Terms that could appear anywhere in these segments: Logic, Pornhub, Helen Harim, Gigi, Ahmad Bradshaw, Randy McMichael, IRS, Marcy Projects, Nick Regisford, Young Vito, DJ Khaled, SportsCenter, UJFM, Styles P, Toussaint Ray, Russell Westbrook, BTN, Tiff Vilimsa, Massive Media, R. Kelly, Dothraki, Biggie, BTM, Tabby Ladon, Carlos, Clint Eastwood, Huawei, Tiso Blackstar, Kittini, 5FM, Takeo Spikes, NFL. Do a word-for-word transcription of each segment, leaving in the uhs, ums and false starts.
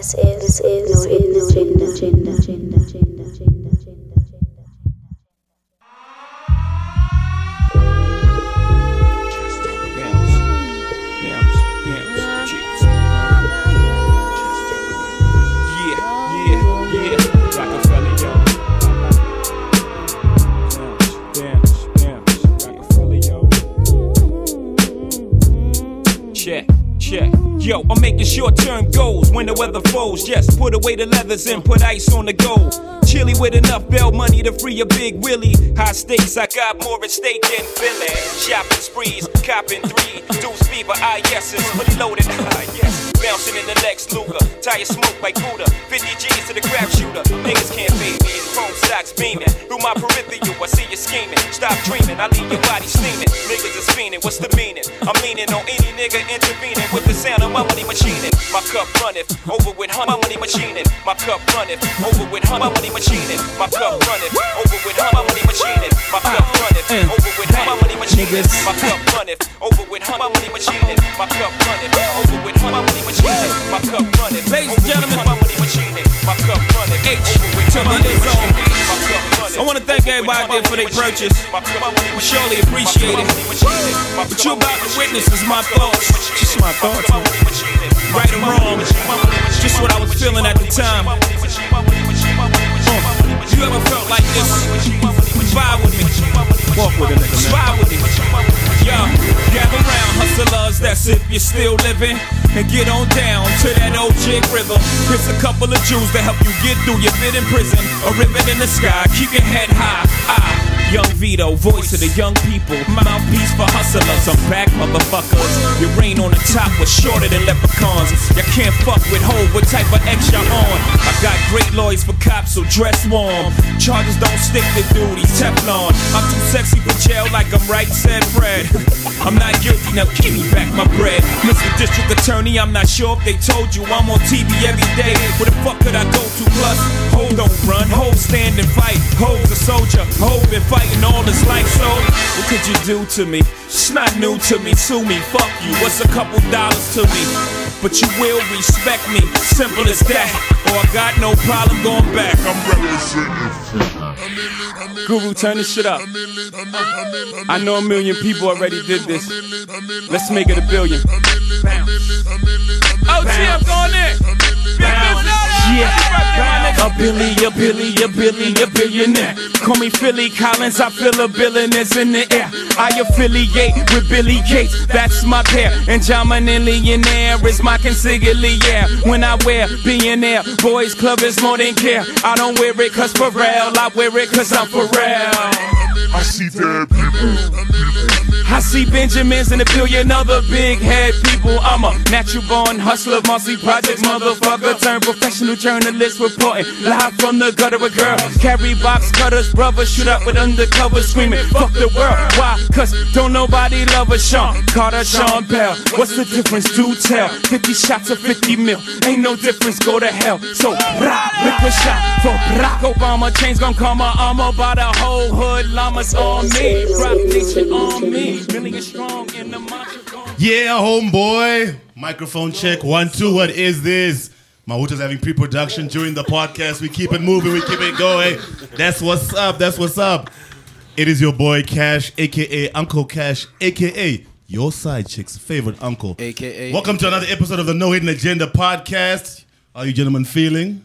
This is this is no agenda. Yo, I'm making short-term goals when the weather folds. Yes, put away the leathers and put ice on the gold. Chilly with enough bail money to free a big Willie. High stakes, I got more at stake than Billy. Shopping sprees, copping three. Deuce fever, I yeses, fully loaded, I yes. Bouncing in the Lex Luger, tire smoke like Buddha. fifty G's to the crap shooter, niggas can't fade me. Chrome socks beaming, through my peripheral, I see you scheming. Stop dreaming, I leave your body steaming. Niggas is fiending, what's the meaning? I'm leaning on any nigga intervening with the sound of my money machining. My cup runneth over with hun, my money machining. My cup runneth over with hun, my money machining. My cup runneth over with hun, my money machining. My cup runneth over with hun, my money machining. My cup runneth over with hun, my money machining. My cup runneth over with hun, my money machining. My cup runneth, ladies and gentlemen, my money machining. My cup runneth over with hun, my money machining. I want to thank everybody there for their purchase. We surely appreciate it. What you about to witness is my thoughts. Just my thoughts, man. Right or wrong, just what I was feeling at the time. Uh, you ever felt like this? Vibe with me. Walk with a nigga, man. Vibe with me. Yo, gather round, hustlers, that's if you're still living. And get on down to that old jig river. Here's a couple of Jews to help you get through your bit in prison. A ribbon in the sky, keep your head high. I, Young Vito, voice of the young people, mouthpiece for hustlers, I'm back, motherfuckers. Your reign on the top was shorter than leprechauns. You can't fuck with hoe, what type of X y'all on? I got great lawyers for cops, so dress warm. Charges don't stick to duties, Teflon. I'm too sexy for jail like I'm right, said Fred. I'm not guilty, now give me back my bread. Mister District Attorney, I'm not sure if they told you I'm on T V every day. Where the fuck could I go to? Plus, hoe don't run, hoe stand and fight. Hoe's a soldier, hoe been fighting all this life, so what could you do to me? It's not new to me, sue me, fuck you, what's a couple dollars to me? But you will respect me, simple as that, or I got no problem going back. I'm representing. Guru, turn this shit up. I know a million people already did this. Let's make it a billion. Oh, champ, on it. Yeah, a Billy, a Billy, a Billy, a billionaire. Call me Philly Collins, I feel a billionaire's in the air. I affiliate with Billy Gates, that's my pair. And John Millionaire is my consigliere. When I wear billionaire, boys club is more than care. I don't wear it cause for real, I wear it cause I'm for real. I see dead people. I see Benjamins and a billion other big head people. I'm a natural born hustler, Marcy Project motherfucker. Turned professional journalist reporting live from the gutter with girls. Carry box cutters, brother, shoot up with undercover screaming, fuck the world. Why? Cause don't nobody love a Sean Carter, Sean Bell. What's the difference? Do tell. fifty shots or fifty mil. Ain't no difference, go to hell. So, brah, liquor shot for Barack Obama. Chains gon' call my armor by the whole hood. Llamas on me, rock nation on me, million strong in the microphone. Yeah, homeboy, microphone check, one, two, what is this? Mahuta's having pre-production during the podcast, we keep it moving, we keep it going, that's what's up, that's what's up. It is your boy Cash, A K A Uncle Cash, A K A your side chick's favorite uncle. A K A Welcome to another episode of the No Hidden Agenda podcast. How you gentlemen feeling?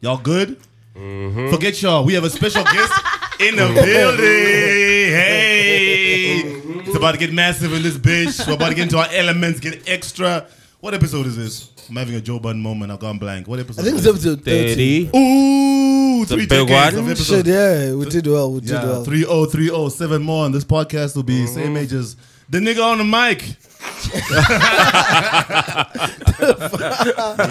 Y'all good? Mm-hmm. Forget y'all, we have a special guest in the building. Hey, it's about to get massive in this bitch. We're about to get into our elements, get extra. What episode is this? I'm having a Joe Budden moment. I've gone blank. What episode? I think it's episode thirty. Ooh, three decades of episode. Shit, yeah, we did well. We did yeah, well. Three oh, three oh, seven more, and this podcast will be mm-hmm. same age as the nigga on the mic.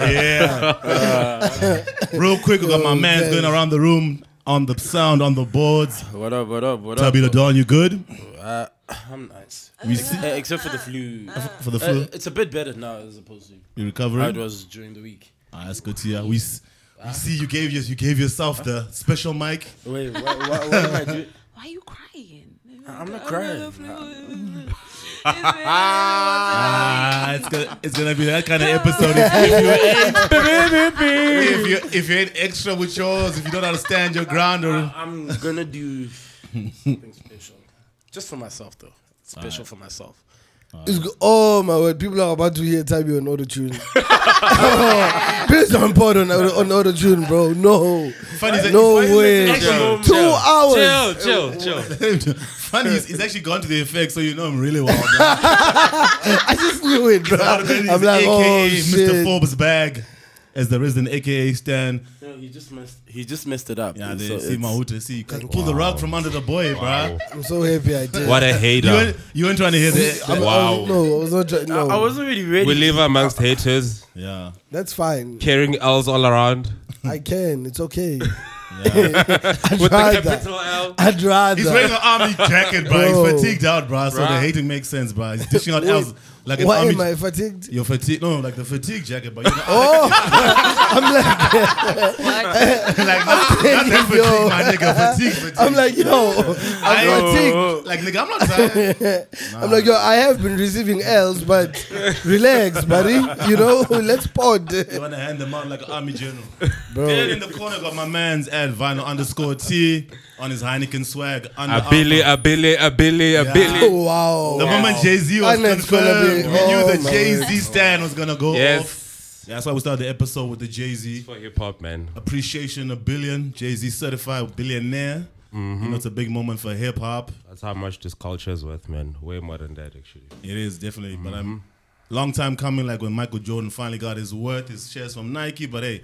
Yeah. Uh, Real quick, we got my man going around the room. On the sound, on the boards. What up, what up, what up? Tabby Ladon, you good? Uh, I'm nice. We Ex- see- except for the flu. Uh, for the flu? Uh, it's a bit better now as opposed to... You recovering? It was during the week. Ah, that's good to hear. We, s- uh, we see you gave, your, you gave yourself the special mic. Wait, why, why, why am I doing... Why are you crying? I'm not crying. Ah, it's gonna, it's gonna be that kind of episode. If you if you ain't extra with yours, if you don't understand your ground, or I, I'm gonna do something special, just for myself though. Special right. for myself. Right. It's go- oh my word! People are about to hear Tabby on auto tune. Please don't put on on auto tune, bro. No, funny no funny way. Like chill. Two chill. hours. Chill, chill, chill. Funny, is, it's actually gone to the effect, so you know I'm really wild. I just knew it, bro. I'm like, A K A oh shit. Mister Forbes bag. As the resident A K A Stan. No, he just messed. He just messed it up. Yeah, they so see Mahuta. See, you can pull wow. the rug from under the boy, wow. bro. I'm so happy I did. What a hater! You weren't, you weren't trying to hear this. I'm, wow. I was, no, I was not. Try, no, I wasn't really ready. We live amongst haters. Yeah, that's fine. Carrying L's all around. I can. It's okay. I'd With rather. The capital L. I'd rather. He's wearing an army jacket, bro. He's fatigued out, bro. So the hating makes sense, bro. He's dishing out L's. Like an Why army am I fatigued? You're fatigued. No, like the fatigue jacket, but you're not. Oh! I'm like, like not, not that fatigue, yo. My nigga. Fatigue, fatigue. I'm like, yo, I'm I fatigued. Know. Like, nigga, I'm not tired. Nah. I'm like, yo, I have been receiving L's, but relax, buddy. You know, let's pod. You want to hand them out like an army general. Bro. Then in the corner got my man's ad, Vinyl underscore T. On his Heineken swag. A Billy, a Billy, a Billy, a Billy. Oh, wow. The wow. moment Jay-Z was and confirmed, we knew oh, the Jay-Z stand was going to go yes. off. Yeah, that's why we started the episode with the Jay-Z. It's for hip-hop, man. Appreciation, a billion. Jay-Z certified billionaire. Mm-hmm. You know, it's a big moment for hip-hop. That's how much this culture is worth, man. Way more than that, actually. It is, definitely. Mm-hmm. But I'm long time coming, like when Michael Jordan finally got his worth, his shares from Nike. But hey,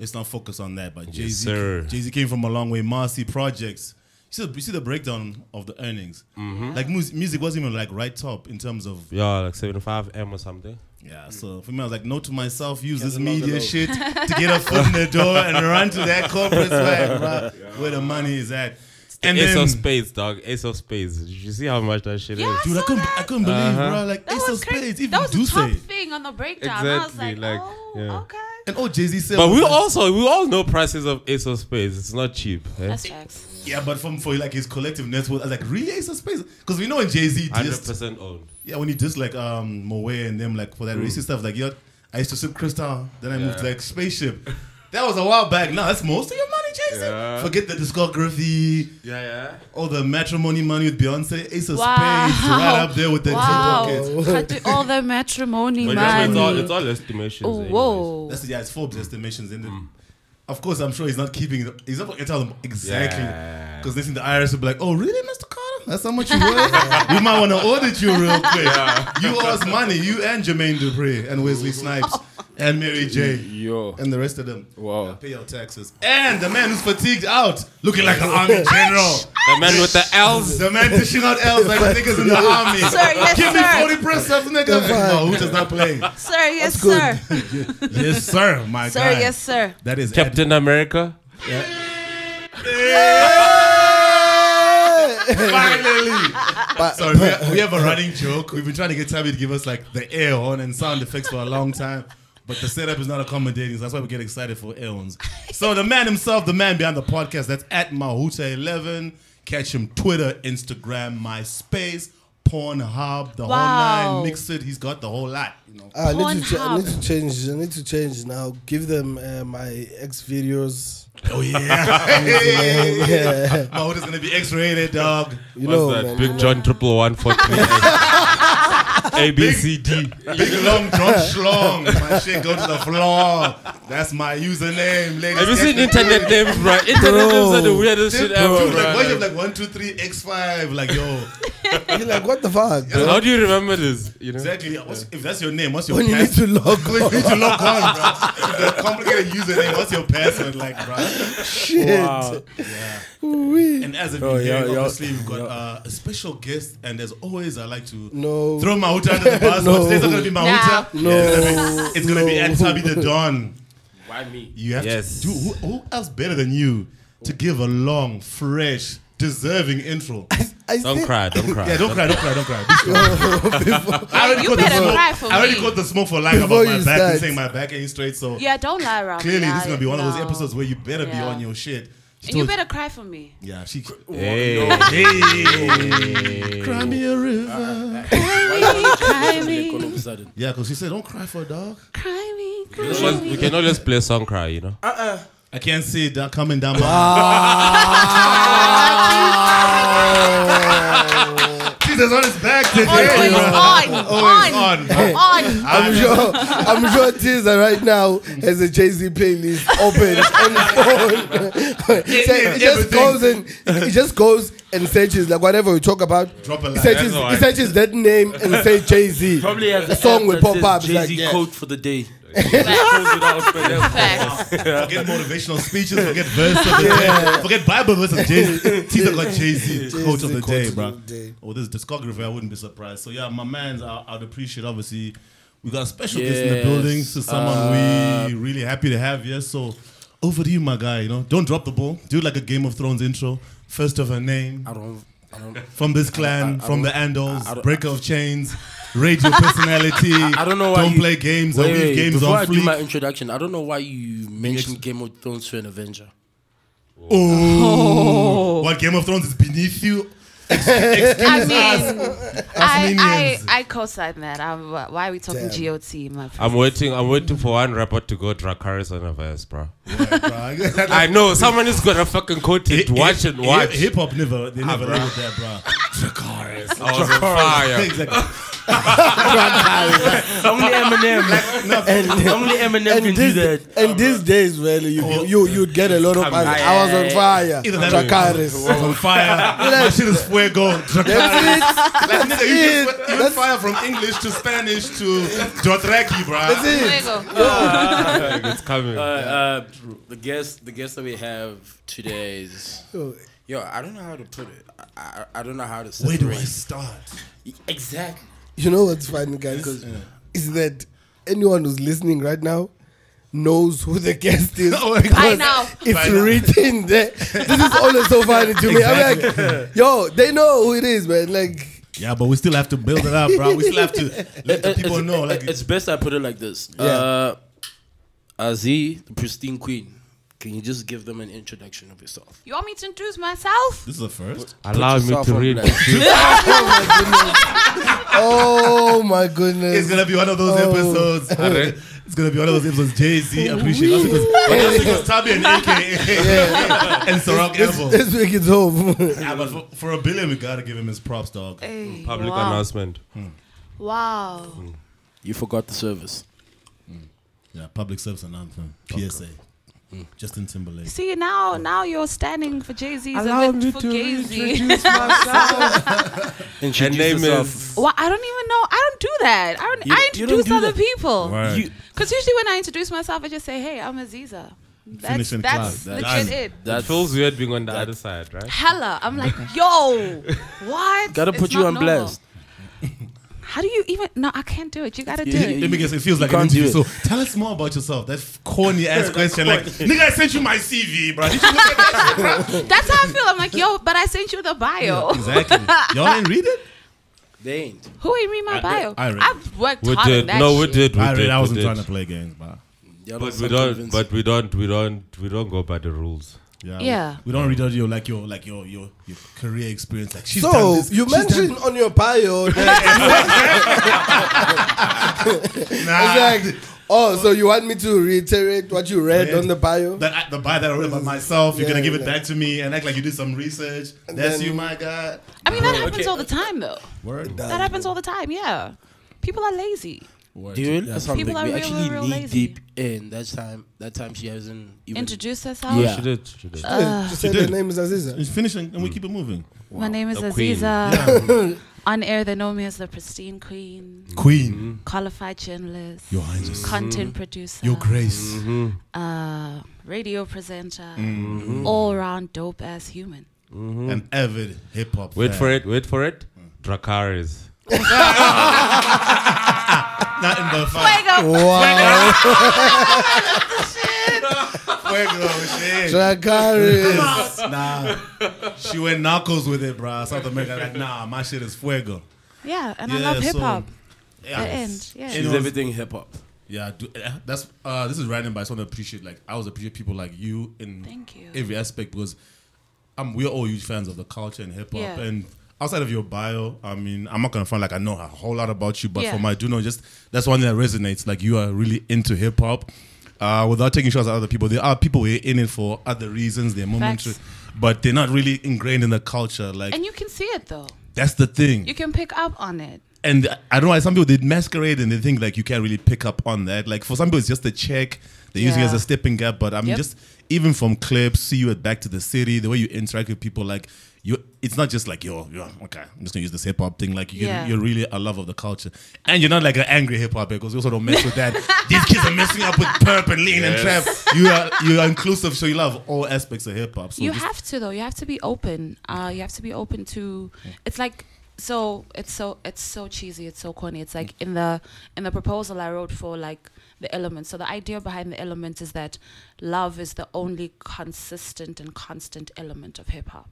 let's not focus on that. But yes, Jay-Z, sir. Jay-Z came from a long way. Marcy Projects. You see the, you see the breakdown of the earnings. Mm-hmm. Like mu- music wasn't even like right top in terms of yeah, like seventy-five M or something. Yeah. Mm. So for me, I was like, note to myself, use Can't this media shit to get a foot in the door and run to that corporate swag, bro, yeah. where the money is at. The and Ace then, of Spades, dog. Ace of Spades. Did you see how much that shit yeah, is? Dude, I, I couldn't, I couldn't believe, uh-huh. bro. Like, that Ace of Spades. Crazy. Even that was the top thing on the breakdown. Exactly, I was like, like oh, yeah. okay. And oh, Jay-Z said... But we like, also, we all know prices of Ace of Spades. It's not cheap. Eh? That's facts. Yeah, but from for like his collective net worth, I was like, really Ace of Spades? Because we know when Jay-Z dissed... one hundred percent owned. Yeah, when he dissed like um, Moe and them, like for that mm. racist stuff, like, yo, I used to sip Crystal, then I yeah. moved to like Spaceship. That was a while back. Now that's most of your money, Jason. Yeah. Forget the discography. Yeah, yeah. All the matrimony money with Beyonce. Ace of wow. Spades right up there with the wow. pockets. All the matrimony money. It's all, it's all estimations. Oh, whoa. That's, yeah, it's Forbes estimations. Isn't it? Mm. Of course, I'm sure he's not keeping it. He's not going to tell them exactly. Because yeah. they think the I R S will be like, oh, really, Mister Carter? That's how much you worth? We might want to audit you real quick. Yeah. You owe us money. You and Jermaine Dupri and Wesley Snipes. And Mary J. Yo. And the rest of them. Wow. Yeah, pay your taxes. And the man who's fatigued out, looking like an army general. The man with the L's. The man dishing out L's like niggas in the army. Sir, yes, Give sir. Give me forty percent of nigga. No, who does not play? Sir, yes, sir. Yes, sir, my sir, God. Sir, yes, sir. That is Captain Ed- America. Yeah. Finally. But, Sorry, but, we have a running joke. We've been trying to get Tabby to give us like the air horn and sound effects for a long time. But the setup is not accommodating, so that's why we get excited for Elms. So the man himself, the man behind the podcast, that's at Mahuta eleven. Catch him Twitter, Instagram, MySpace, Pornhub, the wow. whole nine. Mix it. He's got the whole lot. You know. I, need to ch- I need to change. I need to change now. Give them uh, my ex videos. Oh yeah, yeah. Mahuta's gonna be X-rated, dog. You What's know, that? Man. Big John triple one four three. A, B, big, C, D. Big long drop schlong. My shit go to the floor. That's my username, ladies. Have you seen internet names, bro? Internet names are the weirdest shit ever, dude, bro. Like, why you have like one two three X five? Like, yo. You're like, what the fuck? Bro? How do you remember this? You know? Exactly. What's, if that's your name, what's your password? When pass? you need to log on. you need to log on, bro. The complicated username, what's your password like, bro? Shit. Wow. Yeah. Wee. And as a oh, yeah, yeah, obviously, yeah. we've got uh, a special guest, and as always, I like to no. throw my under the bus. No. Today's not going to be Mahuta. Nah. No. Yeah, it's going to be at no. Tabby the Don. Why me? You have yes. to do. Who, who else better than you to give a long, fresh, deserving intro? I, I don't cry. Don't cry. Yeah, don't, don't cry, cry. Don't cry. Don't cry. Before, I already you caught better the cry for I me. already caught the smoke for lying Before about my back and saying my back ain't straight. So yeah, don't lie around. Clearly, this is going to be one no. of those episodes where you better yeah. be on your shit. And you better cry for me. Yeah, she. Hey. Oh, no. Hey. Cry me a river. Uh, uh, cry me. Yeah, because she said, don't cry for a dog. Cry me. Cry you know, me. We cannot just play a song, cry, you know? Uh uh-uh. uh. I can't see that coming down my. Oh. Jesus on his back today. Oh, it's on. Oh, it's on. On. Hey, on. I'm sure. I'm sure Tiza right now has a Jay-Z playlist open on his phone. So he just goes and he just goes and searches like whatever we talk about. Drop a line. He searches, he searches that name and says Jay-Z. Probably has a song will pop up. Jay-Z like, yeah. Quote for the day. Forget motivational speeches, forget verse of the yeah. day, forget Bible verse of Jay-Z. Tito got Jay-Z, coach of the day, bro. Oh, this is discography, I wouldn't be surprised. So yeah, my man's, I, I'd appreciate, obviously. We got a special guest in the building, so someone uh, we really happy to have, yes. So over to you, my guy, you know. Don't drop the ball. Do like a Game of Thrones intro. First of her name. I don't I don't from this clan, I, I, from I the Andals, Breaker of Chains. Rate your personality. I, I don't know why. Don't you, play games. Wait, don't leave games before on I free. Do my introduction, I don't know why you mentioned Game of Thrones to an Avenger. Oh, oh. What Game of Thrones is beneath you? Excuse I mean, us. I, I, I co-sign that. I'm, why are we talking Damn. G O T? My I'm waiting. I'm waiting for one rapper to go Dracarys on a verse, bro. I know someone is gonna fucking quote it. Watch it. Watch. Hip hop never. They never wrote that, bro. Dracarys. I was on fire. Exactly. Only Eminem, like, no, and, only Eminem and can this, do that. And oh, these days, really, you oh, you you'd get a lot of. I, I was on fire. Dracarys. I was on fire. My shit is fuego. Dracarys. Like, nigga, you just went fire from English to Spanish to Dothraki, bro. That's it. Uh, it's coming. Uh, uh, the guest, the guest that we have today is. Yo, I don't know how to put it. I I don't know how to. Separate. Where do I start? Exactly. You know what's funny, guys? Because yeah. Is that anyone who's listening right now knows who the guest is? Oh, I know. It's By written now. There. This is always so funny to me. Exactly. I'm like, yo, they know who it is, man. Like, yeah, but we still have to build it up, bro. We still have to let the people it's, know. Like, it's best I put it like this. Yeah. Uh, Aziza, the pristine queen. Can you just give them an introduction of yourself? You want me to introduce myself? This is the first. Put Allow me to read. Oh my goodness. It's going to be one of those oh. episodes. It's going to be one of those episodes. Jay-Z, appreciate us. Because it was Tabby and A K A and Sorok Elbow. Let's make it home. Yeah, but for, for a billion, we got to give him his props, dog. Hey, public wow. announcement. Hmm. Wow. Hmm. You forgot the service. Hmm. Yeah, public service announcement. P S A. Okay. Mm. Justin Timberlake. See now, now you're standing for Jay-Z. Allow me for to Jay-Z. Introduce myself. Introduce and name yourself. Well, I don't even know. I don't do that. I don't. You, I introduce don't do other that. People. Because right. usually when I introduce myself, I just say, "Hey, I'm Aziza." That's, that's legit that's, it. That feels weird being on the that, other side, right? Hella, I'm like, yo, what? Gotta put it's you on blast. How do you even? No, I can't do it. You gotta do yeah, it. Let me guess. It feels like an interview. So tell us more about yourself. That corny ass question. Like, nigga, I sent you my C V, bro. Did you look at that shit, bro? That's how I feel. I'm like, yo, but I sent you the bio. Yeah, exactly. Y'all ain't read it? They ain't. Who ain't read my I, bio? I read. I've worked we hard did. On that no, we shit. Did. We I read. Did. I wasn't we trying did. To play games, but but we so don't. But we don't. We don't. We don't go by the rules. Yeah, yeah. We, we don't read out your like your like your your, your career experience. Like she's so done this, you she's mentioned done on your bio. That nah. It's like, oh, so you want me to reiterate what you read yeah. on the bio? That the bio that I read about myself. You're yeah, gonna give it yeah. back to me and act like you did some research. And that's then, you, my God. I mean, that Word. Happens okay. all the time, though. Word. That happens all the time. Yeah, people are lazy. Word. Dude, yeah. that's people are we real, actually real, real knee lazy. Deep in that time. That time she hasn't even introduced herself. Yeah, yeah. she did. She did. Uh, she said her name is Aziza. It's finishing, and mm. we keep it moving. Wow. My name is the Aziza. Yeah. On air, they know me as the pristine queen. Queen, mm-hmm. qualified journalist, Your Highness, content mm-hmm. producer, Your Grace, mm-hmm. uh, radio presenter, mm-hmm. all-round dope-ass human, mm-hmm. an avid hip-hop. Wait fan. For it. Wait for it. Mm. Dracarys. Not in the fight. Fuego. Wow. Fuego, shit. Dracarys. Nah. She went knuckles with it, bro. South America, like, nah, my shit is fuego. Yeah, and yeah, I love hip hop. So, yeah. At the end. Yeah. She's everything hip hop. Yeah, do, that's uh, this is random, but I just want to appreciate, like, I always appreciate people like you in Thank you. every aspect, because I'm, we're all huge fans of the culture and hip hop. Yeah. And outside of your bio, I mean, I'm not going to find, like, I know a whole lot about you, but yeah. from my do know, just that's one that resonates. Like, you are really into hip hop uh, without taking shots at other people. There are people who are in it for other reasons, they're momentary, but they're not really ingrained in the culture. Like, and you can see it, though. That's the thing. You can pick up on it. And I don't know why some people, they masquerade and they think like you can't really pick up on that. Like for some people, it's just a check. They're yeah. using it as a stepping gap. But I mean, yep. just even from clips, see you at Back to the City, the way you interact with people, like you, it's not just like, yo, yo okay, I'm just going to use this hip hop thing. Like you're, yeah. you're really a love of the culture. And you're not like an angry hip hop because you also don't mess with that. These kids are messing up with perp and lean yes. and trap. You are, you are inclusive. So you love all aspects of hip hop. So you just, have to though. You have to be open. Uh, you have to be open to, it's like, So it's so it's so cheesy, it's so corny. It's like in the in the proposal I wrote for like the element. So the idea behind the element is that love is the only consistent and constant element of hip hop,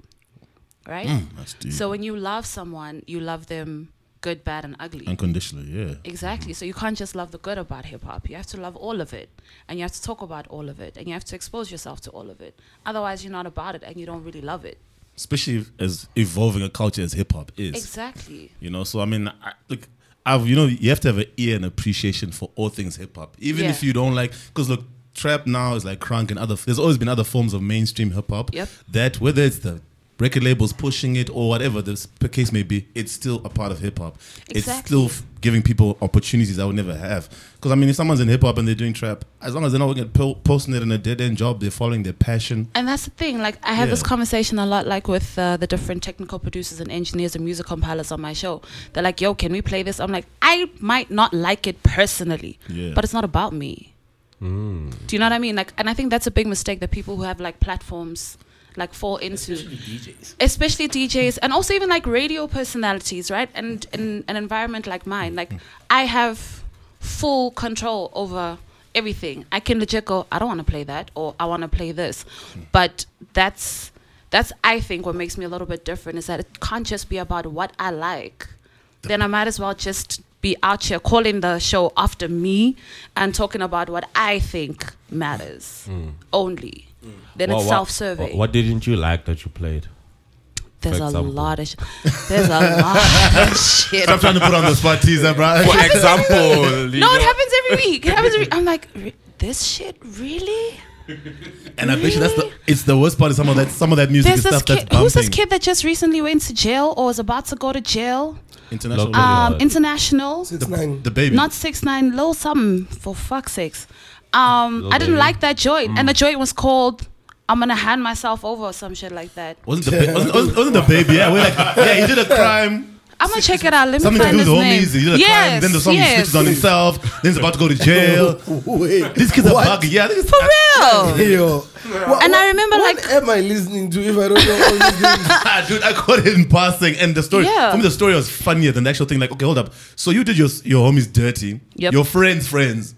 right? Mm, that's deep. So when you love someone, you love them good, bad, and ugly. Unconditionally, yeah. Exactly. Mm-hmm. So you can't just love the good about hip hop. You have to love all of it, and you have to talk about all of it, and you have to expose yourself to all of it. Otherwise, you're not about it, and you don't really love it. Especially as evolving a culture as hip hop is. Exactly. You know, so I mean, I, look, I've, you know, you have to have an ear and appreciation for all things hip hop, even yeah. if you don't like, because look, trap now is like crunk and other. There's always been other forms of mainstream hip hop yep. that, whether it's the record labels pushing it or whatever the case may be, it's still a part of hip hop. Exactly. It's still f- giving people opportunities I would never have. Because I mean, if someone's in hip hop and they're doing trap, as long as they're not getting po- posting it in a dead end job, they're following their passion. And that's the thing. Like I have yeah. this conversation a lot, like with uh, the different technical producers and engineers and music compilers on my show. They're like, "Yo, can we play this?" I'm like, "I might not like it personally, yeah. but it's not about me." Mm. Do you know what I mean? Like, and I think that's a big mistake that people who have like platforms. Like fall into, especially D Js, especially D Js, and also even like radio personalities, right? And in an environment like mine, like I have full control over everything. I can legit go, I don't want to play that, or I want to play this. But that's that's I think what makes me a little bit different is that it can't just be about what I like. Then I might as well just be out here calling the show after me and talking about what I think matters mm. only. Then well, it's self-serving. What, what didn't you like that you played? There's a lot of shit. There's a lot of shit. Stop trying to put on the spot teaser, bro. For example. No, it happens every week. It happens every, I'm like, this shit? Really? And really? I bet you that's the, it's the worst part of some of that, some of that music is stuff kid, that's bumping. Who's this kid that just recently went to jail or is about to go to jail? International. Um, international. six nine The baby. Not six nine Lil something, for fuck's sakes. Um, I didn't like that joint, mm. and the joint was called "I'm Gonna Hand Myself Over" or some shit like that. Wasn't the ba- wasn't, wasn't, wasn't the baby? Yeah, we're like, yeah, he did a crime. I'm gonna check it out. Let me Something find his name. Something to do with the homies. He did a yes, crime. Then the song yes. he switches on himself. Then he's about to go to jail. Wait, these kids what? are buggy. Yeah, this is for real. Yo. What, and what, I remember, what like, what am I listening to if I don't know all these things? Dude, I caught it in passing, and the story. Yeah. For me, the story was funnier than the actual thing. Like, okay, hold up. So you did your your homies dirty. Yep. Your friends' friends.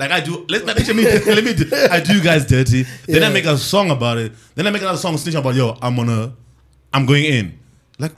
Like I do, let, let me, let me do, I do you guys dirty. Then yeah. I make a song about it. Then I make another song snitching about, yo, I'm gonna, I'm going in. Like,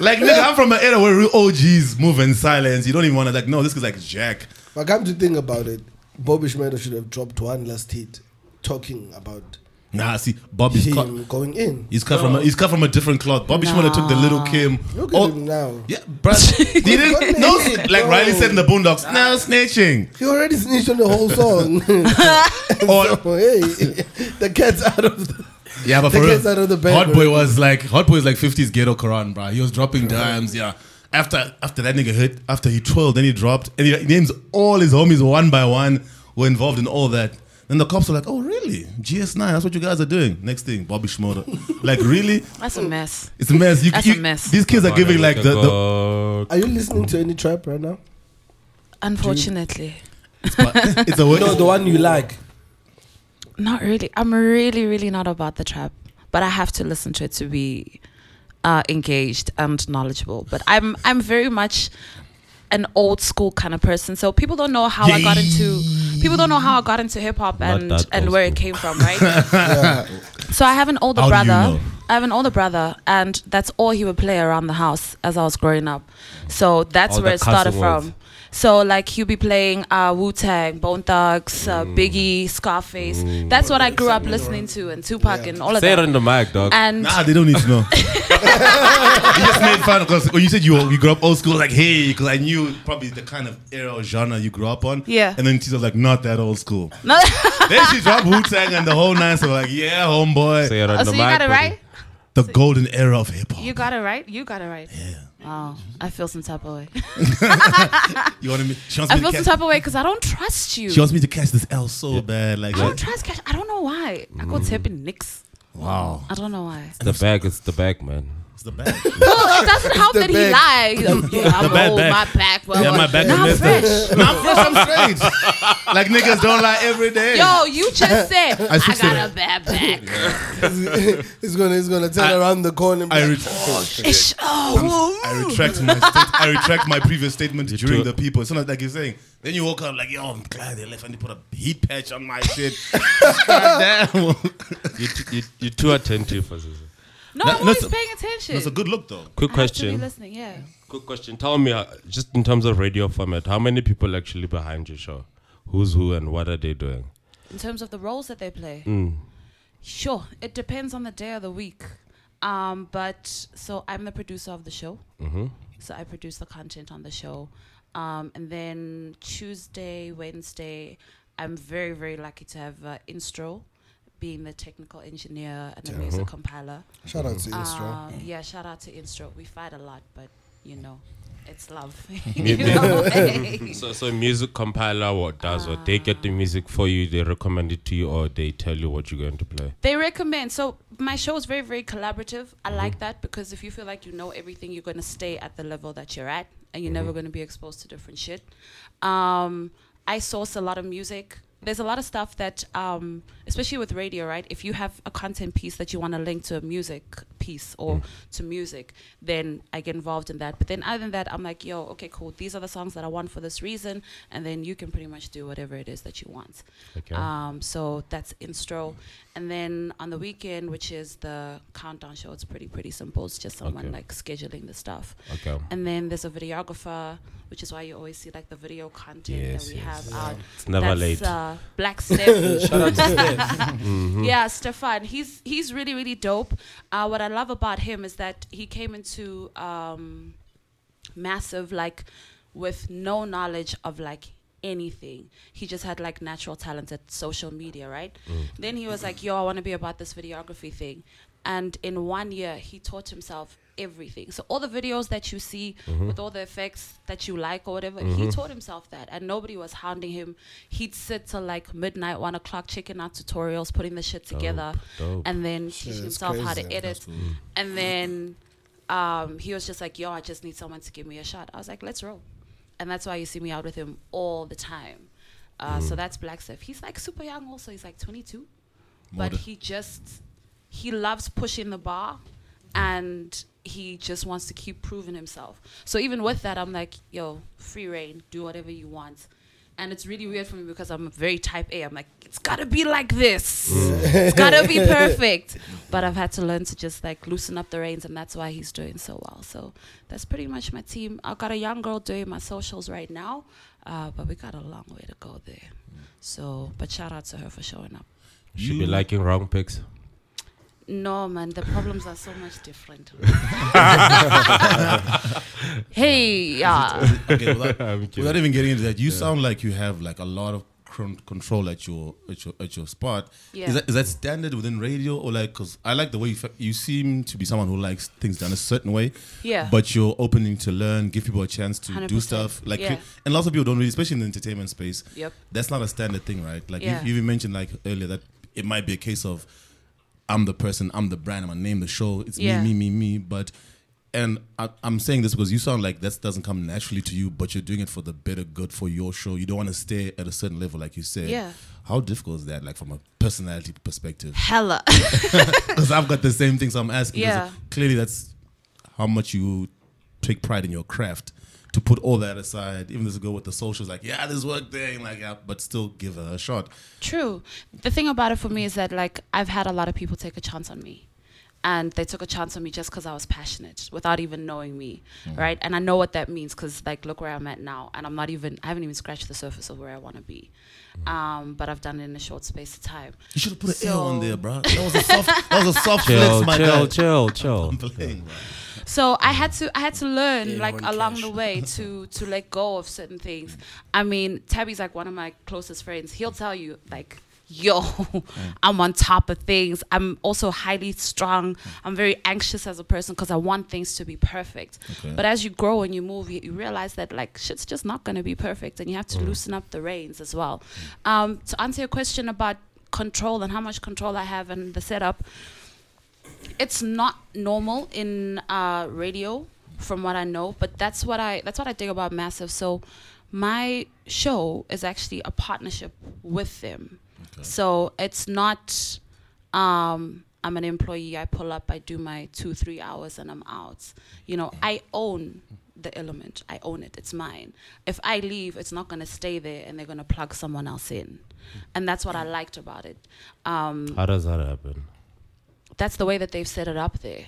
like nigga, I'm from an era where real O Gs move in silence. You don't even wanna like, no, this is like Jack. But come to think about it, Bobby Schmeider should have dropped one last hit talking about. Nah, see, Bobby's he cut, going in. He's cut no. from a, he's cut from a different cloth. Bobby nah. Schmeider took the Little Kim. Look at oh, him now. Yeah, bruh. He didn't. No, like no. Riley said in the Boondocks. Nah. No snitching. He already snitched on the whole song. Or so, hey, the cat's out of the. Yeah, but the for cat's real, out of the bed, Hot Boy right? was like Hot Boy was like fifties ghetto Quran, bruh. He was dropping right. dimes. Yeah. After after that nigga hit, after he twirled, then he dropped, and he names all his homies one by one were involved in all that. Then the cops were like, oh, really? G S nine, that's what you guys are doing. Next thing, Bobby Schmurda. Like, really? That's a mess. It's a mess. You, that's you, a mess. These kids are giving like the, the... Are you listening to any trap right now? Unfortunately. It's, it's a word. No, the one you like. Not really. I'm really, really not about the trap. But I have to listen to it to be uh, engaged and knowledgeable. But I'm, I'm very much... an old school kind of person, so people don't know how Yay. I got into people don't know how I got into hip hop and and where school. It came from, right? yeah. So I have an older how brother. You know? I have an older brother, and that's all he would play around the house as I was growing up. So that's all where it started words. From. So like he'll be playing uh, Wu-Tang, Bone Thugs, uh, mm. Biggie, Scarface. Mm. That's what I grew up listening to, and Tupac yeah. and all of Say that. Say it on the mic, dog. And nah, they don't need to know. You just made fun because when you said you, you grew up old school, like hey, because I knew probably the kind of era or genre you grew up on. Yeah. And then Tiso's like, not that old school. No. Then she dropped Wu-Tang and the whole nine. So like, yeah, homeboy. Say it on oh, the so mic, you got it right. The so golden era of hip hop. You got it right. You got it right. Yeah. Oh, I feel some type of way. You want me? She wants I me feel to some type of way because I don't trust you. She wants me to catch this L so yeah. bad. Like I don't trust cash. I don't know why. Mm. I go tipping nicks. Wow. I don't know why. It's the bag. It's the bag, man. It's the bag. Well, it doesn't help that bag. He lied. Yeah, I'm the old. Bag. My back. Well, yeah, my back is messed up. Not fresh. I'm straight. Like niggas don't lie every day. Yo, you just said I, I got a bad back. He's gonna, he's gonna turn I, around the corner. And I, like, retract, oh, shit. Oh. I retract my, state, I retract my previous statement Did during the people. It's not like you're saying. Then you woke up like, yo, I'm glad they left and they put a heat patch on my shit. God damn. You're too, you, you're too attentive for this. No, no, I'm always no, paying attention. That's no, a good look, though. Quick I question. Have to be listening, yeah. Quick question. Tell me, uh, just in terms of radio format, how many people actually behind your show? Who's who and what are they doing? In terms of the roles that they play? Mm. Sure. It depends on the day of the week. Um, but, so I'm the producer of the show. Mm-hmm. So I produce the content on the show. Um, and then Tuesday, Wednesday, I'm very, very lucky to have uh, Instro. Being the technical engineer and the yeah. music compiler. Shout out to Instro. Uh, yeah, shout out to Instro. We fight a lot, but you know, it's love. You know? So, so music compiler, what does uh, what? They get the music for you, they recommend it to you, or they tell you what you're going to play? They recommend. So my show is very, very collaborative. I mm-hmm. like that because if you feel like you know everything, you're going to stay at the level that you're at, and you're mm-hmm. never going to be exposed to different shit. Um, I source a lot of music. There's a lot of stuff that, um, especially with radio, right? If you have a content piece that you want to link to a music piece or mm. to music, then I get involved in that. But then other than that, I'm like, yo, okay, cool. These are the songs that I want for this reason. And then you can pretty much do whatever it is that you want. Okay. Um, so that's Instro. And then on the weekend, which is the countdown show, it's pretty, pretty simple. It's just someone okay. like scheduling the stuff. Okay. And then there's a videographer, which is why you always see like the video content yes, that we yes, have out. Yeah. It's never that's, late. Uh, Blackstaff. Shout out to Steph. Mm-hmm. Yeah, Stefan. He's he's really really dope. Uh, what I love about him is that he came into um, Massive like with no knowledge of like anything. He just had like natural talent at social media, right? Mm. Then he was like, "Yo, I want to be about this videography thing," and in one year he taught himself everything. So all the videos that you see mm-hmm. with all the effects that you like or whatever, mm-hmm. he taught himself that and nobody was hounding him. He'd sit till like midnight, one o'clock, checking out tutorials, putting the shit together dope, dope. And then shit, teach himself crazy. How to edit. Mm. And then um, he was just like, yo, I just need someone to give me a shot. I was like, let's roll. And that's why you see me out with him all the time. Uh, mm. So that's Blackstaff. He's like super young also. He's like twenty-two. Moda. But he just, he loves pushing the bar and he just wants to keep proving himself. So even with that, I'm like, yo, free reign, do whatever you want. And it's really weird for me because I'm very type A. I'm like, it's got to be like this. It's got to be perfect. But I've had to learn to just like loosen up the reins, and that's why he's doing so well. So that's pretty much my team. I've got a young girl doing my socials right now, uh, but we got a long way to go there. So, but shout out to her for showing up. You should be liking wrong pics. No, man, the problems are so much different. Hey, yeah. Is it, is it, okay, without, without even getting into that, you yeah. sound like you have like a lot of cr- control at your at your at your spot. Yeah. Is that is that standard within radio or like? Because I like the way you fa- you seem to be someone who likes things done a certain way. Yeah. But you're opening to learn, give people a chance to one hundred percent. Do stuff. Like, yeah. and lots of people don't really, especially in the entertainment space. Yep. That's not a standard thing, right? Like yeah. you, you even mentioned like earlier that it might be a case of. I'm the person, I'm the brand, I'm gonna name the show, it's yeah. me, me, me, me. But, and I, I'm saying this because you sound like that doesn't come naturally to you, but you're doing it for the better good for your show. You don't wanna stay at a certain level, like you said. Yeah. How difficult is that, like from a personality perspective? Hella. Because I've got the same thing, so I'm asking. Yeah. Clearly that's how much you take pride in your craft. To put all that aside, even this go with the socials, like, yeah, this work thing, like, yeah, but still give her a shot. True. The thing about it for me is that, like, I've had a lot of people take a chance on me. and they took a chance on me just because I was passionate without even knowing me, mm. right? And I know what that means because, like, look where I'm at now, and I'm not even, I haven't even scratched the surface of where I want to be. Mm. Um, but I've done it in a short space of time. You should have put so an L on there, bro. That was a soft, that was a soft chill, flex, my chill, guy. Chill, chill, I'm playing, bro. So I had to I had to learn yeah, like along cash. the way to to let go of certain things. I mean, Tabby's like one of my closest friends. He'll tell you like, yo, I'm on top of things. I'm also highly strung. I'm very anxious as a person because I want things to be perfect. Okay. But as you grow and you move, you, you realize that like shit's just not going to be perfect, and you have to oh. loosen up the reins as well. Um, to answer your question about control and how much control I have and the setup, it's not normal in uh, radio, from what I know. But that's what I that's what I think about Massive. So my show is actually a partnership with them. Okay. So it's not, um, I'm an employee, I pull up, I do my two, three hours and I'm out. You know, I own the element. I own it. It's mine. If I leave, it's not going to stay there and they're going to plug someone else in. And that's what I liked about it. Um, How does that happen? That's the way that they've set it up there.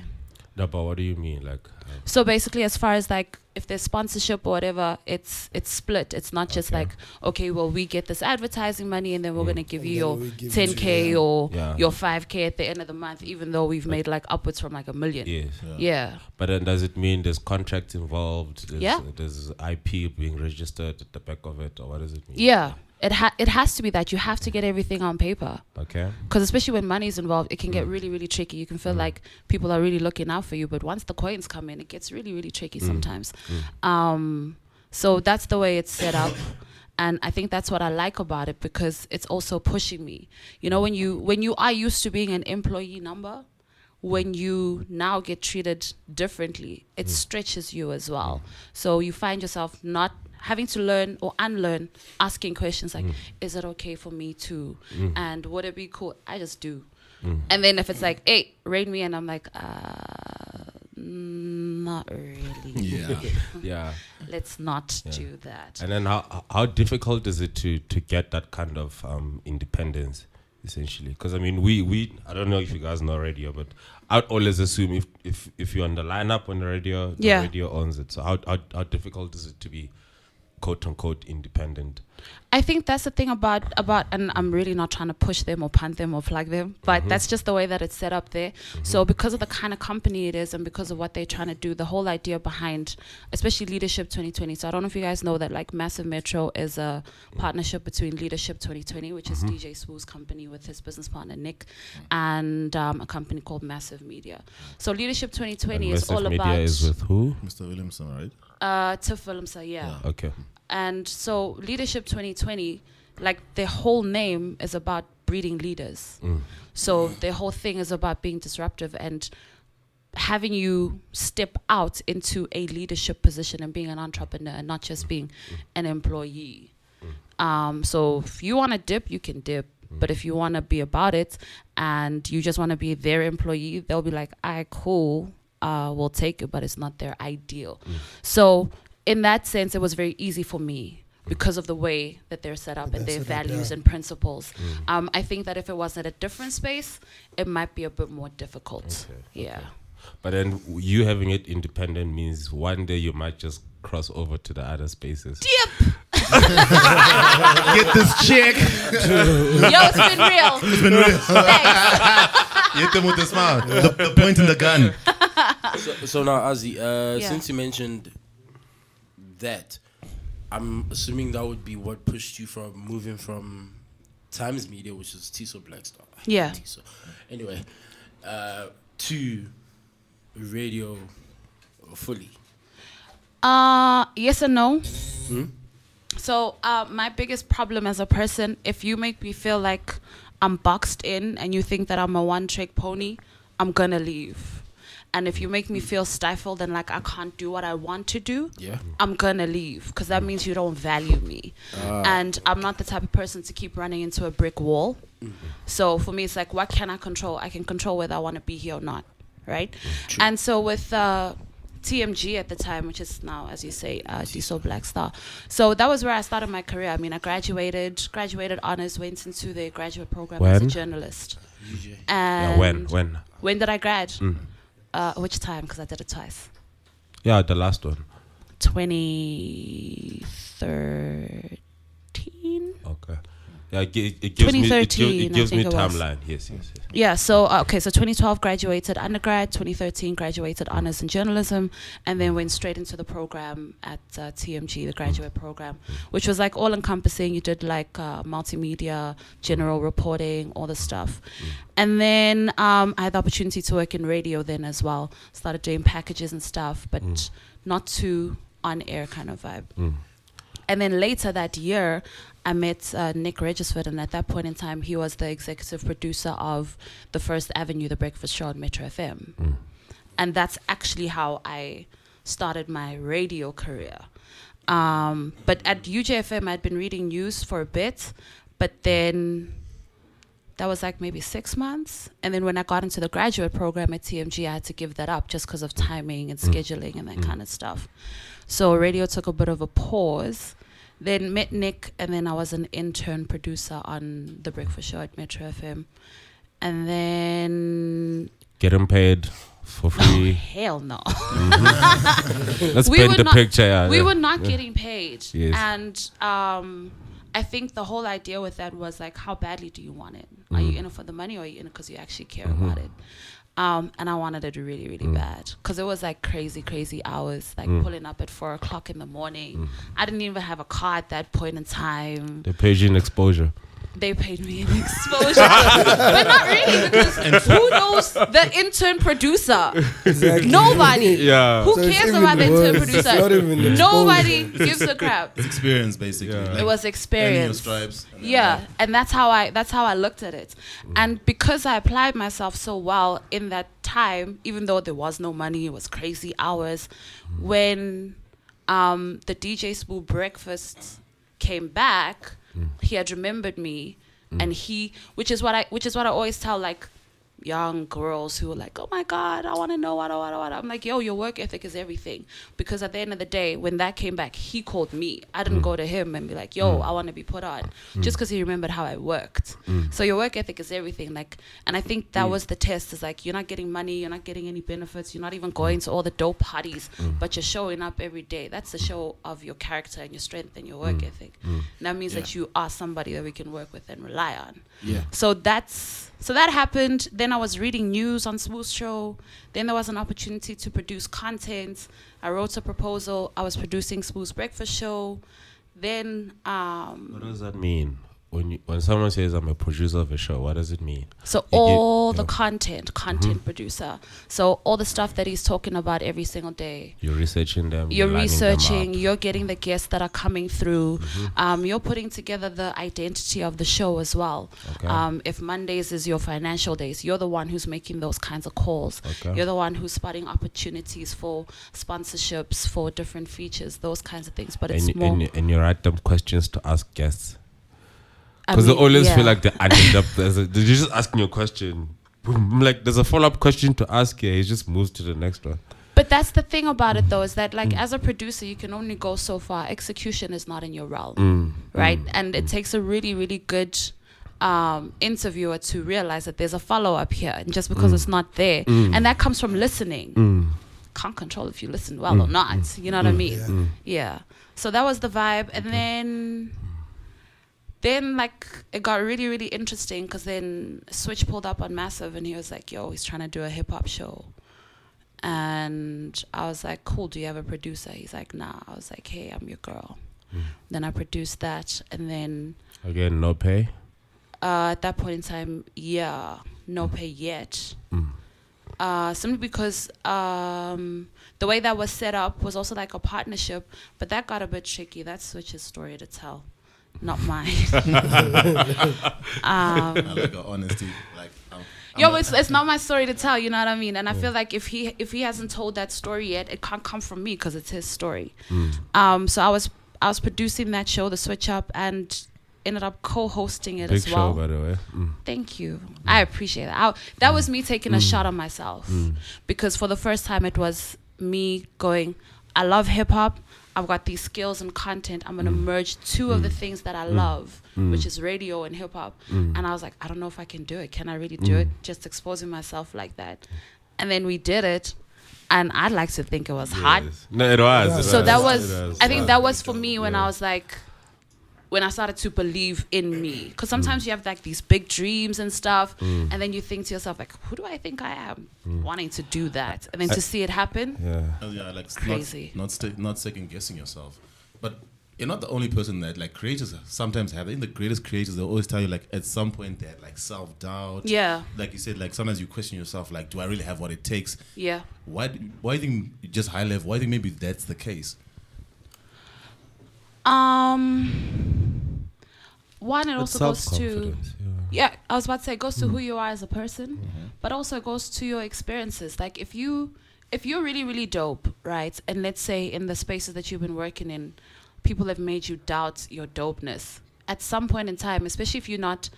No, but what do you mean? Like, uh, so basically, as far as like, if there's sponsorship or whatever, it's it's split. It's not just okay. like, okay, well, we get this advertising money and then we're mm. going to give and you your give ten K you, yeah. or yeah. your five K at the end of the month, even though we've made like upwards from like a million. Yes. Yeah. yeah. But then does it mean there's contracts involved? There's, yeah. There's I P being registered at the back of it, or what does it mean? Yeah. It ha- it has to be that. You have to get everything on paper. Okay. Because especially when money's involved, it can get really, really tricky. You can feel mm. like people are really looking out for you. But once the coins come in, it gets really, really tricky mm. sometimes. Mm. Um, so that's the way it's set up. And I think that's what I like about it because it's also pushing me. You know, when you when you are used to being an employee number, when you now get treated differently, it mm. stretches you as well. So you find yourself not having to learn or unlearn, asking questions like, mm. is it okay for me to? Mm. And would it be cool? I just do. Mm. And then if it's like, hey, rate me, and I'm like, uh, not really. Yeah. yeah. Let's not yeah. do that. And then how how difficult is it to, to get that kind of um, independence, essentially? Because, I mean, we, we, I don't know if you guys know radio, but I'd always assume if, if, if you're on the lineup on the radio, the yeah. radio owns it. So how, how how difficult is it to be quote-unquote independent? I think that's the thing about, about and I'm really not trying to push them or punt them or plug them, but mm-hmm. that's just the way that it's set up there. Mm-hmm. So because of the kind of company it is and because of what they're trying to do, the whole idea behind, especially Leadership twenty twenty, so I don't know if you guys know that like Massive Metro is a mm-hmm. partnership between Leadership twenty twenty, which mm-hmm. is D J Swoo's company with his business partner Nick, mm-hmm. and um, a company called Massive Media. So Leadership twenty twenty and is Massive all Media about... Massive Media is with who? Mister Williamson, right? Uh, Tiff Williamson, yeah. yeah. Okay. And so Leadership twenty twenty, like their whole name is about breeding leaders. Mm. So their whole thing is about being disruptive and having you step out into a leadership position and being an entrepreneur and not just being an employee. Mm. Um, so if you want to dip, you can dip. Mm. But if you want to be about it and you just want to be their employee, they'll be like, all right, cool, uh, we'll take it, but it's not their ideal. Mm. So... in that sense, it was very easy for me because of the way that they're set up and their values and principles. Mm. Um, I think that if it was at a different space, it might be a bit more difficult. Okay, yeah. Okay. But then you having it independent means one day you might just cross over to the other spaces. Yep. Get this chick. Yo, it's been real. It's been real. Thanks. Hit them with a smile. The, the point in the gun. So, so now, Azzy, uh, yeah. since you mentioned... that I'm assuming that would be what pushed you from moving from Times Media, which is Tiso Blackstar. Yeah. Tiso. Anyway, uh, to radio fully. Uh yes and no. Hmm? So uh, my biggest problem as a person, if you make me feel like I'm boxed in and you think that I'm a one-trick pony, I'm gonna leave. And if you make me feel stifled and like I can't do what I want to do, yeah. I'm going to leave because that means you don't value me. Uh, and I'm not the type of person to keep running into a brick wall. Mm-hmm. So for me, it's like, what can I control? I can control whether I want to be here or not, right? True. And so with uh, T M G at the time, which is now, as you say, uh, Tiso Blackstar. So that was where I started my career. I mean, I graduated, graduated honors, went into the graduate program when? as a journalist. And yeah, when? When? When did I grad? Mm. Uh, which time? Because I did it twice. Yeah, the last one. twenty thirteen Okay. Yeah, it, it gives me, it gives, it gives me timeline. Yes, yes, yes. Yeah, so, uh, okay, so twenty twelve graduated undergrad, twenty thirteen graduated honors in journalism, and then went straight into the program at uh, T M G, the graduate mm. program, which was like all encompassing. You did like uh, multimedia, general reporting, all this stuff. Mm. And then um, I had the opportunity to work in radio then as well. Started doing packages and stuff, but mm. not too on-air kind of vibe. Mm. And then later that year, I met uh, Nick Regisford, and at that point in time, he was the executive producer of the First Avenue, the breakfast show on Metro F M. Mm. And that's actually how I started my radio career. Um, but at U J F M, I'd been reading news for a bit, but then that was like maybe six months. And then when I got into the graduate program at T M G, I had to give that up just because of timing and mm. scheduling and that mm. kind of stuff. So radio took a bit of a pause. Then met Nick, and then I was an intern producer on The Breakfast Show at Metro F M. And then... Getting paid for free. Oh, hell no. Mm-hmm. Let's we paint the not, picture. Yeah, we yeah. were not yeah. getting paid. Yes. And um, I think the whole idea with that was like, how badly do you want it? Mm. Are you in it for the money, or are you in it because you actually care mm-hmm. about it? Um, and I wanted it really, really mm. bad, because it was like crazy, crazy hours, like mm. pulling up at four o'clock in the morning. Mm. I didn't even have a car at that point in time. They paid you an exposure. They paid me an exposure. But not really, because who knows the intern producer? Exactly. Nobody. Yeah. Who so cares about the intern producer? Nobody gives a crap. It's experience, basically. Yeah. Like it was experience. Stripes and yeah, and that's how I that's how I looked at it. Mm. And because I applied myself so well in that time, even though there was no money, it was crazy hours, mm. when um, the D J Spool Breakfast came back, Mm. he had remembered me, mm. and he, which is what I, which is what I always tell like young girls who are like, oh my God, I want to know what, what, what. I'm like, yo, your work ethic is everything. Because at the end of the day, when that came back, he called me. I didn't mm. go to him and be like, yo, mm. I want to be put on, mm. just because he remembered how I worked. Mm. So your work ethic is everything. Like, and I think that mm. was the test. Is like, you're not getting money, you're not getting any benefits, you're not even going to all the dope parties, mm. but you're showing up every day. That's the show of your character and your strength and your work mm. ethic. Mm. And that means yeah. that you are somebody that we can work with and rely on. Yeah. So that's. So that happened. Then I was reading news on Smooth Show. Then there was an opportunity to produce content. I wrote a proposal. I was producing Smooth's Breakfast Show. Then... Um, what does that mean? When you, when someone says I'm a producer of a show, what does it mean? So you all get, the know. content, content mm-hmm. producer. So all the stuff that he's talking about every single day. You're researching them. You're, you're researching. Them you're getting the guests that are coming through. Mm-hmm. Um, you're putting together the identity of the show as well. Okay. Um, if Mondays is your financial days, you're the one who's making those kinds of calls. Okay. You're the one who's spotting opportunities for sponsorships, for different features, those kinds of things. But and it's you, more. And you, and you write them questions to ask guests. Because I mean, they always yeah. feel like they ended up. There's a, they're just asking you a question. Boom, like there's a follow-up question to ask here. He just moves to the next one. But that's the thing about it, though, is that like mm. as a producer, you can only go so far. Execution is not in your realm, mm. right? Mm. And it takes a really, really good um, interviewer to realize that there's a follow-up here, and just because mm. it's not there, mm. and that comes from listening. Mm. Can't control if you listen well mm. or not. Mm. You know what mm. I mean? Yeah. Mm. yeah. So that was the vibe, and then. Then, like, it got really, really interesting, because then Switch pulled up on Massive, and he was like, yo, he's trying to do a hip-hop show. And I was like, cool, do you have a producer? He's like, nah. I was like, hey, I'm your girl. Mm. Then I produced that, and then... Again, no pay? Uh, at that point in time, yeah, no mm. pay yet. Mm. Uh, simply because um, the way that was set up was also like a partnership, but that got a bit tricky. That's Switch's story to tell. Not mine. um, I like your honesty. Like, I'm, I'm yo, it's it's not my story to tell. You know what I mean? And I yeah. feel like if he if he hasn't told that story yet, it can't come from me because it's his story. Mm. Um, so I was I was producing that show, The Switch Up, and ended up co-hosting it Big as well. Big show, by the way. Mm. Thank you. Mm. I appreciate that. I, that mm. was me taking mm. a shot on myself mm. because for the first time it was me going, I love hip-hop, I've got these skills and content, I'm going to mm. merge two mm. of the things that I mm. love, mm. which is radio and hip-hop. Mm. And I was like, I don't know if I can do it. Can I really do mm. it? Just exposing myself like that. And then we did it. And I'd like to think it was yes. hot. No, it was. It so was. that was, was I think that was for me when yeah. I was like, when I started to believe in me. Because sometimes mm. you have like these big dreams and stuff. Mm. And then you think to yourself, like, who do I think I am mm. wanting to do that? And then I, to see it happen. Yeah. Uh, yeah like crazy. Not, not, st- not second guessing yourself. But you're not the only person that like creators sometimes have. I think the greatest creators, they always tell you like at some point they had like self-doubt. Yeah. Like you said, like sometimes you question yourself, like, do I really have what it takes? Yeah. Why do, why do you think just high level, why do you think maybe that's the case? Um one, it it's also goes to yeah. yeah, I was about to say it goes to mm. who you are as a person, mm-hmm. but also it goes to your experiences. Like if you if you're really, really dope, right? And let's say in the spaces that you've been working in, people have made you doubt your dopeness at some point in time, especially if you're not,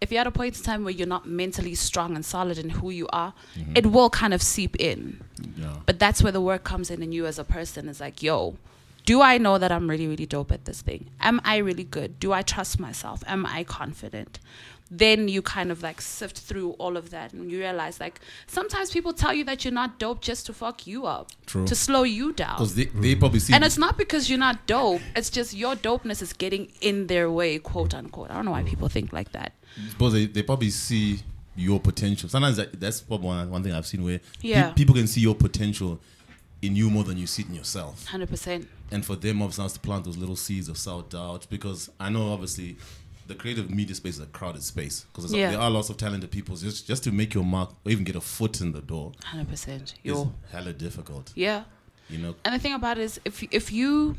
if you're at a point in time where you're not mentally strong and solid in who you are, mm-hmm. it will kind of seep in. Yeah. But that's where the work comes in in you as a person. It's like, yo, do I know that I'm really, really dope at this thing? Am I really good? Do I trust myself? Am I confident? Then you kind of like sift through all of that and you realize like sometimes people tell you that you're not dope just to fuck you up. True. To slow you down. Because they, they probably see. And it's not because you're not dope. It's just your dopeness is getting in their way, quote unquote. I don't know why people think like that. But they, they probably see your potential. Sometimes that, that's probably one, one thing I've seen where yeah. pe- people can see your potential in you more than you see it in yourself. one hundred percent. And for them, obviously, to plant those little seeds of self-doubt because I know obviously the creative media space is a crowded space because yeah. there are lots of talented people. Just just to make your mark or even get a foot in the door, one hundred percent, is hella difficult. Yeah. You know. And the thing about it is, if, if you,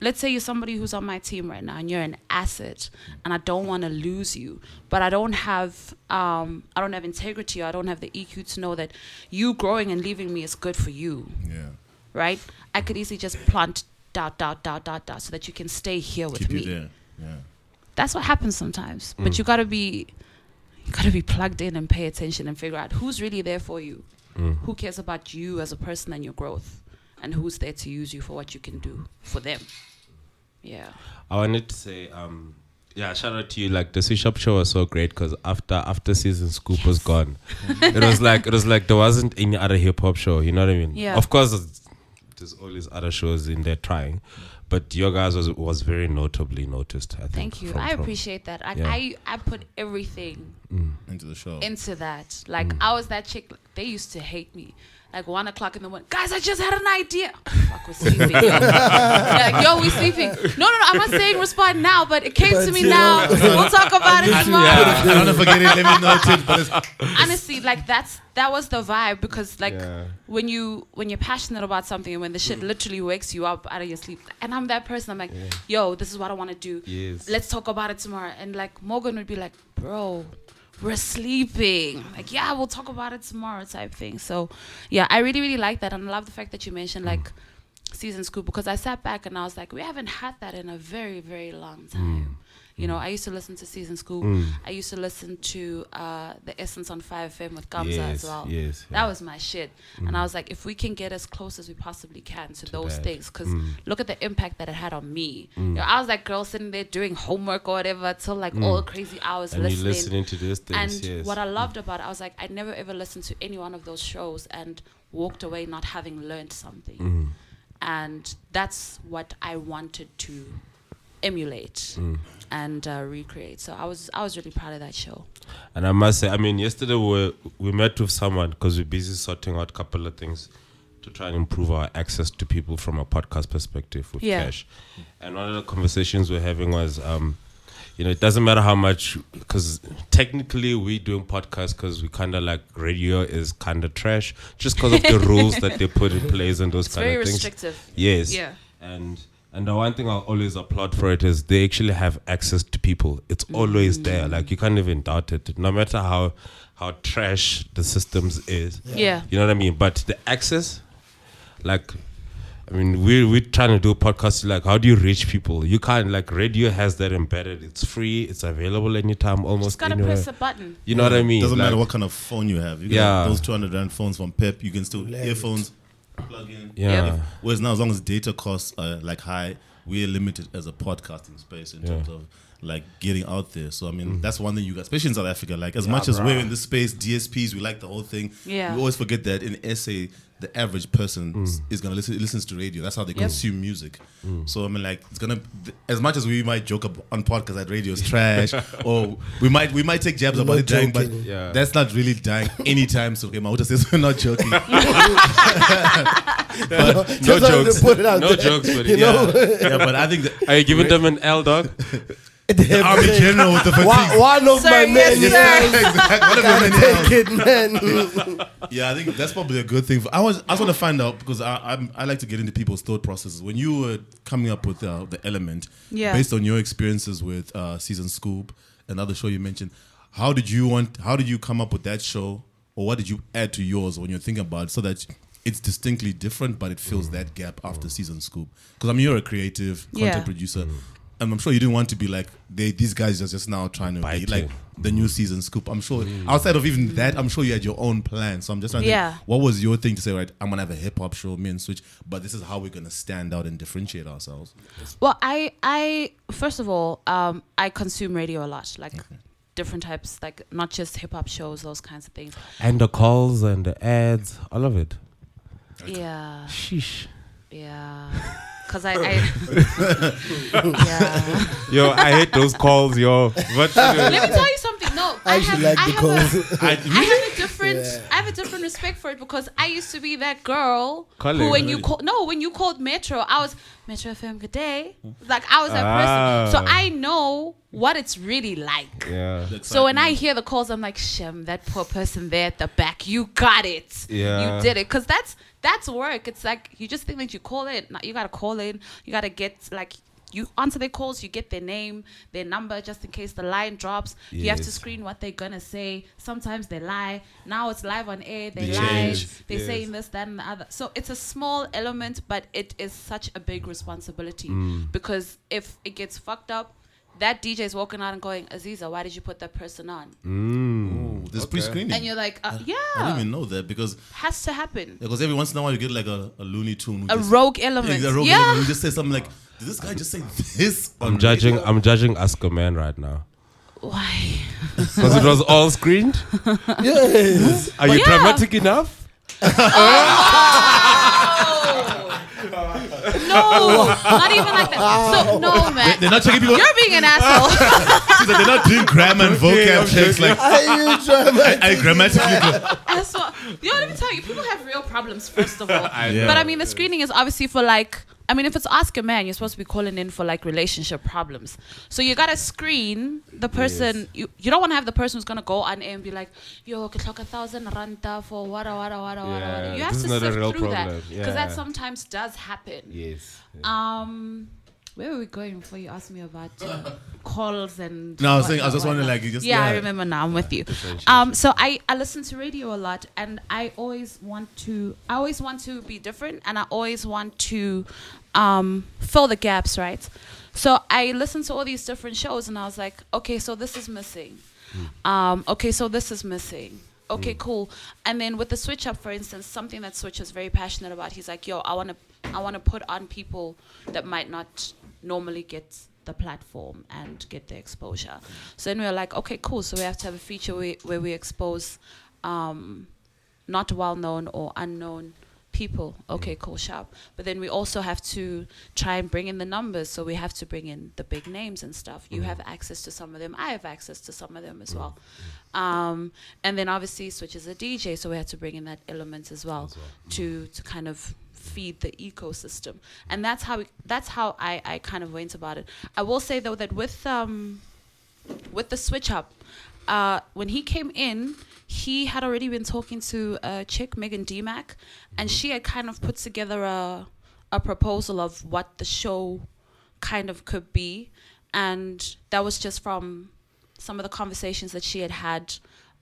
let's say you're somebody who's on my team right now and you're an asset and I don't want to lose you, but I don't have um I don't have integrity or I don't have the E Q to know that you growing and leaving me is good for you. Yeah. Right? I could easily just plant dot, dot, dot, dot, dot so that you can stay here with Keep me. You there. Yeah. That's what happens sometimes, mm. but you gotta be, you gotta be plugged in and pay attention and figure out who's really there for you, mm. who cares about you as a person and your growth, and who's there to use you for what you can do for them. Yeah. I wanted to say, um, yeah, shout out to you. Like the Switch Up show was so great because after after Season Scoop yes. was gone, it was like it was like there wasn't any other hip hop show. You know what I mean? Yeah. Of course, there's all these other shows in there trying. But your guys was was very notably noticed. I think. Thank you. From, I appreciate that. I, yeah. I I put everything mm. into the show. Into that, like mm. I was that chick. They used to hate me. Like one o'clock in the morning, guys. I just had an idea. Oh, fuck, we're sleeping. Like, yo, we're sleeping. No, no, no. I'm not saying respond now, but it came but to me yeah. now. We'll talk about it tomorrow. Yeah. I don't forget it. Let me know too. But it's honestly, like that's that was the vibe because like yeah. when you when you're passionate about something and when the shit mm. literally wakes you up out of your sleep, and I'm I'm that person. I'm like, yeah. yo, this is what I want to do. Yes. Let's talk about it tomorrow. And like Morgan would be like, bro, we're sleeping. Like, yeah, we'll talk about it tomorrow type thing. So yeah, I really, really like that. And I love the fact that you mentioned like mm. Season Scoop because I sat back and I was like, we haven't had that in a very, very long time. Mm. You know, I used to listen to Season Scoop. Mm. I used to listen to uh, The Essence on five F M with Gamza yes, as well. Yes, yeah. That was my shit. Mm. And I was like, if we can get as close as we possibly can to, to those that. things, because mm. look at the impact that it had on me. Mm. You know, I was that girl sitting there doing homework or whatever till like mm. all crazy hours and listening. listening to these things, and yes. what I loved mm. about it, I was like, I never ever listened to any one of those shows and walked away not having learned something. Mm. And that's what I wanted to emulate mm. and uh, recreate. So I was I was really proud of that show. And I must say, I mean, yesterday we we met with someone because we're busy sorting out a couple of things to try and improve our access to people from a podcast perspective with yeah. cash. And one of the conversations we're having was, um, you know, it doesn't matter how much, because technically we're doing podcasts because we kind of like radio is kind of trash just because of the rules that they put in place and those kind of things. It's very restrictive. Yes. Yeah. And And the one thing I always applaud for it is they actually have access to people. It's mm-hmm. always there. Like, you can't even doubt it. No matter how how trash the systems is. Yeah. yeah. You know what I mean? But the access, like, I mean, we're, we're trying to do podcasts. Like, how do you reach people? You can't, like, radio has that embedded. It's free. It's available anytime, almost anywhere. You just got to press a button. You know yeah. what I mean? Doesn't like, matter what kind of phone you have. You got yeah. those two hundred rand phones from Pep. You can still, earphones. plug in. Yeah. Whereas now, as long as data costs are like high, we're limited as a podcasting space in yeah. terms of like getting out there. So I mean, mm. that's one thing you got, especially in South Africa. Like as yeah, much bro. as we're in this space, D S Ps, we like the whole thing. Yeah. We always forget that in S A, the average person mm. is gonna listen listens to radio. That's how they yep. consume music. Mm. So I mean, like it's gonna th- as much as we might joke ab- on podcasts that radio is trash, or we might we might take jabs we're about it dying, but yeah. that's not really dying anytime. So okay, Mahuta says we're not joking. but no, no jokes, put it out no there. jokes, but yeah, yeah. But I think that, are you giving them an L, dog? The army general with the fatigue. Why, why not Sir, my yes, man? Yes, exactly. Gotta take it, man. Yeah, I think that's probably a good thing. For, I was, I just want to find out because I, I'm, I like to get into people's thought processes. When you were coming up with uh, the element, yeah. based on your experiences with uh, Season Scoop, another show you mentioned, how did you want? How did you come up with that show, or what did you add to yours when you're thinking about it so that it's distinctly different, but it fills mm. that gap after mm. Season Scoop? Because I mean, you're a creative content yeah. producer. Mm. And I'm sure you didn't want to be like, they, these guys are just now trying to Biting. be like the new Season Scoop. I'm sure, mm. outside of even that, I'm sure you had your own plan. So I'm just trying yeah. to think, what was your thing to say, right, I'm going to have a hip-hop show, me and Switch, but this is how we're going to stand out and differentiate ourselves? Well, I, I first of all, um, I consume radio a lot, like okay. different types, like not just hip-hop shows, those kinds of things. And the calls and the ads, all of it. Yeah. Sheesh. Yeah. Cause I, I yeah. Yo, I hate those calls, yo. But let me tell you something. No, I, I have, like I the have calls. A, I, I have a different, yeah. I have a different respect for it because I used to be that girl Calling. who, when you call, no, when you called Metro, I was Metro F M. Good day. Like I was that ah. person, so I know what it's really like. Yeah. That's so like when me. I hear the calls, I'm like, shim, that poor person there at the back. You got it. Yeah. You did it. Cause that's. That's work. It's like you just think that you call it. You gotta call in. You gotta get like you answer their calls. You get their name, their number, just in case the line drops. Yes. You have to screen what they're gonna say. Sometimes they lie. Now it's live on air. They yes. lie. They're yes. saying this, that, and the other. So it's a small element, but it is such a big responsibility mm. because if it gets fucked up, that D J is walking out and going, Aziza, why did you put that person on? Mm. Ooh, there's okay. pre-screening. And you're like, uh, yeah. I didn't even know that because... Has to happen. Because every once in a while you get like a, a Looney Tune. A just, rogue element. Yeah, a rogue yeah. element. You just say something like, did this guy just say this? I'm judging radio? I'm judging Ask a Man right now. Why? Because it was all screened? Yes. Are but you yeah. dramatic enough? No, not even like that. So, no, man. They're not checking people. You're being an asshole. She's like, they're not doing grammar and vocab okay, checks. Like, are you dramatic? I, I grammatically. That's what. You know, let me tell you, people have real problems, first of all. I yeah. But I mean, the screening is obviously for like, I mean, if it's Ask a Man, you're supposed to be calling in for like relationship problems. So you gotta screen the person. Yes. You you don't want to have the person who's gonna go on air and be like, yo, okay, clock a thousand ranta for wada wada wada wada. Yeah, you have to sift through problem. that because yeah. that sometimes does happen. Yes. Yeah. Um, where were we going before you asked me about uh, calls and? No, I was saying I was just wondering like you just. Yeah, yeah, I remember now. I'm with you. Um, so I I listen to radio a lot, and I always want to I always want to be different, and I always want to. Um, fill the gaps, right? So I listened to all these different shows and I was like, okay, so this is missing. Mm. Um, okay, so this is missing. Okay, mm. cool. And then with the Switch Up, for instance, something that Switch is very passionate about, he's like, yo, I want to I want to put on people that might not normally get the platform and get the exposure. So then we were like, okay, cool. So we have to have a feature where, where we expose um, not well-known or unknown people. Okay, cool, sharp. But then we also have to try and bring in the numbers, so we have to bring in the big names and stuff. You mm. have access to some of them. I have access to some of them as mm. well. Um, and then obviously Switch is a D J, so we had to bring in that element as well, as well. to to kind of feed the ecosystem. And that's how we, that's how I, I kind of went about it. I will say though that with um with the Switch Up, uh, when he came in, he had already been talking to a chick, Megan D-Mac, and she had kind of put together a a proposal of what the show kind of could be. And that was just from some of the conversations that she had had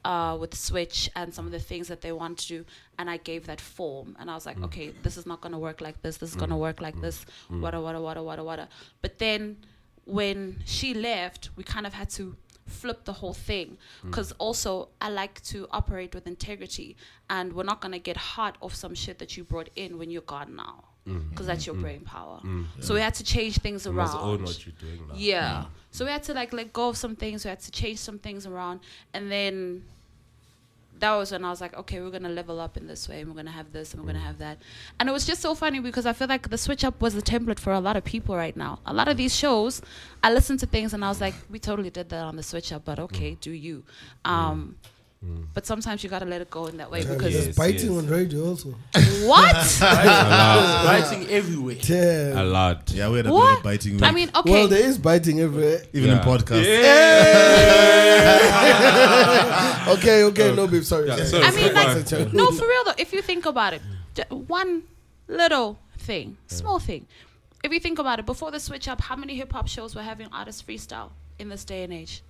uh, with Switch and some of the things that they wanted to do. And I gave that form. And I was like, mm. okay, this is not going to work like this. This is mm. going to work like mm. this. Wada, wada, wada, wada, wada. But then when she left, we kind of had to flip the whole thing, because mm. also I like to operate with integrity, and we're not going to get hot off some shit that you brought in when you're gone now, because mm. mm. that's your mm. brain power. Mm. Yeah. So we had to change things you around. You must own what you're doing now. Yeah. Mm. So we had to like let go of some things. We had to change some things around. And then that was when I was like, okay, we're going to level up in this way, and we're going to have this, and we're mm. going to have that. And it was just so funny, because I feel like the Switch Up was the template for a lot of people right now. A lot of these shows, I listened to things and I was like, we totally did that on the Switch Up, but okay, mm. do you. Um, mm. But sometimes you got to let it go in that way. Yeah, because yes, There's biting yes. on radio also. What? Biting everywhere. Yeah. A lot. Yeah, we had a bit of biting. I mean, okay. Well, there is biting everywhere. Even yeah. in podcasts. Yeah. Yeah. Okay, okay, no, babe, sorry. Yeah, sorry. sorry. I mean, like, no, for real though, if you think about it, one little thing, small thing. If you think about it, before the Switch Up, how many hip hop shows were having artists freestyle in this day and age?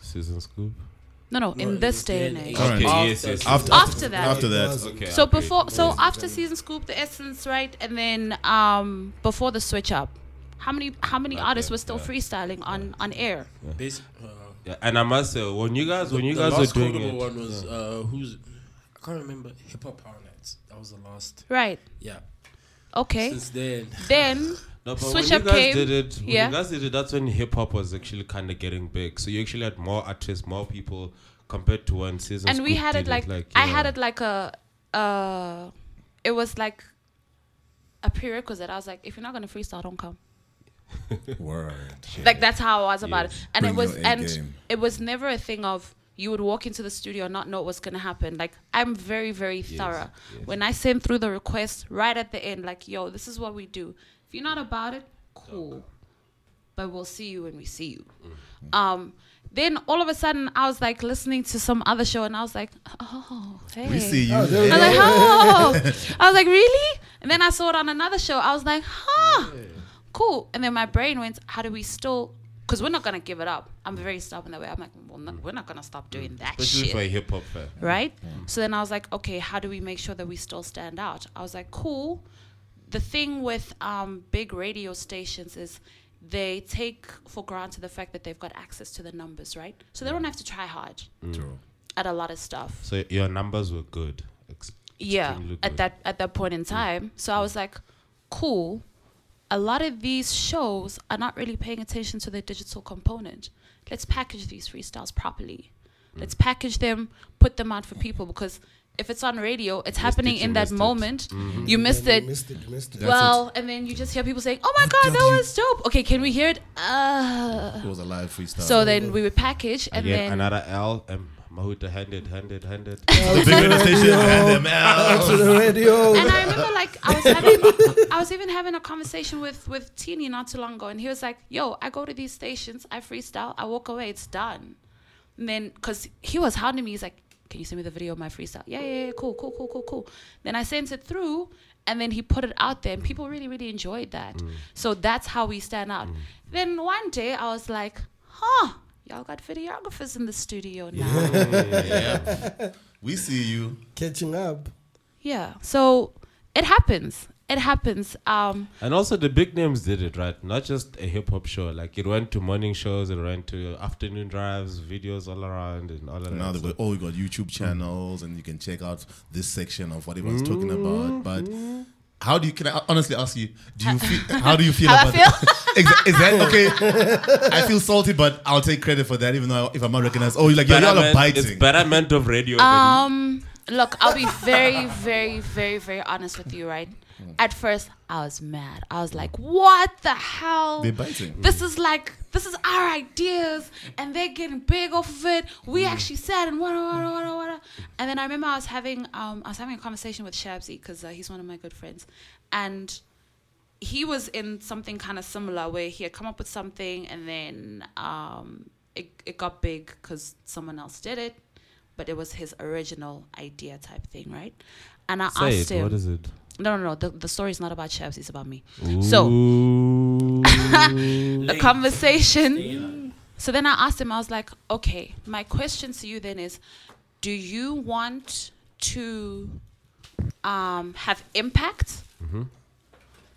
Season Scoop? No, no, in no, this day and age. Okay, after, yes, yes. After, after, after that. After that. Okay, so okay. before, so after Season Scoop, The Essence, right? And then um, before the Switch Up, how many how many okay, artists were still yeah. freestyling on, yeah. on air? Yeah. Bas- uh, Yeah, and I must say, when you guys, when you the guys were doing it, the last one was yeah. uh, who's I can't remember. Hip Hop Power Nights. That was the last. Right. Yeah. Okay. Since then, then no, but Switch Up came. Did it, when yeah. you guys did it, that's when hip hop was actually kind of getting big. So you actually had more artists, more people compared to one Season. And we had it like, it like I know. had it like a, uh, it was like a prerequisite. I was like, if you're not gonna freestyle, don't come. Word. Like that's how I was about yes. it, and Bring it was, and game. It was never a thing of you would walk into the studio and not know what's gonna happen. Like I'm very, very yes. thorough. Yes. When I send through the request right at the end, like yo, this is what we do. If you're not about it, cool, but we'll see you when we see you. Mm-hmm. Um, then all of a sudden, I was like listening to some other show, and I was like, oh, hey, we see you. Oh, yeah, yeah. I was like, oh, I was like, really? And then I saw it on another show. I was like, huh. Yeah. Cool. And then my brain went, how do we still, because we're not going to give it up. I'm very stubborn that way. I'm like, well, no, we're not going to stop doing that Especially shit. Especially for hip hop fair. Right? Yeah. So then I was like, okay, how do we make sure that we still stand out? I was like, cool. The thing with um, big radio stations is they take for granted the fact that they've got access to the numbers, right? So they don't have to try hard mm. at a lot of stuff. So your numbers were good. Ex- yeah, at good. that at that point in time. Mm. So I was like, cool. A lot of these shows are not really paying attention to their digital component. Let's package these freestyles properly. Mm. Let's package them, put them out for people, because if it's on radio, it's you happening it, in that moment. It. Mm-hmm. You missed it. You missed it. You missed it. Well, it. And then you just hear people saying, oh my God, that was dope. Okay, can we hear it? Uh, it was a live freestyle. So then we would package and Again, then. Another L. Um, Mahuta handed, handed, handed. The bigger station, hand them out to the radio. And I remember, like, I was having, I was even having a conversation with with Teeny not too long ago, and he was like, "Yo, I go to these stations, I freestyle, I walk away, it's done." And then, cause he was hounding me, he's like, "Can you send me the video of my freestyle?" Yeah, yeah, yeah, cool, cool, cool, cool, cool. Then I sent it through, and then he put it out there, and people really, really enjoyed that. Mm. So that's how we stand out. Mm. Then one day, I was like, "Huh." Y'all got videographers in the studio now. Yeah. Yeah. We see you. Catching up. Yeah. So it happens. It happens. Um, and also the big names did it, right? Not just a hip-hop show. Like it went to morning shows. It went to afternoon drives, videos all around and all of that. Now they've got, oh, we got YouTube channels and you can check out this section of what everyone's mm-hmm. talking about. But how do you, can I honestly ask you, do you feel, how do you feel about it? Is, is that okay? I feel salty, but I'll take credit for that, even though I, if I'm not recognized. Oh, you're like, you're all biting. It's betterment of radio. Um, look, I'll be very, very, very, very honest with you, right? At first, I was mad. I was like, what the hell? They're biting. This is like, this is our ideas, and they're getting big off of it. We actually said, and what, what, what, what. And then I remember I was having, um, I was having a conversation with Shabzy, because uh, he's one of my good friends. And he was in something kind of similar where he had come up with something and then um, it, it got big because someone else did it, but it was his original idea type thing, right? And I Say asked it. him... What is it? No, no, no. The, the story's not about chefs. It's about me. Ooh. So the conversation... Yeah. So then I asked him, I was like, okay, my question to you then is, do you want to um, have impact? Mm-hmm.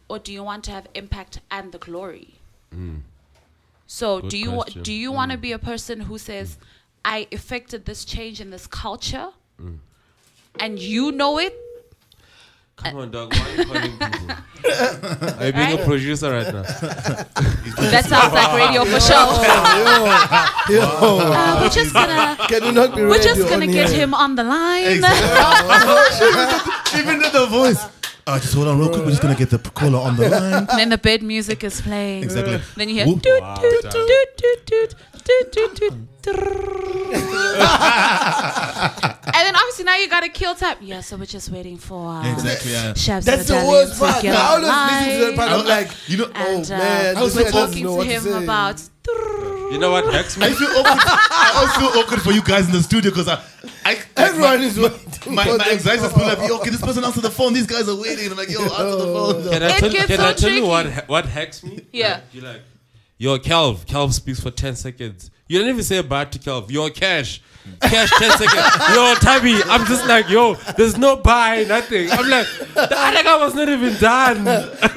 Or do you want to have impact and the glory? Mm. So Good do you question. do you mm. want to be a person who says, mm. I effected this change in this culture, mm. and you know it? Come on, dog. Why are you calling people? Are you being right? a producer right now? That sounds like radio for sure. Yo, yo, yo. Uh, we're just gonna. Can you not be we're just gonna get air? him on the line. Exactly. Even the voice. Uh, just hold on real quick. We're just gonna get the caller on the line. Then the bed music is playing. Exactly. Then you hear doot doot doot doot doot. And then obviously now you gotta kill tap. Yeah, so we're just waiting for uh, exactly. Yeah. Chefs That's the worst part. Now I listen to the part. I'm like, you know, and, oh uh, man, I was we're talking to him to about. You know what? Next week. I feel awkward. I feel awkward for you guys in the studio because I, I, everyone my, is waiting. My, my, my anxiety is like, okay, this person answered the phone. These guys are waiting. I'm like, yo, answer the phone. Can I tell, can so I tell you what what hacks me? Yeah. Like, you like. Yo, Kelv. Kelv speaks for ten seconds. You don't even say a bar to Kelv. Yo, Cash. Cash, ten seconds. Yo, Tabby. I'm just like, yo, there's no buy, nothing. I'm like, the other guy was not even done.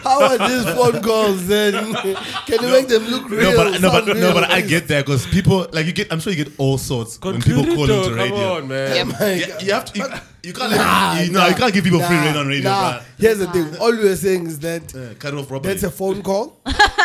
How are these phone calls then? Can you no, make them look real? No, but, no, but, real no, but I get that because people, like, you get, I'm sure you get all sorts Concurito, when people call into radio. Come on, man. Yeah, yeah, you have to. You, You can't, nah, let, you, nah, no, you can't give people nah, free rein on radio. Nah. Here's the nah. thing. All we're saying is that uh, cut off properly. That's a phone call.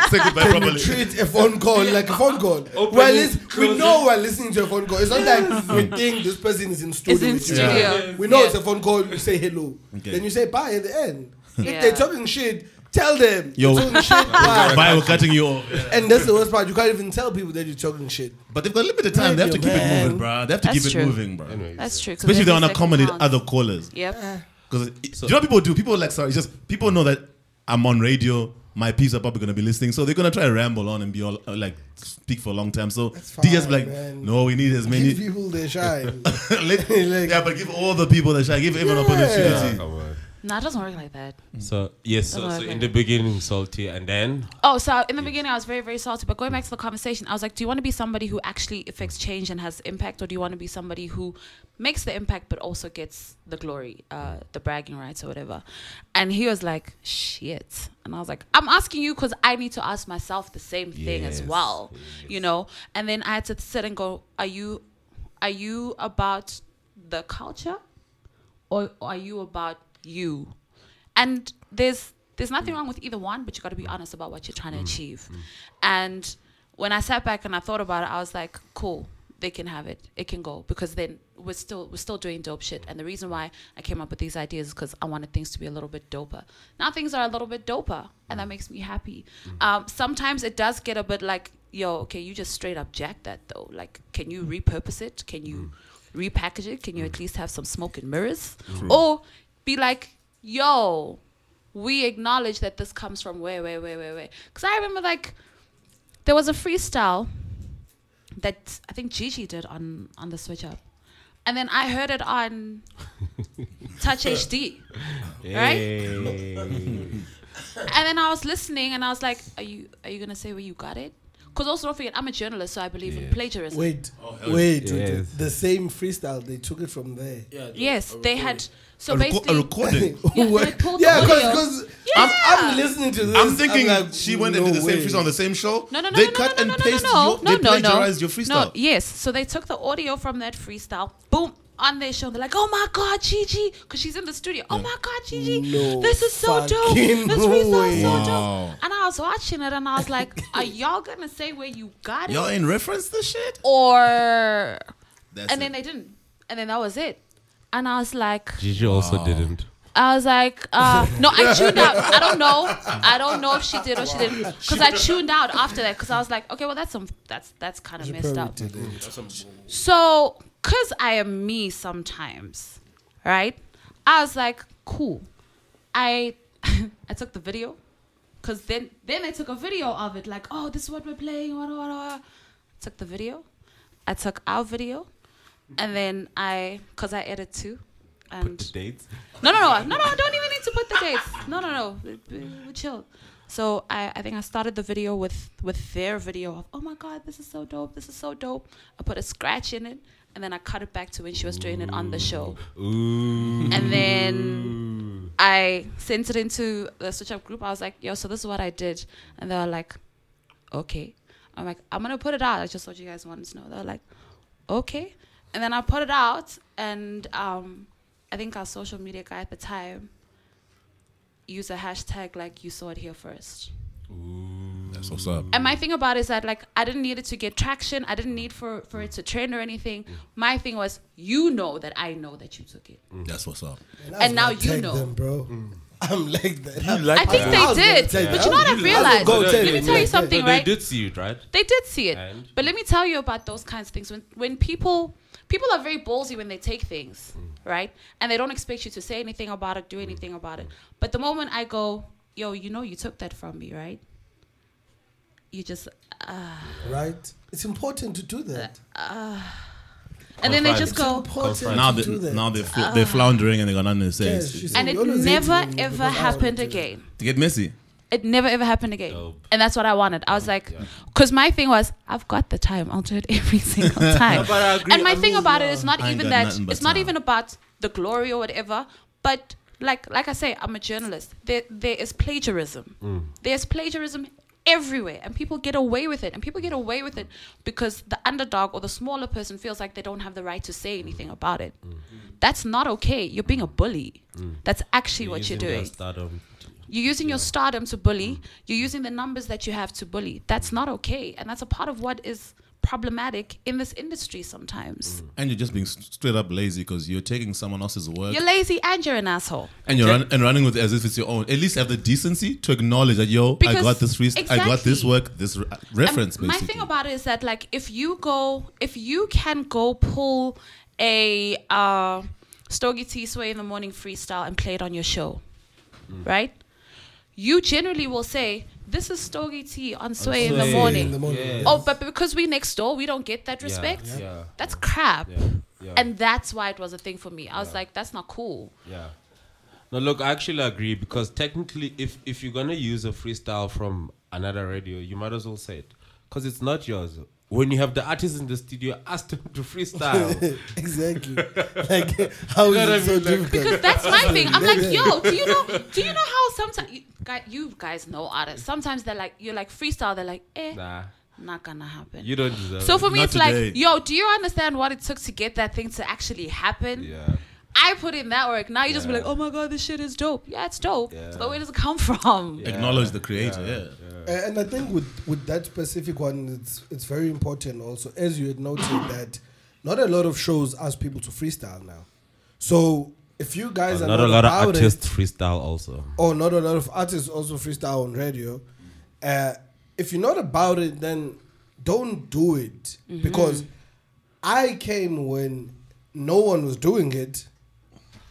Say goodbye Can properly. You treat a phone call like a phone call. Well, it, we know we're listening to a phone call. It's not like we think this person is in studio. In studio. Yeah. We know yeah. it's a phone call. You say hello. Okay. Then you say bye at the end. Yeah. If they're talking shit, tell them. Yo. You're talking shit. Bye. Bye, we're cutting you off. Yeah. And that's the worst part. You can't even tell people that you're talking shit. But they've got a little bit of time. They have to keep man. it moving, bro. They have to that's keep true. it moving, bro. Anyways. That's true. Especially if they want to accommodate count. other callers. Yep. Because uh, so, you know what people do? People like, sorry, it's just people know that I'm on radio. My peeps are probably going to be listening. So they're going to try to ramble on and be all, uh, like, speak for a long time. So D Js be like, man. no, we need as many. Give people their shine. like, yeah, but give all the people their shine. Give everyone yeah. an opportunity. Yeah, No, it doesn't work like that. So, yes, so, so in the beginning, salty, and then? Oh, so in the yes. beginning, I was very, very salty. But going back to the conversation, I was like, do you want to be somebody who actually affects change and has impact, or do you want to be somebody who makes the impact but also gets the glory, uh, the bragging rights or whatever? And he was like, shit. And I was like, I'm asking you because I need to ask myself the same thing yes. as well, yes. you know? And then I had to sit and go, are you, are you about the culture, or are you about you? And there's there's nothing wrong with either one, but you got to be honest about what you're trying to mm. achieve. Mm. And when I sat back and I thought about it, I was like, cool, they can have it, it can go, because then we're still we're still doing dope shit. And the reason why I came up with these ideas is because I wanted things to be a little bit doper. Now things are a little bit doper, and that makes me happy. Mm. Um, sometimes it does get a bit like, yo, okay, you just straight up jack that though. Like, can you repurpose it? Can you mm. repackage it? Can you at least have some smoke and mirrors? Mm. Or be like, yo, we acknowledge that this comes from where, where, where, where, where. Because I remember, like, there was a freestyle that I think Gigi did on, on the Switch Up. And then I heard it on Touch H D, right? Hey. And then I was listening and I was like, are you are you going to say where you got it? Because also, don't forget, I'm a journalist, so I believe yeah. in plagiarism. Wait, oh, wait, yes. wait. The same freestyle, they took it from there. Yeah, the, yes, they had... So a basically, reco- a recording. Yeah, because yeah, because yeah. I'm, I'm listening to this. I'm thinking I'm like, she went no and did the same freestyle on the same show. No, no, no, they no, cut no, no, and paste no, no, your, no, they no, plagiarized no. your freestyle. No, yes, so they took the audio from that freestyle. Boom. On their show, they're like, oh my god, Gigi, because she's in the studio. Oh my god, Gigi, no this is so dope. This freestyle is so wow. dope. And I was watching it and I was like, are y'all gonna say where you got it? Y'all in reference to shit? Or That's and it. Then they didn't. And then that was it. And I was like, Gigi also wow. didn't. I was like, uh, no, I tuned out. I don't know. I don't know if she did or wow. she didn't, because I tuned out after that. Because I was like, okay, well, that's some, that's that's kind of messed up. So, cause I am me sometimes, right? I was like, cool. I I took the video, cause then then I took a video of it. Like, oh, this is what we're playing. What what what? Took the video. I took our video. And then I, because I edit too. And put the dates? No, no, no. No, no, I don't even need to put the dates. No, no, no. We're chill. So I, I think I started the video with, with their video of, oh my God, this is so dope. This is so dope. I put a scratch in it. And then I cut it back to when she was doing it on the show. Ooh. And then I sent it into the Switch Up group. I was like, yo, so this is what I did. And they were like, okay. I'm like, I'm gonna put it out. That's just what you guys wanted to know. They're like, okay. And then I put it out, and um, I think our social media guy at the time used a hashtag like, you saw it here first. Ooh, that's what's up. And my thing about it is that, like, I didn't need it to get traction. I didn't need for, for it to trend or anything. Mm. My thing was, you know that I know that you took it. Mm. That's what's up. And, and now you know. Them, bro. Mm. I'm like that. You like I think that? They I did. But that. You know what I've realized? Let me tell you something, yeah. right? They did see it, right? They did see it. And? But let me tell you about those kinds of things. When when people people are very ballsy when they take things, mm. right? And they don't expect you to say anything about it, do anything mm. about it. But the moment I go, yo, you know you took that from me, right? You just... Uh, right? It's important to do that. Uh, And then they just go, now, they, now they're, fl- uh, they're floundering and they're going to say yes, and it never, ever happened again. To get messy? It never, ever happened again. Dope. And that's what I wanted. I was like, because yeah. my thing was, I've got the time. I'll do it every single time. No, and my I thing mean, about uh, it is not even that, it's not time. Even about the glory or whatever, but like like I say, I'm a journalist. There There is plagiarism. Mm. There's plagiarism everywhere, and people get away with it and people get away with it because the underdog or the smaller person feels like they don't have the right to say anything mm. about it. Mm. That's not okay. You're being a bully. Mm. That's actually you're what you're doing. Stardom. You're using yeah. your stardom to bully. Mm. You're using the numbers that you have to bully. That's not okay, and that's a part of what is problematic in this industry sometimes. Mm. And you're just being straight up lazy because you're taking someone else's work. You're lazy and you're an asshole. And you're yeah. run, and running with it as if it's your own. At least have the decency to acknowledge that, yo, because I got this re- exactly. I got this work, this re- reference. And basically, my thing about it is that, like, if you go, if you can go pull a uh, Stogie T Sway in the Morning freestyle and play it on your show, mm. right? You generally will say, this is Stogie T on Sway, Sway in the Morning. In the morning. Yes. Oh, but because we next door, we don't get that respect? Yeah, yeah. That's crap. Yeah, yeah. And that's why it was a thing for me. I yeah. was like, that's not cool. Yeah. No, look, I actually agree, because technically, if, if you're going to use a freestyle from another radio, you might as well say it, because it's not yours. When you have the artist in the studio, ask them to freestyle. Exactly. Like, how is it so difficult? Because that's my thing. I'm like, yo, do you know? Do you know how sometimes you, you guys know artists? Sometimes they're like, you're like freestyle. They're like, eh, nah, not gonna happen. You don't deserve. So for me, it's like, yo, do you understand what it took to get that thing to actually happen? Yeah. I put in that work. Now you yeah. just be like, oh my God, this shit is dope. Yeah, it's dope. Yeah. So where does it come from? Yeah. Acknowledge the creator, yeah. yeah. yeah. And I think with, with that specific one, it's it's very important also, as you had noted, that not a lot of shows ask people to freestyle now. So if you guys uh, are not, not a lot of artists it, freestyle also. Or not a lot of artists also freestyle on radio. Uh, if you're not about it, then don't do it. Mm-hmm. Because I came when no one was doing it.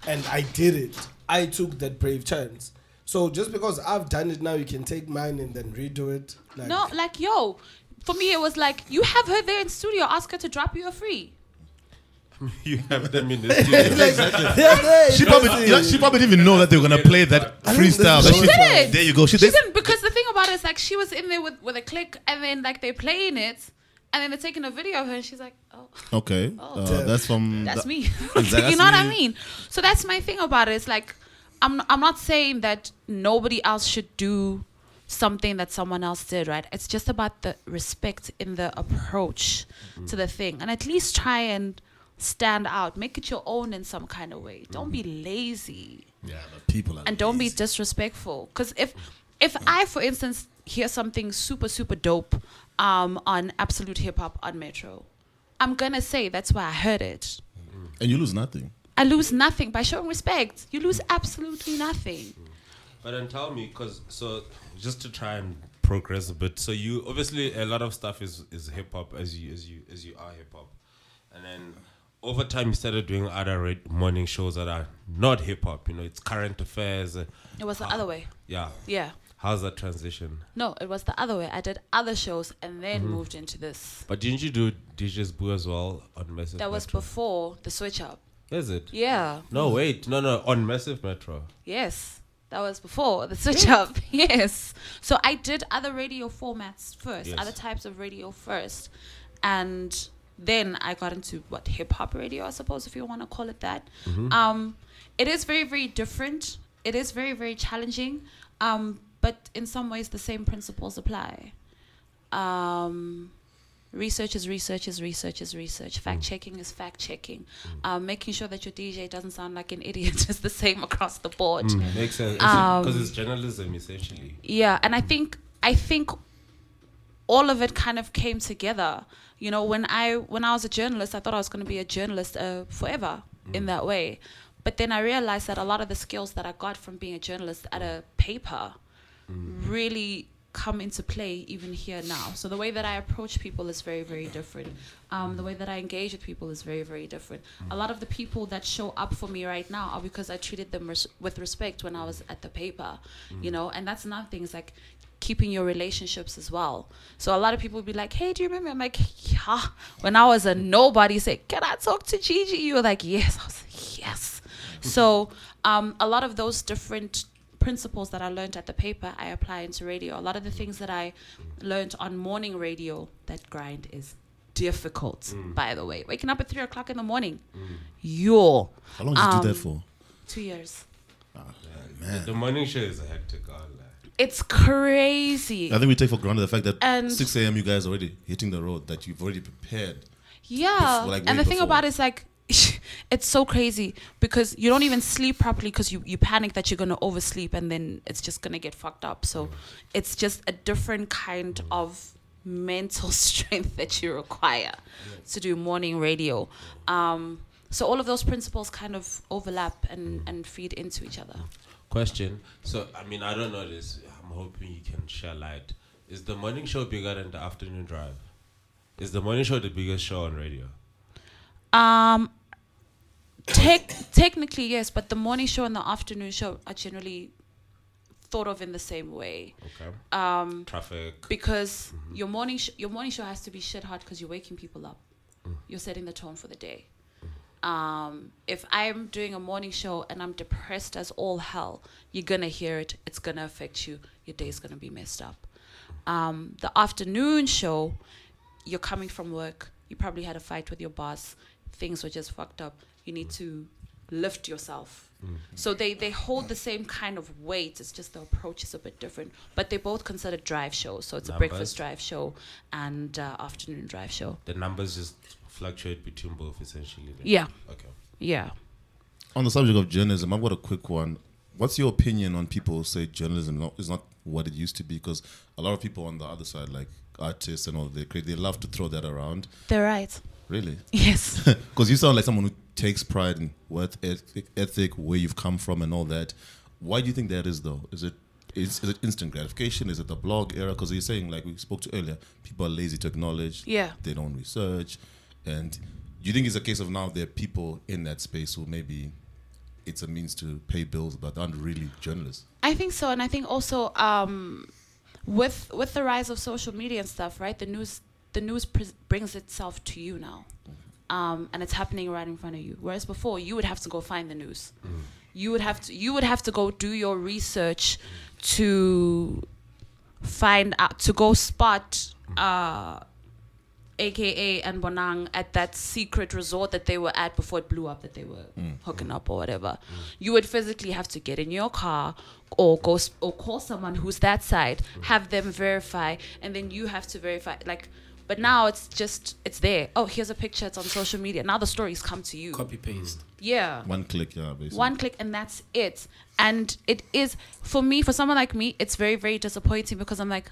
And I did it. I took that brave chance. So just because I've done it now, you can take mine and then redo it. Like, no, like, yo, for me, it was like, you have her there in studio. Ask her to drop you a free. You have them in the studio. Like, yeah, yeah, she, probably, you know, she probably didn't even know that they were going to play that freestyle. She, she didn't. There you go. She, she didn't, because the thing about it is, like, she was in there with, with a click, and then, like, they're playing it. And then they're taking a video of her, and she's like, oh. Okay. Oh, uh, that's from... That's me. That's you know what me. I mean? So that's my thing about it. It's like, I'm I'm not saying that nobody else should do something that someone else did, right? It's just about the respect in the approach mm-hmm. to the thing. And at least try and stand out. Make it your own in some kind of way. Don't mm-hmm. be lazy. Yeah, but people are And lazy. Don't be disrespectful. Because if, if mm-hmm. I, for instance, hear something super, super dope um, on Absolute Hip Hop on Metro, I'm going to say that's why I heard it. And you lose nothing. I lose nothing. By showing respect, you lose absolutely nothing. But then tell me, because, so, just to try and progress a bit, so you, obviously, a lot of stuff is, is hip-hop, as you as you, as you are hip-hop. And then, over time, you started doing other morning shows that are not hip-hop. You know, it's current affairs. It was the uh, other way. Yeah. Yeah. How's that transition? No, it was the other way. I did other shows and then mm-hmm. moved into this. But didn't you do D J's Boo as well on Massive That Metro? Was before the Switch Up. Is it? Yeah. No, wait. No, no. On Massive Metro. Yes. That was before the Switch yes. Up. Yes. So I did other radio formats first, yes. other types of radio first. And then I got into, what, hip-hop radio, I suppose, if you want to call it that. Mm-hmm. Um, it is very, very different. It is very, very challenging. Um... But in some ways, the same principles apply. Um, research is research is research is research. Fact checking mm. is fact checking. Mm. Um, making sure that your D J doesn't sound like an idiot is the same across the board. Mm. Makes sense because um, it's journalism essentially. Yeah, and I think I think all of it kind of came together. You know, when I when I was a journalist, I thought I was going to be a journalist uh, forever mm. in that way. But then I realized that a lot of the skills that I got from being a journalist at a paper mm. really come into play even here now. So the way that I approach people is very, very different. Um, the way that I engage with people is very, very different. Mm. A lot of the people that show up for me right now are because I treated them res- with respect when I was at the paper, mm. you know, and that's another thing. It's like keeping your relationships as well. So a lot of people would be like, hey, do you remember? I'm like, yeah. When I was a nobody, say, can I talk to Gigi? You were like, yes. I was like, yes. So um, a lot of those different principles that I learned at the paper, I apply into radio. A lot of the things that I learned on morning radio, that grind is difficult, mm. by the way. Waking up at three o'clock in the morning. Mm. Yo. How long did um, you do that for? Two years. Oh, man. The morning show is a hectic hour. It's crazy. I think we take for granted the fact that and six a.m. you guys already hitting the road, that you've already prepared. Yeah. Bef- like and the thing before. about it is like, it's so crazy because you don't even sleep properly because you, you panic that you're going to oversleep and then it's just going to get fucked up. So mm. it's just a different kind mm. of mental strength that you require mm. to do morning radio. Um, so all of those principles kind of overlap and, mm. and feed into each other. Question. So, I mean, I don't know this. I'm hoping you can share light. Is the morning show bigger than the afternoon drive? Is the morning show the biggest show on radio? Um... Tec- technically, yes, but the morning show and the afternoon show are generally thought of in the same way. Okay. Um, Traffic. Because mm-hmm. your morning sh- your morning show has to be shit hot because you're waking people up. Mm. You're setting the tone for the day. Mm. Um, if I'm doing a morning show and I'm depressed as all hell, you're going to hear it. It's going to affect you. Your day's going to be messed up. Um, the afternoon show, you're coming from work. You probably had a fight with your boss. Things were just fucked up. You need to lift yourself. Mm-hmm. So they, they hold the same kind of weight. It's just the approach is a bit different. But they both considered drive shows. So it's numbers. a breakfast drive show and uh, afternoon drive show. The numbers just fluctuate between both, essentially. Then. Yeah. Okay. Yeah. On the subject of journalism, I've got a quick one. What's your opinion on people who say journalism is not what it used to be? Because a lot of people on the other side, like artists and all, they create, they love to throw that around. They're right. Really? Yes. Because you sound like someone who takes pride in work ethic, ethic, where you've come from and all that. Why do you think that is, though? Is it is, is it instant gratification? Is it the blog era? Because you're saying, like we spoke to earlier, people are lazy to acknowledge. Yeah. They don't research. And do you think it's a case of now there are people in that space who maybe it's a means to pay bills but aren't really journalists? I think so. And I think also um, with with the rise of social media and stuff, right, the news... the news pres- brings itself to you now. Um, and it's happening right in front of you. Whereas before, you would have to go find the news. Mm. You would have to you would have to go do your research to find out, to go spot uh, A K A and Bonang at that secret resort that they were at before it blew up, that they were mm. hooking up or whatever. Mm. You would physically have to get in your car or go sp- or call someone who's that side, have them verify, and then you have to verify. Like... But now it's just, it's there. Oh, here's a picture. It's on social media. Now the stories come to you. Copy paste. Yeah. One click, yeah, basically. One click and that's it. And it is, for me, for someone like me, it's very, very disappointing because I'm like,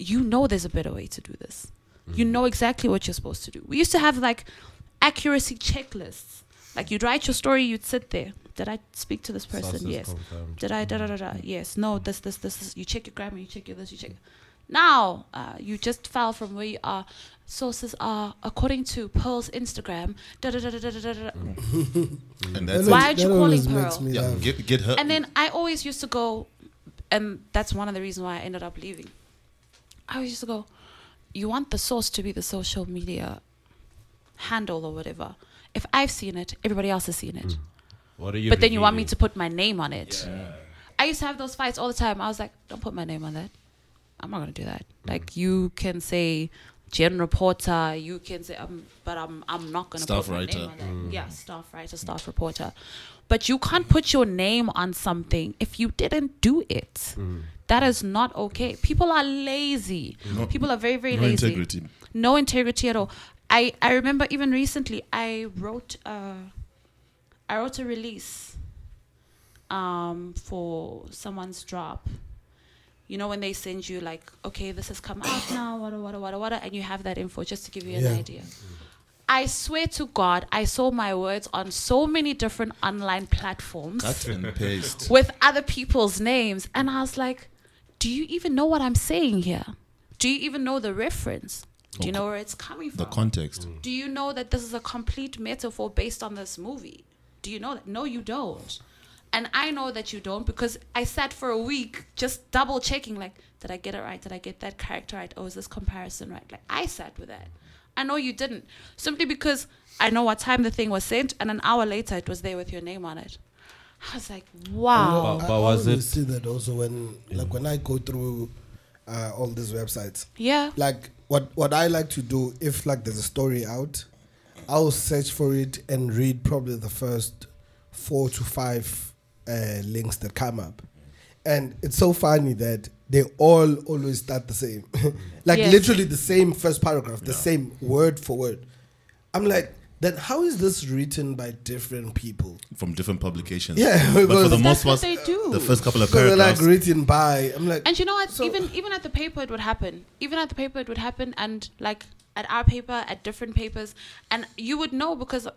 you know there's a better way to do this. Mm. You know exactly what you're supposed to do. We used to have like accuracy checklists. Like you'd write your story, you'd sit there. Did I speak to this person? Sources yes. Confirmed. Did I, da, da, da, da, yes. No, this, this, this, this. You check your grammar, you check your this, you check Now, uh, you just fell from where you are. Sources are, according to Pearl's Instagram, da da da da da da da. And that's why are you calling Pearl? Yeah, get, get her. And then I always used to go, and that's one of the reasons why I ended up leaving. I always used to go, you want the source to be the social media handle or whatever. If I've seen it, everybody else has seen it. Mm. What are you? But then you want me to put my name on it. Yeah. I used to have those fights all the time. I was like, don't put my name on that. I'm not going to do that. Like, you can say Jen reporter, you can say, um, but I'm I'm not going to put my name on that. Mm. Yeah, staff writer, staff reporter. But you can't put your name on something if you didn't do it. Mm. That is not okay. People are lazy. No, People are very, very no lazy. No integrity. No integrity at all. I, I remember even recently, I wrote a, I wrote a release um, for someone's drop. You know, when they send you like, okay, this has come out now, wada, wada, wada, wada, and you have that info just to give you an yeah. idea. I swear to God, I saw my words on so many different online platforms. Cut and paste. With other people's names. And I was like, do you even know what I'm saying here? Do you even know the reference? Do you know where it's coming from? The context. Mm. Do you know that this is a complete metaphor based on this movie? Do you know that? No, you don't. And I know that you don't, because I sat for a week just double checking, like, did I get it right? Did I get that character right? Oh, is this comparison right? Like, I sat with that. I know you didn't. Simply because I know what time the thing was sent, and an hour later it was there with your name on it. I was like, wow. But, but I was it? See that also when, like, yeah. when I go through uh, all these websites. Yeah. Like, what what I like to do, if like there's a story out, I'll search for it and read probably the first four to five. Uh, links that come up, and it's so funny that they all always start the same like yes. literally the same first paragraph, the yeah. same word for word. I'm like, then how is this written by different people from different publications? Yeah, because but for the most part they do the first couple of paragraphs they're like written by. I'm like, and you know what, so even even at the paper it would happen even at the paper it would happen and like at our paper, at different papers, and you would know because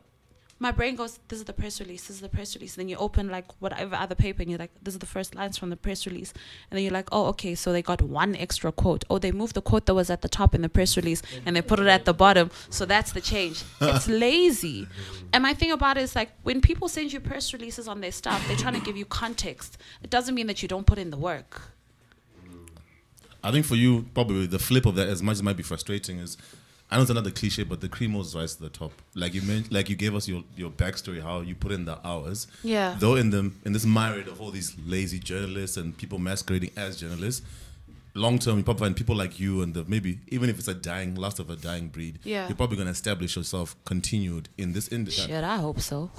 my brain goes, this is the press release, this is the press release. And then you open like whatever other paper and you're like, this is the first lines from the press release. And then you're like, oh, okay, so they got one extra quote. Oh, they moved the quote that was at the top in the press release and they put it at the bottom. So that's the change. It's lazy. And my thing about it is like, when people send you press releases on their stuff, they're trying to give you context. It doesn't mean that you don't put in the work. I think for you, probably the flip of that, as much as it might be frustrating, is I know it's another cliche, but the cream always rises to the top. Like you meant, like you gave us your, your backstory, how you put in the hours. Yeah. Though in the in this myriad of all these lazy journalists and people masquerading as journalists, long term you probably find people like you and the, maybe even if it's a dying last of a dying breed, yeah. you're probably gonna establish yourself continued in this industry. Shit, I hope so.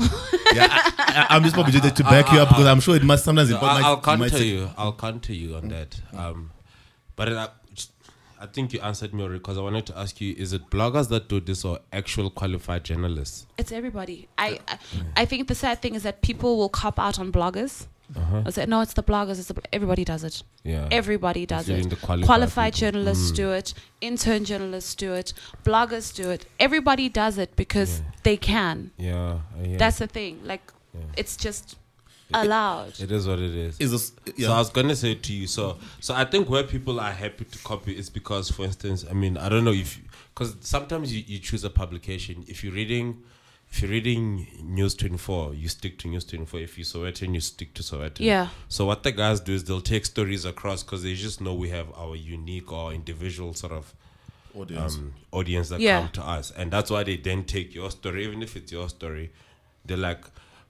yeah, I, I, I'm just probably doing that to back you up because I'm sure it must sometimes. No, it might, I'll counter might you. I'll counter you on that. Um, but. It, uh, I think you answered me already because I wanted to ask you, is it bloggers that do this or actual qualified journalists? It's everybody. I I, I think the sad thing is that people will cop out on bloggers. Uh-huh. I say, no, it's the bloggers. It's the bl- everybody does it. Yeah. Everybody does it. Qualified, qualified journalists mm. do it. Intern journalists do it. Bloggers do it. Everybody does it because yeah. they can. Yeah. yeah. That's the thing. Like, yeah. it's just... allowed. It is what it is. Is this, yeah. So I was gonna say to you. So, so I think where people are happy to copy is because, for instance, I mean, I don't know if, because sometimes you, you choose a publication. If you're reading, if you're reading News twenty-four, you stick to News twenty-four. If you Sowetan, you stick to Sowetan. Yeah. So what the guys do is they'll take stories across because they just know we have our unique or individual sort of audience, um, audience that yeah. come to us, and that's why they then take your story, even if it's your story. They're like,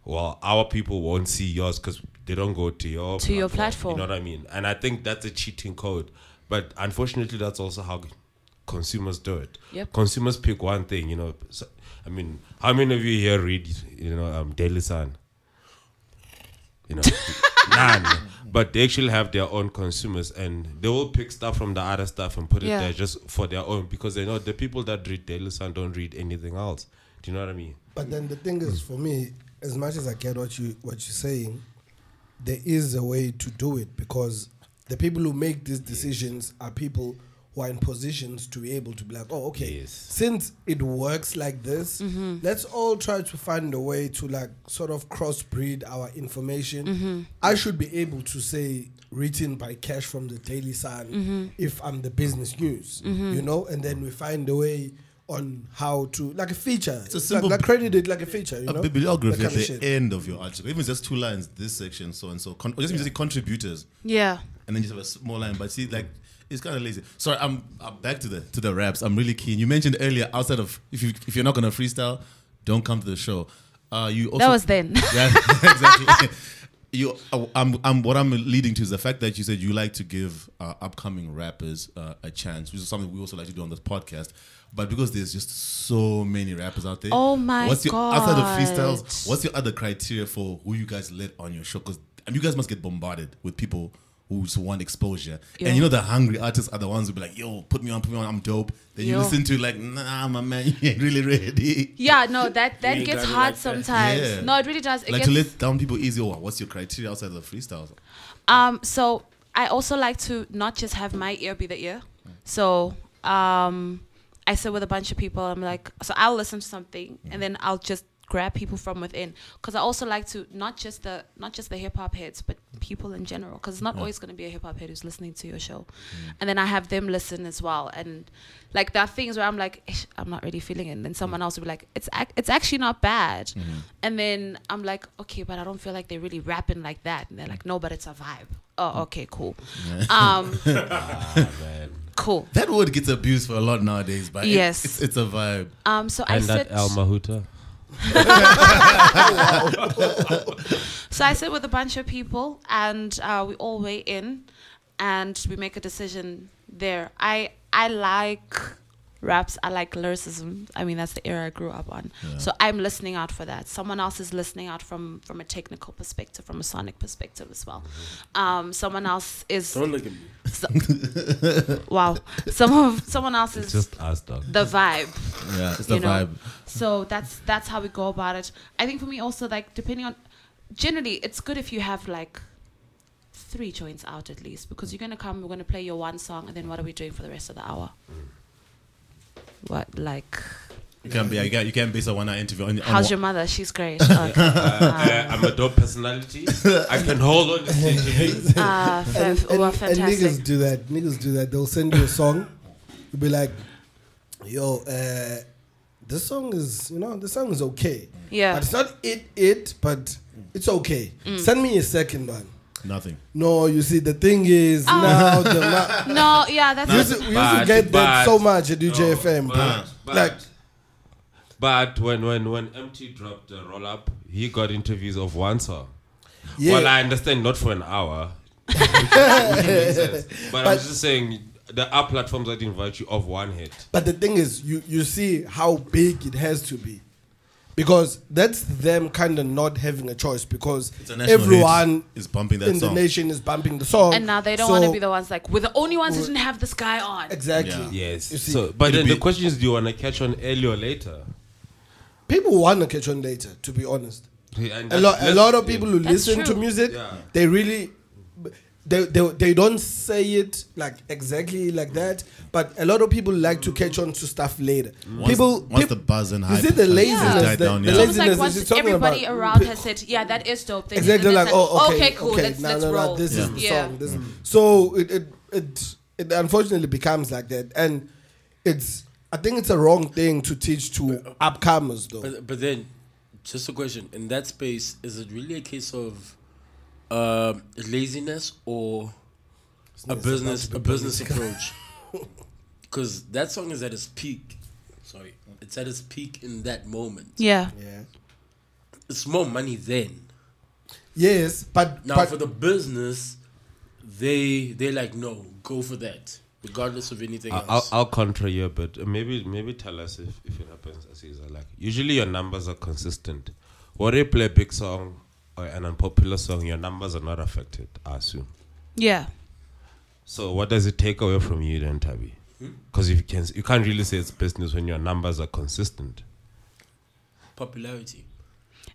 well, our people won't see yours because they don't go to your to platform, your platform. You know what I mean? And I think that's a cheating code. But unfortunately, that's also how consumers do it. Yep. Consumers pick one thing, you know. So, I mean, how many of you here read, you know, um, Daily Sun? You know, none. But they actually have their own consumers, and they will pick stuff from the other stuff and put it yeah. there just for their own, because they know the people that read Daily Sun don't read anything else. Do you know what I mean? But then the thing is, for me, as much as I get what you what you're saying, there is a way to do it because the people who make these decisions yes. are people who are in positions to be able to be like, oh, okay, yes. since it works like this, mm-hmm. let's all try to find a way to like sort of crossbreed our information. Mm-hmm. I should be able to say written by Cash from the Daily Sun mm-hmm. if I'm the business news, mm-hmm. you know, and then we find a way on how to, like a feature. It's a simple... Like, like credited, like a feature, you a know? A bibliography at the end of your article. Even just two lines, this section, so and so. Con- or just yeah. just contributors. Yeah. And then just have a small line. But see, like, it's kind of lazy. Sorry, I'm, I'm back to the to the raps. I'm really keen. You mentioned earlier, outside of, if, you, if you're not going to freestyle, don't come to the show. Uh, you also, that was then. Yeah, exactly. You, I'm, I'm, what I'm leading to is the fact that you said you like to give uh, upcoming rappers uh, a chance, which is something we also like to do on this podcast. But because there's just so many rappers out there, oh my what's your, god! Outside of freestyles, what's your other criteria for who you guys let on your show? Because I mean, you guys must get bombarded with people who just want exposure, yo. And you know the hungry artists are the ones who be like, "Yo, put me on, put me on, I'm dope." Then yo. you listen to like, "Nah, my man, you ain't really ready." Yeah, no, that that really gets hard like sometimes. Yeah. No, it really does. It like gets... to let down people easy. Oh, what's your criteria outside of the freestyles? Um, so I also like to not just have my ear be the ear. So um, I sit with a bunch of people. I'm like, so I'll listen to something, mm. and then I'll just grab people from within, because I also like to not just the not just the hip-hop heads, but people in general, because it's not yeah. always going to be a hip-hop head who's listening to your show, mm. and then I have them listen as well, and like there are things where I'm like, I'm not really feeling it, and then someone mm. else will be like, it's ac- it's actually not bad, mm. and then I'm like, okay, but I don't feel like they're really rapping like that, and they're like, no, but it's a vibe. Oh, okay, cool. um ah, man. Cool. That word gets abused for a lot nowadays, but yes, it, it's, it's a vibe. Um, so and I said Al Mahuta. So I sit with a bunch of people, and uh, we all weigh in, and we make a decision there. I I like raps. I like lyricism. I mean, that's the era I grew up on. Yeah. So I'm listening out for that. Someone else is listening out from, from a technical perspective, from a sonic perspective as well. Um, someone else is. Don't look at me. So, wow. Someone someone else it's is just us, dog. The vibe. Yeah, it's the know? vibe. So that's that's how we go about it. I think for me also, like, depending on, generally it's good if you have like three joints out at least, because you're gonna come, we're gonna play your one song, and then what are we doing for the rest of the hour? What like? You can be. You can. You can base a one-hour interview on. How's on your mother? She's great. Okay. uh, uh, I'm a dope personality. I can hold on to interviews. Ah, uh, fam- and, and, oh, fantastic. And niggas do that. Niggas do that. They'll send you a song. You'll be like, yo, uh, this song is, you know, this song is okay. Yeah. But it's not it. It. But it's okay. Mm. Send me a second one. Nothing. No, you see, the thing is oh. now the ma- no, yeah, that's it. We used to get that so much at U J F M, no, but, but, like, but when when when M T dropped the roll up, he got interviews of one song. Yeah. Well, I understand not for an hour, which, which makes sense. But, but I'm just saying there are platforms that invite you of one hit. But the thing is, you you see how big it has to be. Because that's them kind of not having a choice, because everyone is bumping that in song. The nation is bumping the song. And now they don't so want to be the ones like, we're the only ones who didn't have this guy on. Exactly. Yeah. Yes. You see, so, but then the question is, do you want to catch on earlier or later? People want to catch on later, to be honest. Yeah, a, lo- a lot of people who listen true. to music, yeah. they really... They, they they don't say it like exactly like that, but a lot of people like to catch on to stuff later. Once, people once people, the buzz and hype, you see the laziness, yeah. died the, down, the yeah. laziness like once everybody about, around has said, yeah, that is dope. They exactly like, like oh okay, okay cool, okay, let's, no, let's no, roll. No, this yeah. is the yeah. song. This mm. So it, it it it unfortunately becomes like that, and it's I think it's a wrong thing to teach to but, upcomers though. But, but then, just a question: in that space, is it really a case of Uh, laziness or a business a business approach? Because that song is at its peak. Sorry, it's at its peak in that moment. Yeah, yeah. It's more money then. Yes, but now but, for the business, they they like no, go for that regardless of anything I'll, else. I'll, I'll contra you a bit. Maybe maybe tell us if, if it happens. Aziza, like usually your numbers are consistent. What do you play a big song? Or an unpopular song, your numbers are not affected, I assume. Yeah. So what does it take away from you then, Tabby? Because you can, you can't really say it's business when your numbers are consistent. Popularity.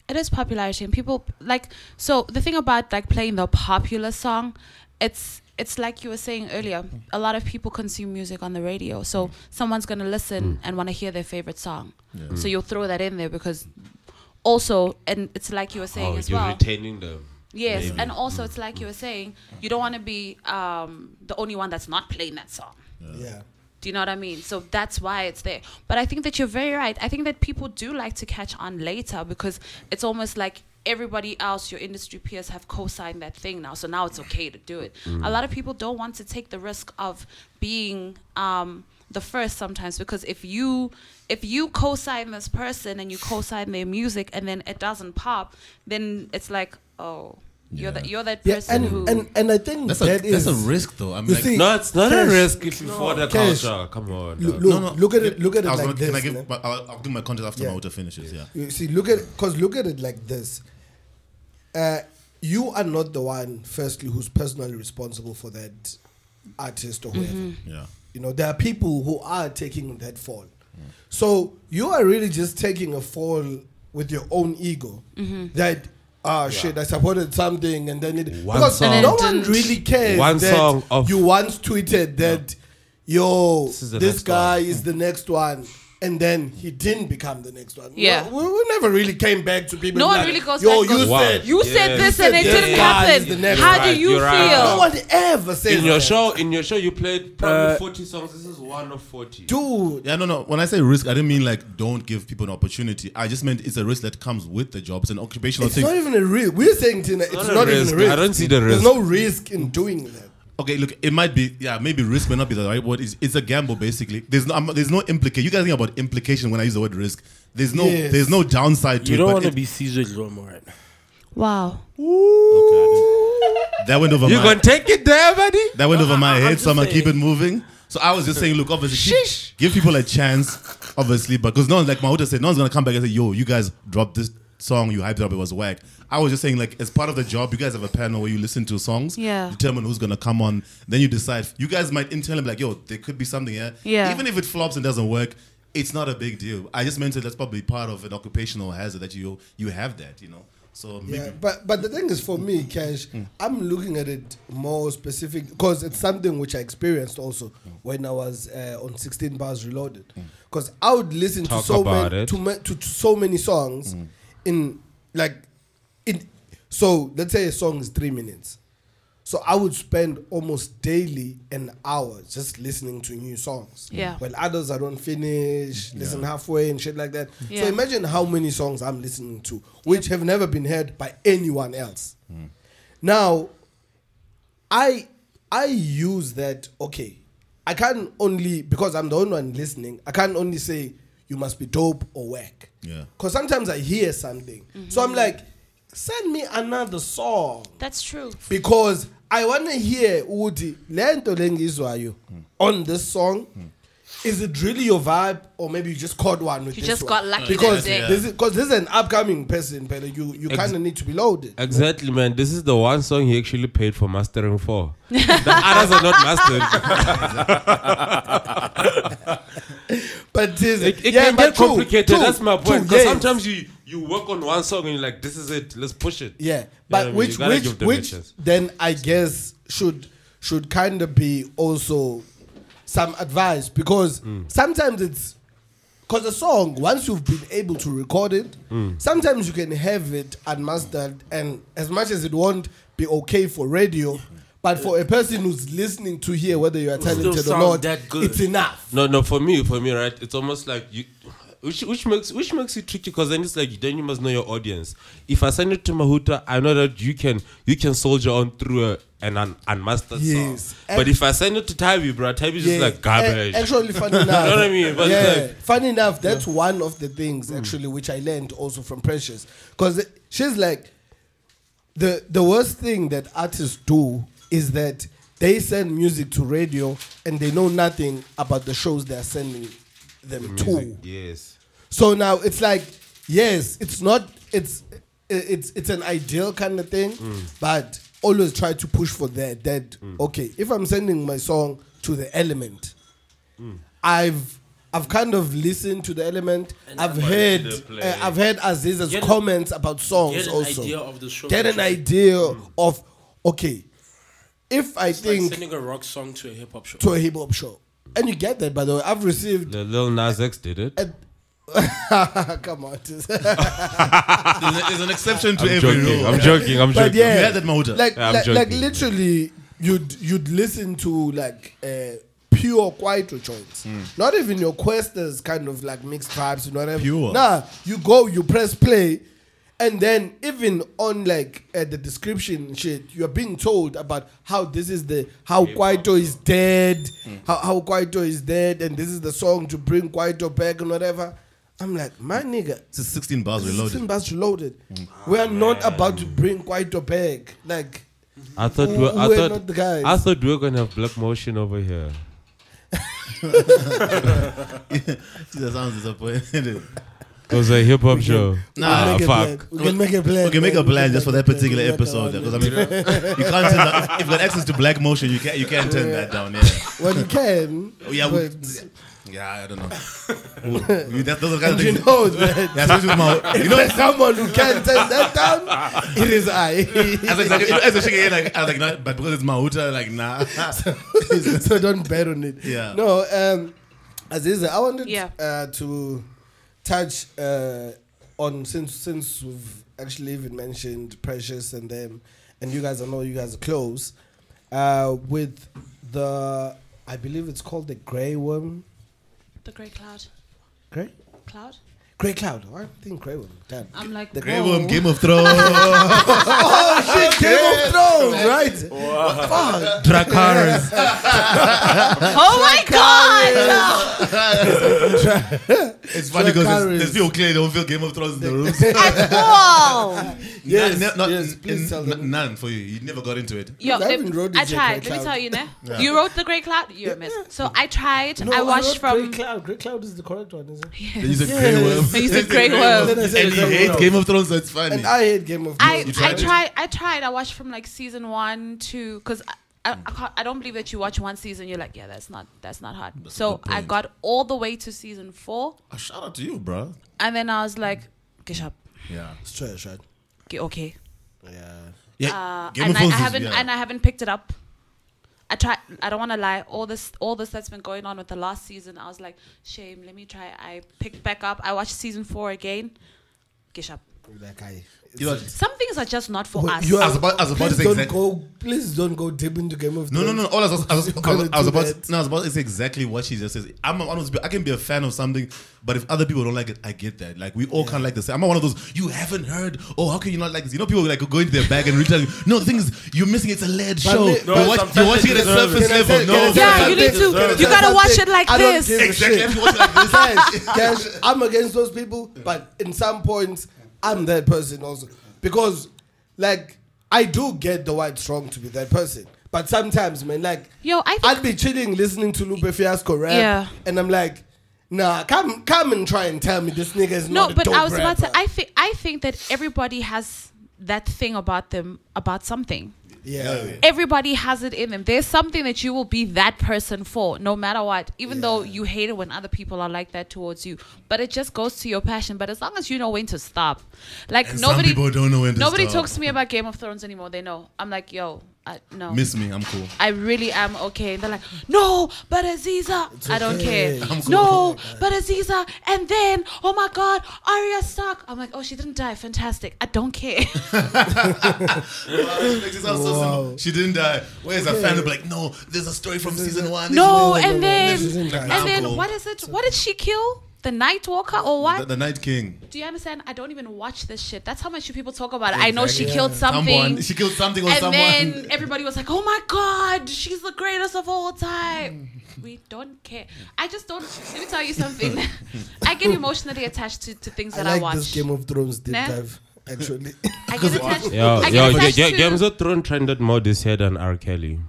It is popularity, and people like. So the thing about like playing the popular song, it's it's like you were saying earlier. A lot of people consume music on the radio, so mm. someone's gonna listen mm. and want to hear their favorite song. Yeah. Mm. So you'll throw that in there because. Also, and it's like you were saying oh, as you're well. retaining them. Yes, maybe. And also mm. it's like you were saying, you don't want to be um, the only one that's not playing that song. Yeah. yeah. Do you know what I mean? So that's why it's there. But I think that you're very right. I think that people do like to catch on later because it's almost like everybody else, your industry peers, have co-signed that thing now. So now it's okay to do it. Mm. A lot of people don't want to take the risk of being... Um, the first sometimes, because if you if you co-sign this person and you co-sign their music and then it doesn't pop, then it's like, oh, Yeah. You're that you're that person yeah, and, who and, and I think that's a, that that's is a risk though. I mean, like, see, no, it's not cash, a risk if you no, follow that cash, culture. Come on, look, no, no, look at it. Look at it like gonna, this. Can I give, like, I'll, I'll give my context after yeah. my auto finishes. Yeah. You see, look at because look at it like this. Uh, you are not the one, firstly, who's personally responsible for that artist or whoever. Mm-hmm. Yeah. You know, there are people who are taking that fall. Yeah. So you are really just taking a fall with your own ego. Mm-hmm. That ah yeah. shit, I supported something and then it one because song. No one really cares. One that song of you once tweeted that yeah. yo this, is this guy one. Is the next one. And then he didn't become the next one. Yeah, no, we, we never really came back to people. No one like, really goes yo, back. Yo, you wow. said you yeah. said this, you said and it didn't happen. How right, do you feel? Right. No one ever says in your that. Show. In your show, you played probably uh, forty songs. This is one of forty. Dude, yeah, no, no. When I say risk, I didn't mean like don't give people an opportunity. I just meant it's a risk that comes with the job. It's an occupational it's thing. It's not even a risk. We're saying it's, it's not, not, a not even a risk. I don't see the risk. There's no risk in doing that. Okay, look, it might be, yeah, maybe risk may not be the right word. It's, it's a gamble, basically. There's no, um, there's no implication. You guys think about implication when I use the word risk. There's no, yes. there's no downside to you it. You don't want to be Cesar Romo right now. Wow. Ooh. Okay, that went over You're my. You gonna take it there, buddy? That went no, over I, my I, head, I'm so I'm gonna keep it moving. So I was just saying, look, obviously, keep, give people a chance, obviously, but because no one's like Mahuta said, no one's gonna come back and say, yo, you guys dropped this song, you hyped it up, it was whack. I was just saying, like, as part of the job, you guys have a panel where you listen to songs, yeah. determine who's going to come on, then you decide. You guys might internally be like, yo, there could be something here. Yeah. Even if it flops and doesn't work, it's not a big deal. I just meant that that's probably part of an occupational hazard that you you have that, you know. So maybe. Yeah, but, but the thing is, for me, Cash, mm. I'm looking at it more specific because it's something which I experienced also mm. when I was uh, on sixteen Bars Reloaded. Because mm. I would listen to so, many, to, ma- to, to so many songs mm. in, like, It, so let's say a song is three minutes. So I would spend almost daily an hour just listening to new songs. Yeah. While others I don't finish, yeah. listen halfway and shit like that. Yeah. So imagine how many songs I'm listening to, which yep. have never been heard by anyone else. Mm. Now, I I use that, okay, I can't only, because I'm the only one listening, I can't only say you must be dope or whack. Yeah. Because sometimes I hear something. Mm-hmm. So I'm like, send me another song. That's true. Because I want to hear Udi Lento Lengizwayo on this song. Mm. Is it really your vibe, or maybe you just caught one with you this? You just one? Got lucky because yeah. this is because this is an upcoming person, but you you kind of Ex- need to be loaded. Exactly, man. This is the one song he actually paid for mastering for. The others are not mastered. But is, it, it yeah, can but get complicated. Two, That's my point. Because yes. sometimes you. You work on one song and you're like, this is it, let's push it. Yeah, you but which, which, which then I guess should should kind of be also some advice because mm. sometimes it's, because a song, once you've been able to record it, mm. sometimes you can have it unmastered, and as much as it won't be okay for radio, but for a person who's listening to hear whether you are talented or not, it's enough. No, no, for me, for me, right, it's almost like you... Which which makes which makes it tricky because then it's like then you must know your audience. If I send it to Mahuta, I know that you can you can soldier on through a, an un, unmastered yes. song. But and if I send it to Tybee, bro, Tybee's yes. just like garbage. A- actually, funny enough, you know what I mean? But yeah. like, funny enough, that's yeah. one of the things actually which I learned also from Precious, because she's like, the the worst thing that artists do is that they send music to radio and they know nothing about the shows they are sending them too. Yes. So now it's like, yes, it's not, it's, it's, it's an ideal kind of thing, mm. but always try to push for that. That mm. okay, if I'm sending my song to the element, mm. I've, I've kind of listened to the element. And I've heard, uh, I've heard Aziza's get comments an, about songs get an also. Idea of the show get an show. idea mm. of okay, if I it's think like sending a rock song to a hip hop show to a hip hop show. And you get that, by the way. I've received... The Lil Nas X did it. Come on. There's an exception to I'm every joking, rule. I'm joking, I'm but joking. Yeah, you had that motor. Like, yeah, like, like literally, you'd you'd listen to like uh, pure Kwaito joints. Mm. Not even your Questers kind of like mixed vibes, you know what I mean? Pure. Nah, you go, you press play, and then even on like uh, the description shit, you're being told about how this is the, how Kwaito is dead, mm. how, how Kwaito is dead, and this is the song to bring Kwaito back and whatever. I'm like, my nigga. It's sixteen bars reloaded. sixteen bars reloaded. Mm-hmm. We are oh, not man. about to bring Kwaito back. Like, I thought we were, I, thought, not the guys. I thought we were gonna have Black Motion over here. That sounds disappointed. It was a hip hop show. Nah, fuck. We can make a plan. We can make a plan just for that particular episode. Because I mean, you can't. Turn if you've got access to Black Motion, you can't. You can't turn that down. Yeah. Well, you can. Yeah. We, yeah, I don't know. Ooh, that, those are kind of you know, man. That's my, you know, there's someone who can turn that down. It is I. I was like, I was like, I was like no, but because it's Mahuta, like, nah. so, so don't bet on it. Yeah. No, um, Aziza, I wanted yeah. uh, to touch uh, on since since we've actually even mentioned Precious and them, and you guys, I know you guys are close uh, with the, I believe it's called the Grey Worm. The Grey Cloud. Grey? Cloud? Grey Cloud. I think Grey Worm. Damn. I'm like, the Grey Worm, Game of Thrones. Oh, shit, Game of Thrones, right? Wow. Dracarys. Oh, my God. It's funny because there's people clearly don't feel Game of Thrones in the rooms. At all. Yes, not, not, yes, please tell them. None for you. You never got into it. Yo, I, it, wrote I tried. Let me tell you, now. Yeah. You wrote The Grey Cloud? You're a mess. So I tried. No, I watched I from... Grey Cloud. Grey Cloud is the correct one, isn't it? Yes. He's a Grey yes. Worm. He's a Grey Worm. And, and you hate Game of Thrones, so it's funny. And I hate Game of Thrones. I, I, tried, I tried. I watched from like season one to... Because I, I, I, can't, I don't believe that you watch one season, you're like, yeah, that's not that's not hard. That's so I got all the way to season four. A shout out to you, bro. And then I was like, get up. Yeah. It's trash, right? Okay. Yeah. Yeah. Uh, and I, I haven't yeah. and I haven't picked it up. I try. I don't want to lie. All this, all this that's been going on with the last season, I was like, shame. Let me try. I picked back up. I watched season four again. Get up. Like I, some things are just not for us. Are, I was about, I was about to say don't exactly. Go, please don't go deep into Game of Thrones. No, no, no. All I was, I was, I was, I was about, to, no, I was about to say exactly what she just says. I'm, I'm, I can be a fan of something, but if other people don't like it, I get that. Like we all yeah. can't like this. I'm not one of those. You haven't heard. Oh, how can you not like this? You know, people like go into their bag and retell you. No, the thing is, you're missing. It's a lead show. But no, you're watching, you're watching it at surface it. level. Say, no, yeah, you need to. You gotta watch it like this. Exactly. Watch it like this. I'm against those people, but in some points. I'm that person also. Because, like, I do get the why it's wrong to be that person. But sometimes, man, like, Yo, I I'd be chilling listening to Lupe Fiasco rap. Yeah. And I'm like, nah, come come and try and tell me this nigga is no, not a dope No, but I was rapper. about to say, I, th- I think that everybody has that thing about them, about something. Yeah. yeah. Everybody has it in them. There's something that you will be that person for, no matter what, even yeah. though you hate it when other people are like that towards you. But it just goes to your passion. But as long as you know when to stop. Like and nobody, some people don't know when to nobody stop. Nobody talks to me about Game of Thrones anymore. They know. I'm like, yo, I, no. Miss me, I'm cool. I really am okay. And they're like, no, but Aziza. It's I don't okay. care. I'm cool. No, but Aziza. And then, oh my God, Arya Stark. I'm like, oh, she didn't die. Fantastic. I don't care. Wow. Wow. She didn't die. Where's okay. a fan who'd be like, no, there's a story from season one. No, season and then, and now, then, cool. what is it? What did she kill? The Night Walker or what? The, the Night King. Do you understand? I don't even watch this shit. That's how much people talk about it. Exactly. I know she yeah. killed something. Someone. She killed something or and someone. And then everybody was like, oh my God, she's the greatest of all time. We don't care. I just don't. Let me tell you something. I get emotionally attached to, to things I that like I watch. This Game of Thrones deep nah? dive. Actually, I get attached. Yo, I get yo, attached yo, to Games of Thrones trended more this year than R. Kelly.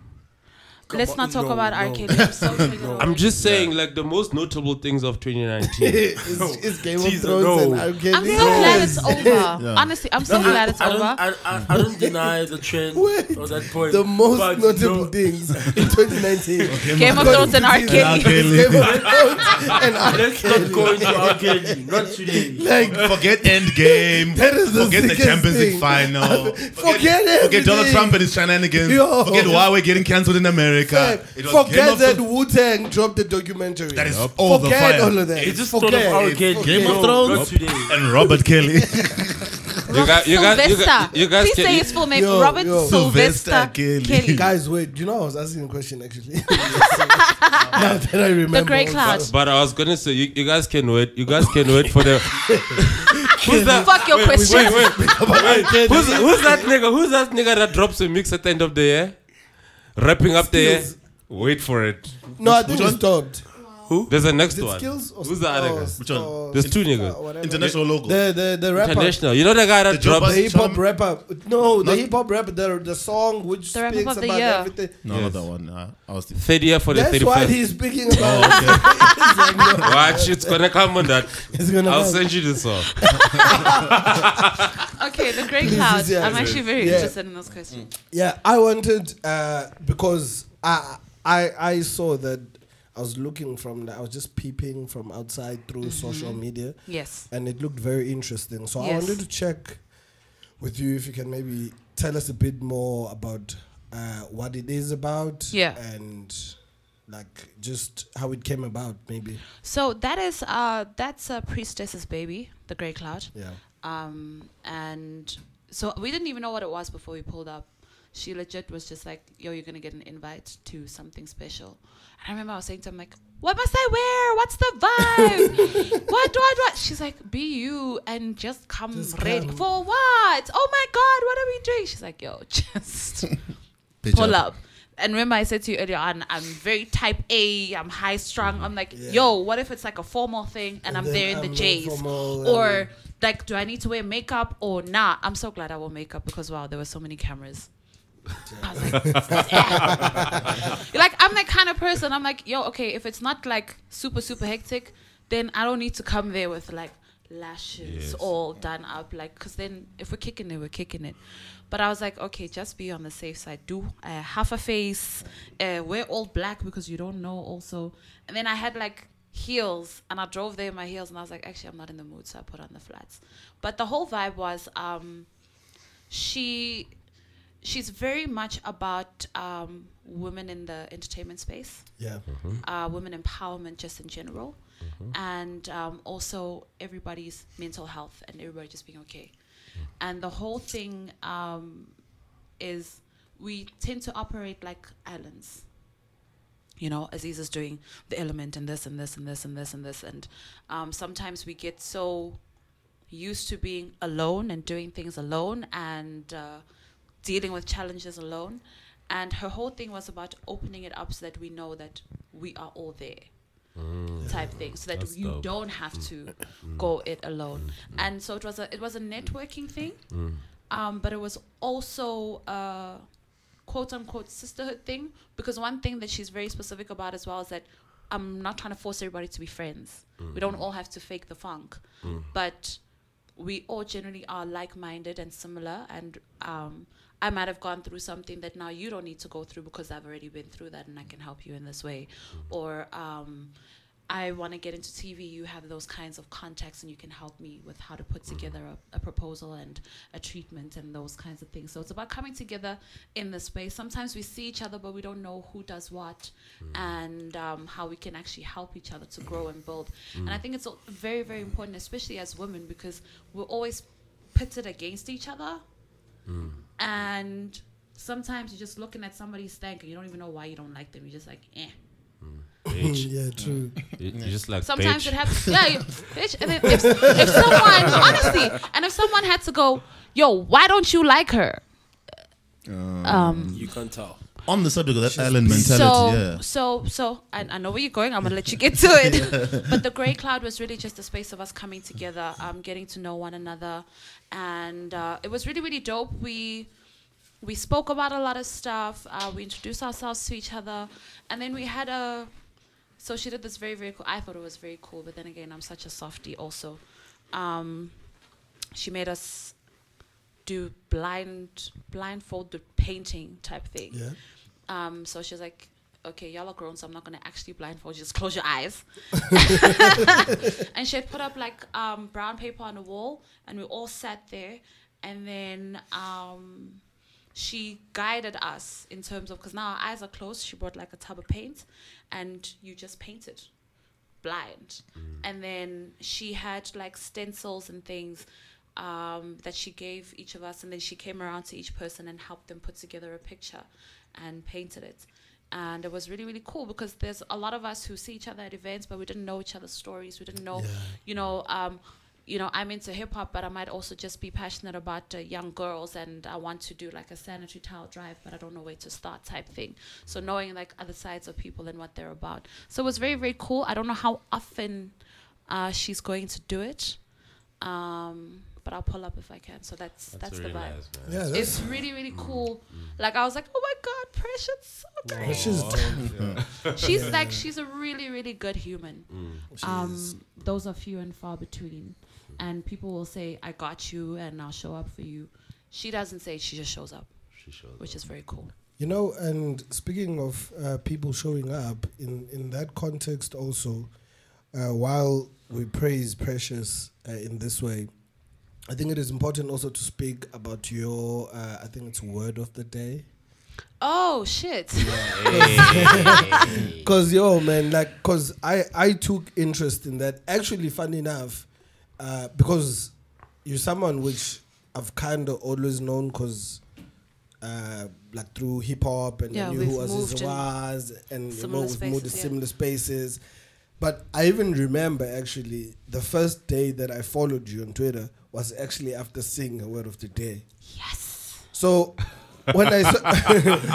Come Let's not talk no, about no. R. Kelly. I'm, so no. I'm just saying, yeah. like the most notable things of twenty nineteen is no. Game of Jesus, Thrones no. and R. Kelly. I'm so no. glad it's over. Yeah. Honestly, I'm so no, glad I, it's I over. I, I, I don't deny the trend at that point. The most notable no. things in twenty nineteen: okay, Game of Thrones and R. Kelly. Game of Thrones and R. Kelly. Let's not go into R. Kelly. Not today. Like forget Endgame. That is the forget the Champions League final. I, forget forget everything. Forget Donald Trump and his shenanigans. Yo. Forget Huawei getting cancelled in America. Forget Game that the- Wu-Tang dropped the documentary. That is yep. all forget the all of that. It's just forget. Of forget. Game, Game of Thrones and Robert Kelly. You guys, you guys, you guys, you guys, please say his full name, Robert yo. Sylvester Kelly. Kelly. Guys, wait, you know I was asking a question actually. Now that I remember, the Grey Cloud. But I was gonna say, you, you guys can wait. You guys can wait for the. Who's that? Fuck your wait, question. Wait, wait, wait. who's, who's that nigga? Who's that nigga that drops a mix at the end of the year? Wrapping up there. Wait for it. No, I think it stopped. Who? There's a next one. Skills or Who's the other guy? Which one? There's two niggas. International logo. The the the rapper. International. You know the guy that the drops the hip hop rapper. No, the hip hop rapper. The the song which the speaks about year. everything. No, yes. not that one. Nah, I was thinking. Third year for the thirty-first. That's what he's speaking about. Oh, okay. Like, no. Watch, it's gonna come on that. It's gonna. I'll come. send you the song. Okay, The Grey Cloud. Yeah, I'm actually very yeah. interested in this question. Mm. Yeah, I wanted uh, because I I I saw that. I was looking from, the, I was just peeping from outside through mm-hmm. social media. Yes. And it looked very interesting. So yes. I wanted to check with you if you can maybe tell us a bit more about uh, what it is about. Yeah. And like just how it came about maybe. So that is, uh, that's uh, Priestess's baby, The Grey Cloud. Yeah. Um, and so we didn't even know what it was before we pulled up. She legit was just like, yo, you're going to get an invite to something special. And I remember I was saying to her, I'm like, what must I wear? What's the vibe? What, what, what? She's like, be you and just come just ready. Come. For what? Oh my God, what are we doing? She's like, yo, just pull up. up. And remember I said to you earlier on, I'm very type A, I'm high strung. Mm-hmm. I'm like, yeah. yo, what if it's like a formal thing and, and I'm there in I'm the J's? Or like, do I need to wear makeup or nah? I'm so glad I wore makeup because, wow, there were so many cameras. I was like, like, I'm that kind of person. I'm like, yo, okay, if it's not like super, super hectic, then I don't need to come there with like lashes yes. all done up. Like, because then if we're kicking it, we're kicking it. But I was like, okay, just be on the safe side. Do uh, half a face, uh, wear all black because you don't know also. And then I had like heels and I drove there in my heels and I was like, actually, I'm not in the mood. So I put on the flats. But the whole vibe was um, she... She's very much about um, women in the entertainment space. Yeah. Mm-hmm. Uh, women empowerment just in general. Mm-hmm. And um, also everybody's mental health and everybody just being okay. Mm. And the whole thing um, is we tend to operate like islands. You know, Aziza's doing The Element and this and this and this and this and this. And um, sometimes we get so used to being alone and doing things alone and... Uh, dealing with challenges alone. And her whole thing was about opening it up so that we know that we are all there mm. type thing, so that That's you dope. don't have mm. to mm. go it alone. Mm. And so it was a it was a networking thing, mm. um, but it was also a quote-unquote sisterhood thing, because one thing that she's very specific about as well is that I'm not trying to force everybody to be friends. Mm. We don't all have to fake the funk, mm. but we all generally are like-minded and similar, and um, I might have gone through something that now you don't need to go through because I've already been through that and I can help you in this way. Or um, I want to get into T V, you have those kinds of contacts and you can help me with how to put together a, a proposal and a treatment and those kinds of things. So it's about coming together in this space. Sometimes we see each other, but we don't know who does what mm. and um, how we can actually help each other to grow and build. Mm. And I think it's very, very important, especially as women, because we're always pitted against each other. Mm. And sometimes you're just looking at somebody's stank and you don't even know why you don't like them. You're just like, eh. Mm. Bitch. Yeah, true. You, you just like sometimes bitch. It happens. Yeah, you, bitch. And then if, if someone, honestly, and if someone had to go, yo, why don't you like her? Um, um you can't tell. On the subject of that island mentality. So, yeah. so, so I, I know where you're going. I'm gonna let you get to it. Yeah. But The Grey Cloud was really just a space of us coming together, um, getting to know one another, and uh, it was really, really dope. We. We spoke about a lot of stuff. Uh, we introduced ourselves to each other. And then we had a... So she did this very, very cool... I thought it was very cool. But then again, I'm such a softie also. Um, she made us do blind blindfolded painting type thing. Yeah. Um, so she was like, okay, y'all are grown, so I'm not going to actually blindfold you. Just close your eyes. And she had put up like um, brown paper on the wall. And we all sat there. And then... Um, she guided us in terms of, because now our eyes are closed, she brought like a tub of paint and you just painted blind. Mm. And then she had like stencils and things um, that she gave each of us. And then she came around to each person and helped them put together a picture and painted it. And it was really, really cool because there's a lot of us who see each other at events, but we didn't know each other's stories. We didn't know, yeah. you know, um, you know, I'm into hip-hop, but I might also just be passionate about uh, young girls, and I want to do like a sanitary towel drive, but I don't know where to start type thing. So knowing like other sides of people and what they're about. So it was very, very cool. I don't know how often uh, she's going to do it, um, but I'll pull up if I can. So that's that's, that's really the vibe. Nice, yeah, that's it's really, really cool. Mm. Like I was like, oh my God, Precious. Okay. Wow. She's dope. Yeah. She's yeah. like, she's a really, really good human. Mm. Um, those are few and far between. And people will say, I got you, and I'll show up for you. She doesn't say, she just shows up, she shows which up. Is very cool. You know, and speaking of uh, people showing up, in, in that context also, uh, while we praise Precious uh, in this way, I think it is important also to speak about your, uh, I think it's word of the day. Oh, shit. Because, yo, man, like, because I, I took interest in that. Actually, funny enough, Uh, because you're someone which I've kind of always known, because uh, like through hip hop and yeah, knew who Aziza was, and you know, we've moved to yeah. similar spaces. But I even remember actually the first day that I followed you on Twitter was actually after seeing a word of the day. Yes. So when I saw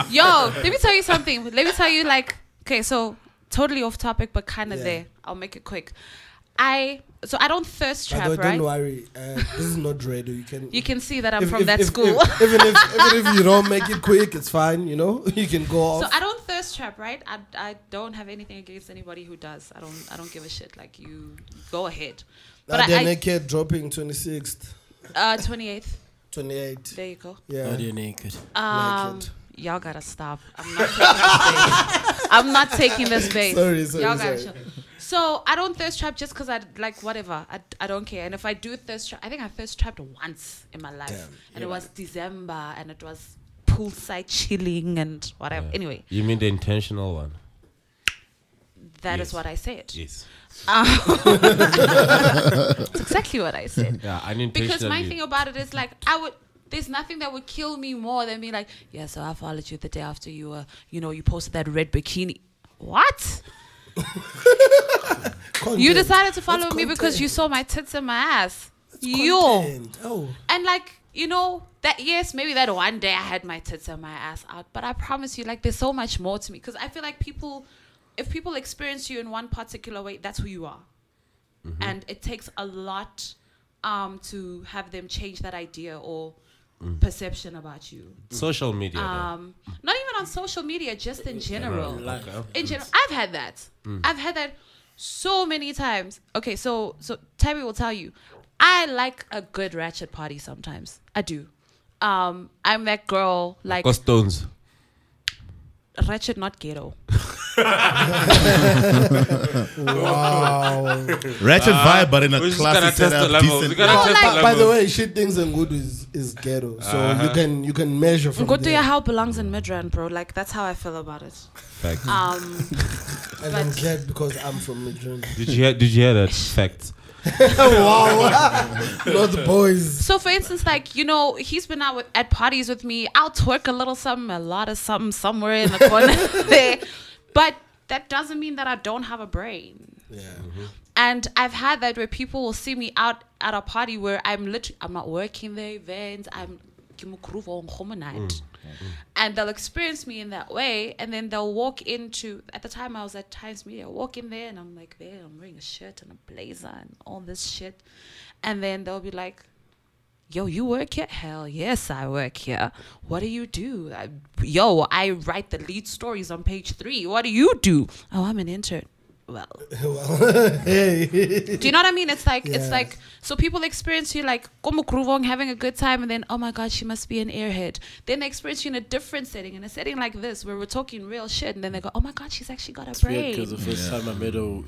yo, let me tell you something. Let me tell you like okay, so totally off topic, but kind of yeah. there. I'll make it quick. I so I don't thirst trap, don't, right? Don't worry, uh, this is not radio. You can you can see that I'm if, from if, that if, school. If, even if even if you don't make it quick, it's fine. You know, you can go off. So I don't thirst trap, right? I, I don't have anything against anybody who does. I don't I don't give a shit. Like you, go ahead. But Nadia I, naked dropping twenty-sixth. Uh, twenty-eighth. twenty-eighth. There you go. Yeah. Nadia naked. Um, naked. Y'all gotta stop. I'm not taking this base. I'm not taking this base. Sorry, sorry, y'all gotta sorry. Chill. So I don't thirst trap just because I like whatever. I, I don't care. And if I do thirst trap, I think I thirst trapped once in my life. Damn, and it was December and it was poolside chilling and whatever. Yeah. Anyway. You mean the intentional one? That yes. is what I said. Yes. Um, that's exactly what I said. Yeah, unintentionally. Because my thing about it is like, I would... There's nothing that would kill me more than being like, yeah, so I followed you the day after you were, you know, you posted that red bikini. What? You decided to follow me because you saw my tits and my ass. That's yo. Oh. And like, you know, that yes, maybe that one day I had my tits and my ass out, but I promise you, like, there's so much more to me. Because I feel like people, if people experience you in one particular way, that's who you are. Mm-hmm. And it takes a lot um, to have them change that idea or Mm. perception about you. Social media. Um, not even on social media, just in general. Like, in general, I've had that. Mm. I've had that so many times. Okay, so so Tabby will tell you, I like a good ratchet party sometimes. I do. Um, I'm that girl like Costones. Ratchet, not ghetto. Wow. Ratchet uh, vibe, but in a classy setup. Decent. No, like, by the way, shit things and good is, is ghetto, so uh-huh. you can you can measure from go there. Go to your how belongs in Midrand, bro. Like that's how I feel about it. Fact. Um, and I'm glad because I'm from Midrand. Did you hear, did you hear that fact? Wow, not boys. So for instance, like, you know, he's been out with, at parties with me. I'll twerk a little something, a lot of something somewhere in the corner there. But that doesn't mean that I don't have a brain. Yeah. Mm-hmm. And I've had that where people will see me out at a party where I'm literally, I'm not working the event. I'm mm. And they'll experience me in that way. And then they'll walk into, at the time I was at Times Media, I walk in there and I'm like, there, I'm wearing a shirt and a blazer and all this shit. And then they'll be like, yo, you work here? Hell yes, I work here. What do you do? I, yo, I write the lead stories on page three. What do you do? Oh, I'm an intern. Well, well hey. Do you know what I mean? It's like, yeah. it's like, so people experience you like, having a good time, and then, oh my God, she must be an airhead. Then they experience you in a different setting, in a setting like this, where we're talking real shit, and then they go, oh my God, she's actually got a it's brain. Because the first yeah. time I met her,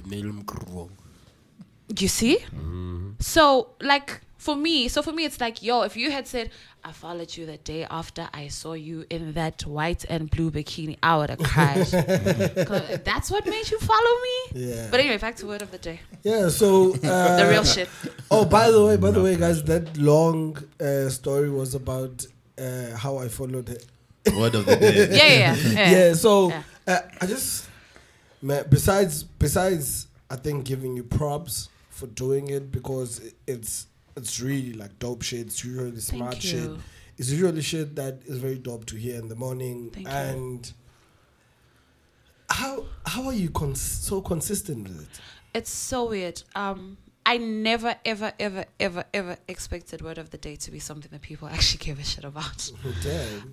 you see? Mm-hmm. So, like, for me, so for me, it's like, yo, if you had said, I followed you the day after I saw you in that white and blue bikini, I would have cried. That's what made you follow me? Yeah. But anyway, back to word of the day. Yeah, so... Uh, the real shit. Oh, by the way, by the way, guys, that long uh, story was about uh, how I followed her. Word of the day. Yeah, yeah, yeah. Yeah, yeah so yeah. Uh, I just... Man, besides, besides, I think, giving you props... for doing it, because it's it's really like dope shit. It's really smart Thank shit. You. It's really shit that is very dope to hear in the morning. Thank and you. how how are you cons- so consistent with it? It's so weird. Um, I never, ever, ever, ever, ever expected Word of the Day to be something that people actually gave a shit about.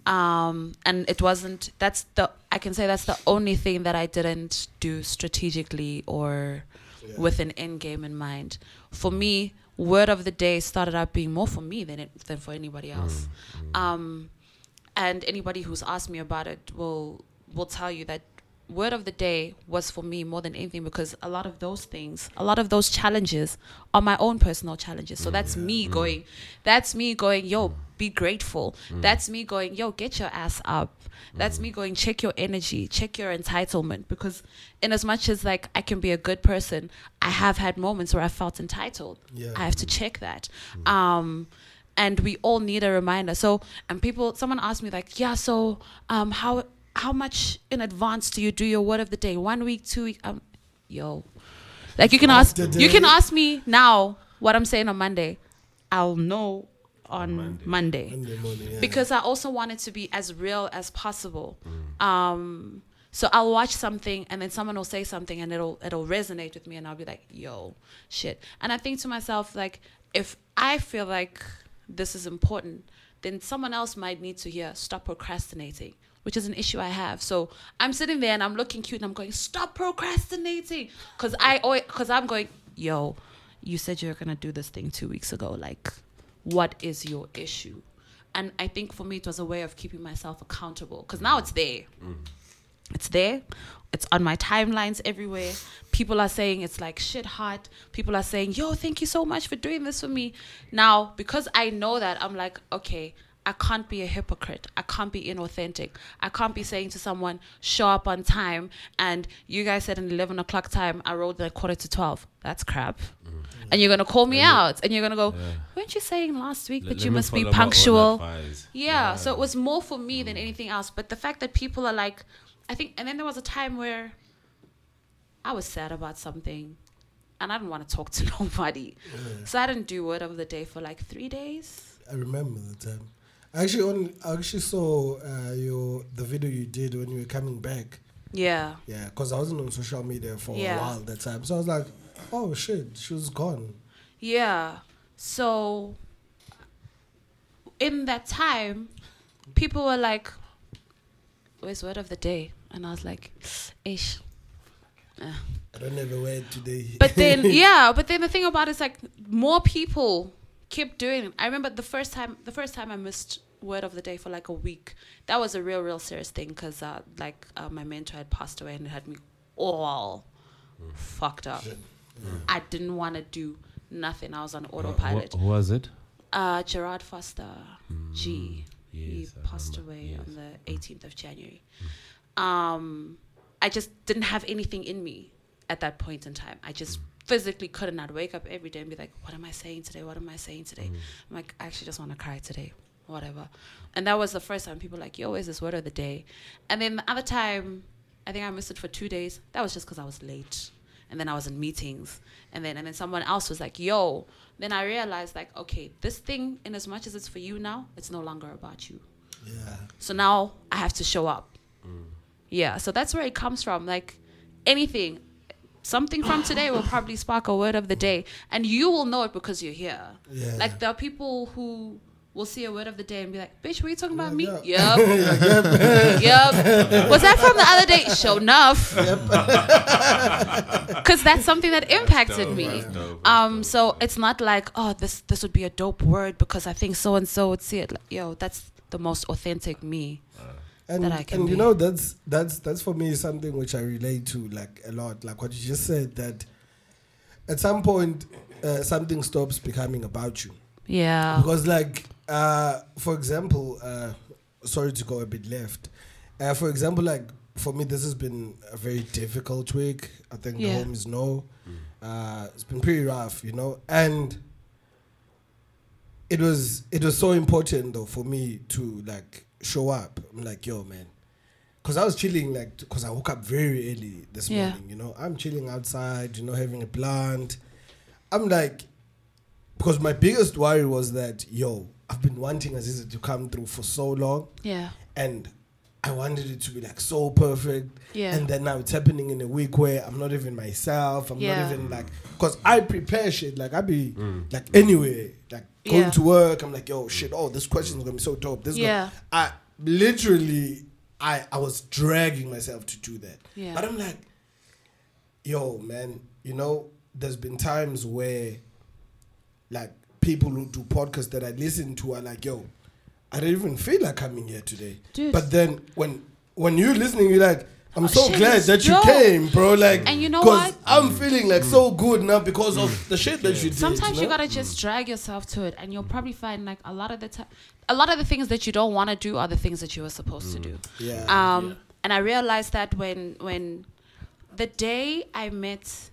Um, and it wasn't. That's the. I can say that's the only thing that I didn't do strategically or yeah. with an end game in mind. For me, Word of the Day started out being more for me than it, than for anybody else. Mm-hmm. Um, and anybody who's asked me about it will will tell you that Word of the Day was for me more than anything, because a lot of those things, a lot of those challenges are my own personal challenges. So that's yeah. me mm. going, that's me going, yo, be grateful. Mm. That's me going, yo, get your ass up. That's mm. me going, check your energy, check your entitlement. Because in as much as like I can be a good person, I have had moments where I felt entitled. Yeah. I have to check that. Mm. Um, and we all need a reminder. So, and people, someone asked me like, yeah, so um, how... how much in advance do you do your Word of the Day? One week, two weeks? Um, yo. Like you can ask you can ask me now what I'm saying on Monday. I'll know on Monday. Monday. Monday morning, yeah. Because I also want it to be as real as possible. Mm. Um, so I'll watch something and then someone will say something and it'll it'll resonate with me and I'll be like, yo, shit. And I think to myself, like, if I feel like this is important, then someone else might need to hear, stop procrastinating, which is an issue I have. So I'm sitting there and I'm looking cute and I'm going, stop procrastinating. Because I always, cause I'm going, yo, you said you were going to do this thing two weeks ago. Like, what is your issue? And I think for me, it was a way of keeping myself accountable. Because now it's there. Mm. It's there. It's on my timelines everywhere. People are saying it's like shit hot. People are saying, yo, thank you so much for doing this for me. Now, because I know that, I'm like, okay, I can't be a hypocrite. I can't be inauthentic. I can't be saying to someone, show up on time, and you guys said an eleven o'clock time, I rolled at quarter to twelve. That's crap. Mm. And you're going to call me and out, and you're going to go, yeah. weren't you saying last week that L- you must be punctual? Yeah, yeah, so it was more for me mm. than anything else. But the fact that people are like, I think, and then there was a time where I was sad about something, and I didn't want to talk to nobody. Yeah. So I didn't do Word of the Day for like three days. I remember the time. Actually, on, I actually saw uh, your the video you did when you were coming back. Yeah. Yeah, because I wasn't on social media for yeah. a while that time. So I was like, oh, shit, she was gone. Yeah. So in that time, people were like, where's Word of the Day? And I was like, ish. Uh. I don't have a word today. But then, yeah, but then the thing about it is like more people kept doing it. I remember the first time the first time I missed Word of the Day for like a week. That was a real real serious thing because uh, like uh, my mentor had passed away and it had me all mm. fucked up. Mm. I didn't want to do nothing. I was on autopilot. Uh, wh- who was it? Uh, Gerard Foster mm. G. Yes, he passed away yes. on the eighteenth of January. Mm. Um, I just didn't have anything in me at that point in time. I just mm. physically couldn't. I'd wake up every day and be like, what am I saying today? What am I saying today? Mm. I'm like, I actually just want to cry today, whatever. And that was the first time people were like, yo, is this Word of the Day? And then the other time, I think I missed it for two days. That was just because I was late. And then I was in meetings. And then and then someone else was like, yo. Then I realized like, okay, this thing, in as much as it's for you now, it's no longer about you. Yeah. So now I have to show up. Mm. Yeah, so that's where it comes from. Like anything, something from today will probably spark a Word of the Day, and you will know it because you're here. Yeah. Like there are people who will see a Word of the Day and be like, bitch, were you talking about yeah, me? Yep. yep. yep. Was that from the other day? Sure enough. Because that's something that impacted dope, me. Dope, um, dope. So it's not like, oh, this this would be a dope word because I think so-and-so would see it. Like, yo, that's the most authentic me. Uh. And, and you know, that's that's that's for me something which I relate to like a lot, like what you just said, that at some point uh, something stops becoming about you. Yeah. Because like uh, for example, uh, sorry to go a bit left. Uh, for example, like for me this has been a very difficult week. I think yeah. the homies know. Mm. Uh, it's been pretty rough, you know, and it was it was so important though for me to like show up. I'm like, yo, man, because I was chilling, like, because I woke up very early this yeah. morning, you know, I'm chilling outside, you know, having a plant, I'm like, because my biggest worry was that, yo, I've been wanting Aziza to come through for so long. Yeah. And I wanted it to be like so perfect. Yeah. And then now it's happening in a week where I'm not even myself. I'm yeah. not even like, because I prepare shit. Like I be mm. like anyway, like going yeah. to work. I'm like, yo, shit. Oh, this question is going to be so dope. This yeah. Gonna, I literally, I, I was dragging myself to do that. Yeah. But I'm like, yo, man, you know, there's been times where like people who do podcasts that I listen to are like, yo, I didn't even feel like coming here today. Dude. But then when when you're listening, you're like, I'm oh, so glad that you dope. came, bro. Like, and you know what? I'm mm. feeling like mm. so good now because mm. of the shit that yeah. you did. Sometimes you, know? you gotta just drag yourself to it, and you'll probably find like a lot of the time, a lot of the things that you don't want to do are the things that you were supposed mm. to do. Yeah. Um. Yeah. And I realized that when when the day I met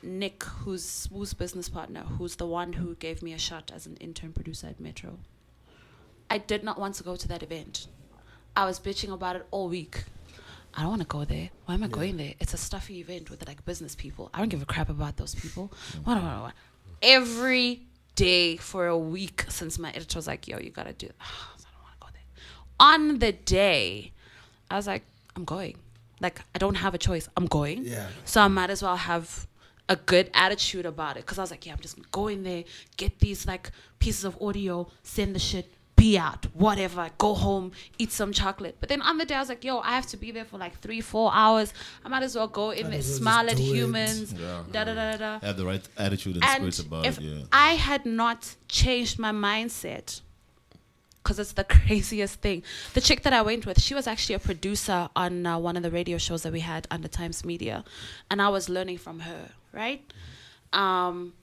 Nick, who's who's business partner, who's the one who gave me a shot as an intern producer at Metro. I did not want to go to that event. I was bitching about it all week. I don't want to go there. Why am I yeah. going there? It's a stuffy event with like business people. I don't give a crap about those people. What, what, what? Every day for a week since my editor was like, yo, you got to do it. Oh, I don't want to go there. On the day, I was like, I'm going. Like, I don't have a choice. I'm going. Yeah. So I might as well have a good attitude about it. Because I was like, yeah, I'm just going there, get these like pieces of audio, send the shit. Be out, whatever, go home, eat some chocolate. But then on the day, I was like, yo, I have to be there for like three, four hours. I might as well go in and smile at humans. Yeah. Da, da, da, da, da. Have the right attitude and, and spirit about if it. Yeah. I had not changed my mindset, because it's the craziest thing. The chick that I went with, she was actually a producer on uh, one of the radio shows that we had under Times Media. And I was learning from her, right? Um,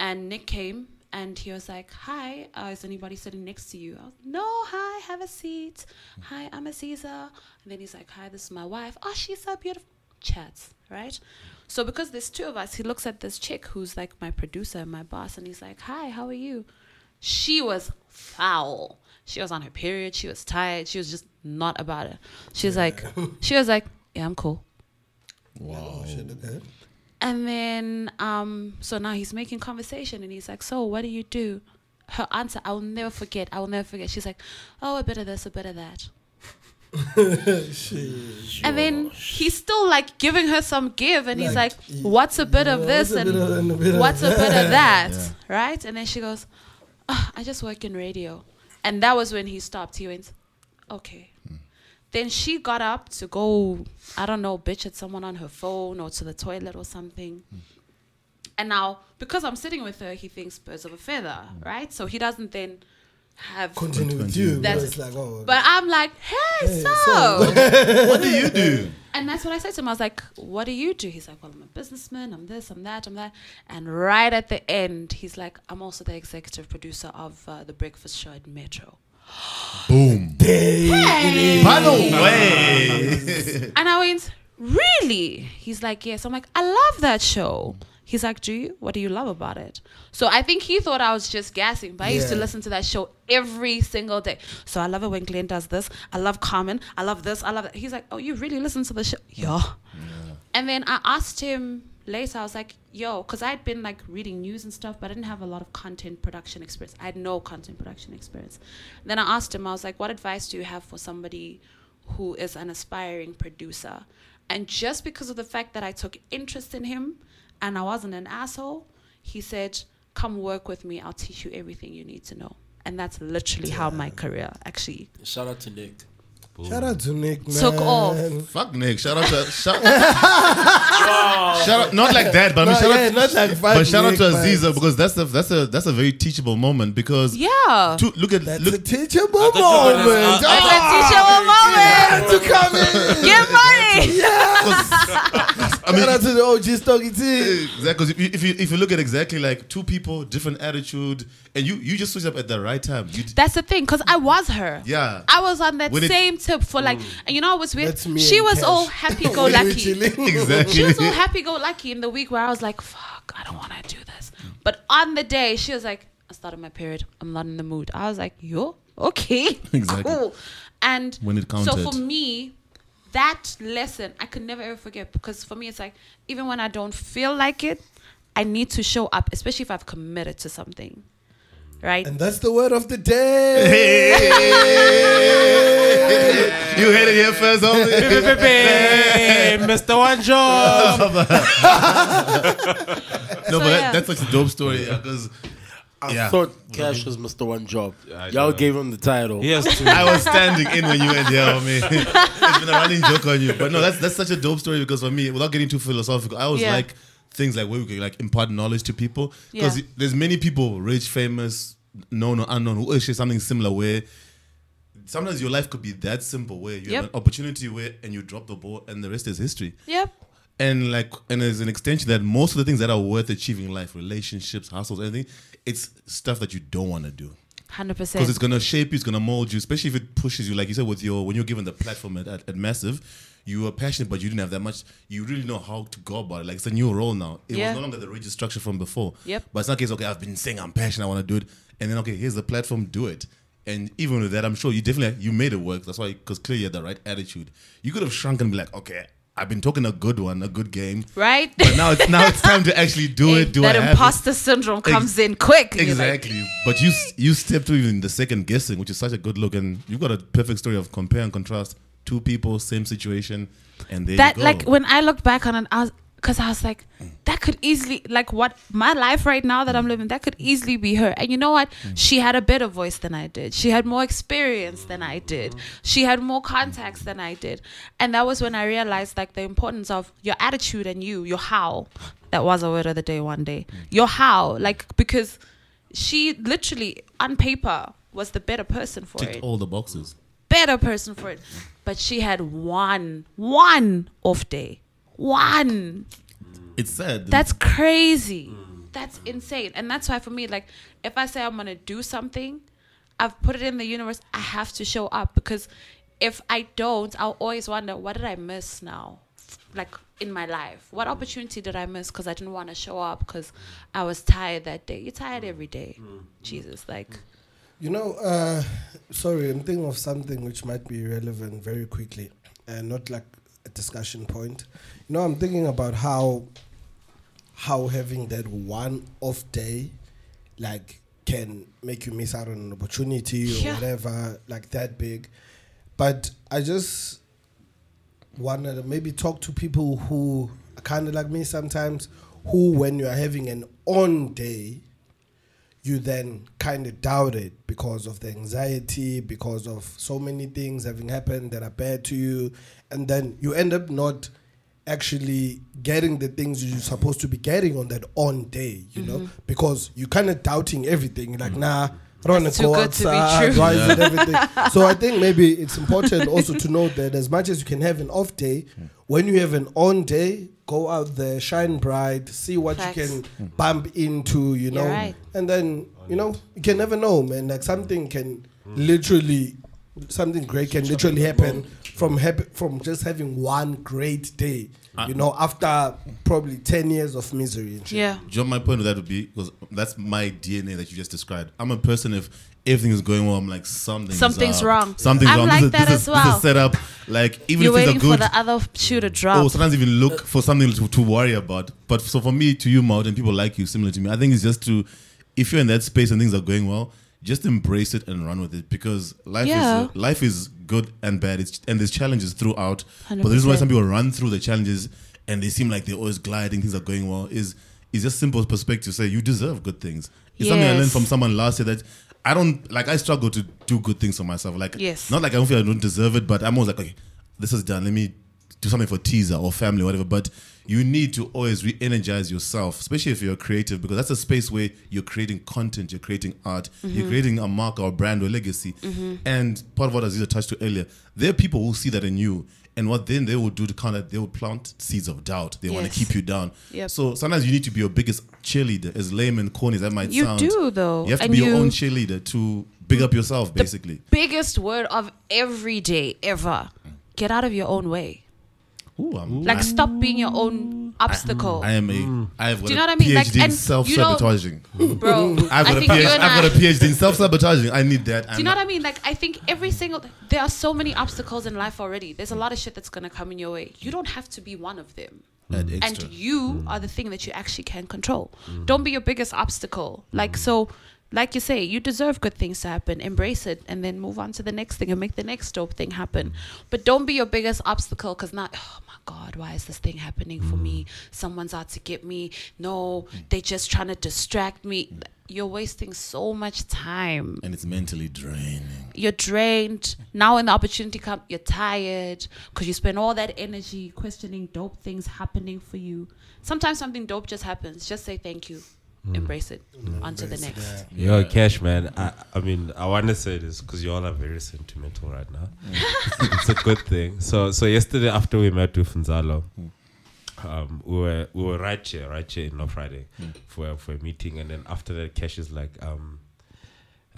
and Nick came. And he was like, hi, uh, is anybody sitting next to you? I was like, no, hi, have a seat. Hi, I'm Aziza. And then he's like, hi, this is my wife. Oh, she's so beautiful. Chats, right? So because there's two of us, he looks at this chick who's like my producer and my boss. And he's like, hi, how are you? She was foul. She was on her period. She was tired. She was just not about it. She's yeah. like, she was like, yeah, I'm cool. Wow. Wow. And then, um, so now he's making conversation and he's like, so what do you do? Her answer, I will never forget. I will never forget. She's like, oh, a bit of this, a bit of that. And then he's still like giving her some give. And like, he's like, what's a bit yeah, of this? And, bit of, and a bit what's of a bit of that? Yeah. Right? And then she goes, oh, I just work in radio. And that was when he stopped. He went, okay. Then she got up to go, I don't know, bitch at someone on her phone or to the toilet or something. Mm. And now, because I'm sitting with her, he thinks birds of a feather, mm. right? So he doesn't then have... Continue with you. But, it's like, oh, but I'm like, hey, hey so, so. What do you do? And that's what I said to him. I was like, what do you do? He's like, well, I'm a businessman. I'm this, I'm that, I'm that. And right at the end, he's like, I'm also the executive producer of uh, The Breakfast Show at Metro. Boom. Hey. By the way. And I went, really? He's like, yes. I'm like, I love that show. He's like, do you? What do you love about it? So I think he thought I was just gassing, but I yeah. used to listen to that show every single day. So I love it when Glenn does this. I love Carmen. I love this. I love that. He's like, oh, you really listen to the show? Yeah. yeah. And then I asked him later, I was like, yo, because I'd been like reading news and stuff, but I didn't have a lot of content production experience. I had no content production experience. And then I asked him, I was like, what advice do you have for somebody who is an aspiring producer? And just because of the fact that I took interest in him and I wasn't an asshole, he said, come work with me. I'll teach you everything you need to know. And that's literally yeah. how my career actually. Shout out to Nick. Ooh. Shout out to Nick, man. Took off. Fuck Nick. Shout out to... Shout, wow. shout out... Not like that, but no, I mean, shout, yeah, out, not like but shout out to Aziza man. Because that's a, that's, a, that's a very teachable moment because... Yeah. To, look at... That's look, a teachable moment. It's a teachable moment. To come in. Get money. Yeah. I mean, shout out to the O G Stogie T. Exactly. Because if you, if, you, if you look at exactly like two people, different attitude, and you, you just switch up at the right time. You that's d- the thing, because I was her. Yeah. I was on that when same it, tip for like, mm, and you know what's weird? She was cash. all happy-go-lucky. Exactly. She was all happy-go-lucky in the week where I was like, fuck, I don't want to do this. But on the day, she was like, I started my period. I'm not in the mood. I was like, yo, okay. Exactly. Cool. And when it counted. So for me... That lesson I could never ever forget because for me it's like even when I don't feel like it, I need to show up, especially if I've committed to something. Right? And that's the word of the day. Hey. You heard it here first. Mister One Job. No, so, but yeah. that, that's like a dope story. Because I yeah. thought Cash was Mister One Job. Yeah, Y'all know. gave him the title. Yes, I was standing in when you went there. I mean, it's been a running joke on you. But no, that's that's such a dope story, because for me, without getting too philosophical, I was yeah. like, things like where we can like impart knowledge to people, because yeah. there's many people, rich, famous, known or unknown, who actually something similar, where sometimes your life could be that simple, where you yep. have an opportunity where and you drop the ball and the rest is history. Yep. And like, and as an extension, that most of the things that are worth achieving in life, relationships, hustles, anything, it's stuff that you don't want to do. one hundred percent. Because it's going to shape you, it's going to mold you, especially if it pushes you, like you said, with your when you're given the platform at, at, at Massive. You were passionate, but you didn't have that much. You really know how to go about it. Like, it's a new role now. It yeah. was no longer the rigid structure from before. Yep. But it's not a case, okay, I've been saying I'm passionate, I want to do it. And then, okay, here's the platform, do it. And even with that, I'm sure you definitely, you made it work. That's why, because clearly you had the right attitude. You could have shrunk and be like, okay, I've been talking a good one, a good game. Right? But now it's now it's time to actually do it, do it. That imposter syndrome comes Ex- in quick. Exactly. Like, but you you stepped through even the second guessing, which is such a good look. And you've got a perfect story of compare and contrast. Two people, same situation, and there that, you go. Like, when I look back on it, I was, because I was like, mm. that could easily, like, what my life right now that I'm living, that could easily be her. And you know what? Mm. She had a better voice than I did. She had more experience than I did. She had more contacts than I did. And that was when I realized, like, the importance of your attitude and you, your how. That was a word of the day one day. Mm. Your how, like, because she literally, on paper, was the better person for Ticked it. Ticked all the boxes. Better person for it. But she had one, one off day. One. It's sad. That's crazy. That's insane. And that's why for me, like, if I say I'm going to do something, I've put it in the universe, I have to show up. Because if I don't, I'll always wonder, what did I miss now? Like, in my life. What opportunity did I miss? Because I didn't want to show up because I was tired that day. You're tired every day. Jesus, like... You know, uh, sorry, I'm thinking of something which might be relevant very quickly and not like a discussion point. You know, I'm thinking about how how having that one off day, like, can make you miss out on an opportunity or yeah. whatever, like that big. But I just wanted to maybe talk to people who are kind of like me sometimes, who when you are having an on day, you then kind of doubt it because of the anxiety, because of so many things having happened that are bad to you. And then you end up not actually getting the things you're supposed to be getting on that on day, you mm-hmm. know, because you're kind of doubting everything. You're like, nah, I don't want to go outside, why is it everything? So I think maybe it's important also to note that as much as you can have an off day, when you have an on day, go out there, shine bright, see what Facts. You can bump into, you know. Right. And then, you know, you can never know, man. Like, something can literally, something great can literally happen from hap- from just having one great day, you know, after probably ten years of misery and shit. Yeah. John, my point of that would be, because that's my D N A that you just described. I'm a person, if everything is going well, I'm like, something's, something's wrong. Something's I'm wrong. Like this that is, this as well. This is set up. Like, even You're if things are good. You're waiting for the other shoe to drop. Oh, sometimes even look for something to, to worry about. But so for me, to you, Maud, and people like you, similar to me, I think it's just to, if you're in that space and things are going well, just embrace it and run with it, because life yeah. is life is good and bad. It's, and there's challenges throughout. one hundred percent. But the reason why some people run through the challenges and they seem like they're always gliding, things are going well, is is just simple perspective. Say, you deserve good things. It's yes. something I learned from someone last year that I don't, like, I struggle to do good things for myself. Like, yes. not like I don't feel I don't deserve it, but I'm always like, okay, this is done. Let me do something for teaser or family or whatever. But you need to always re-energize yourself, especially if you're creative, because that's a space where you're creating content, you're creating art, mm-hmm. you're creating a mark or a brand or legacy. Mm-hmm. And part of what Aziza touched to earlier, there are people who see that in you, and what then they will do to counter, they will plant seeds of doubt. They yes. want to keep you down. Yep. So sometimes you need to be your biggest cheerleader, as lame and corny as that might you sound. You do, though. You have to and be you your own cheerleader to big up yourself, basically. The biggest word of every day ever, get out of your own way. Ooh, I'm like, I, stop being your own obstacle. I, I am a. I have got Do you know a what I mean? PhD like, in self-sabotaging. You know, bro, I've got, I think a PhD, you and I, I've got a PhD in self-sabotaging. I need that. Do I'm you know what I mean? Like, I think every single. There are so many obstacles in life already. There's a lot of shit that's going to come in your way. You don't have to be one of them. and, mm. and you mm. are the thing that you actually can control. Mm. Don't be your biggest obstacle. Like, mm. so, like you say, you deserve good things to happen. Embrace it and then move on to the next thing and make the next dope thing happen. Mm. But don't be your biggest obstacle, because not, oh my God, why is this thing happening mm. for me? Someone's out to get me. No, mm. they're just trying to distract me. Mm. You're wasting so much time. And it's mentally draining. You're drained. Now when the opportunity comes, you're tired because you spend all that energy questioning dope things happening for you. Sometimes something dope just happens. Just say thank you. Mm. Embrace it. Mm. On to the next. Yeah. Yo, Cash, man. I, I mean, I want to say this because you all are very sentimental right now. Mm. It's a good thing. So so yesterday after we met with Funzalo, mm. Um, we were we were right here, right here in North Friday mm. for for a meeting, and then after that, Cash is like, um,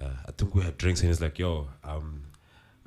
uh, I think we had drinks, and he's like, "Yo, um,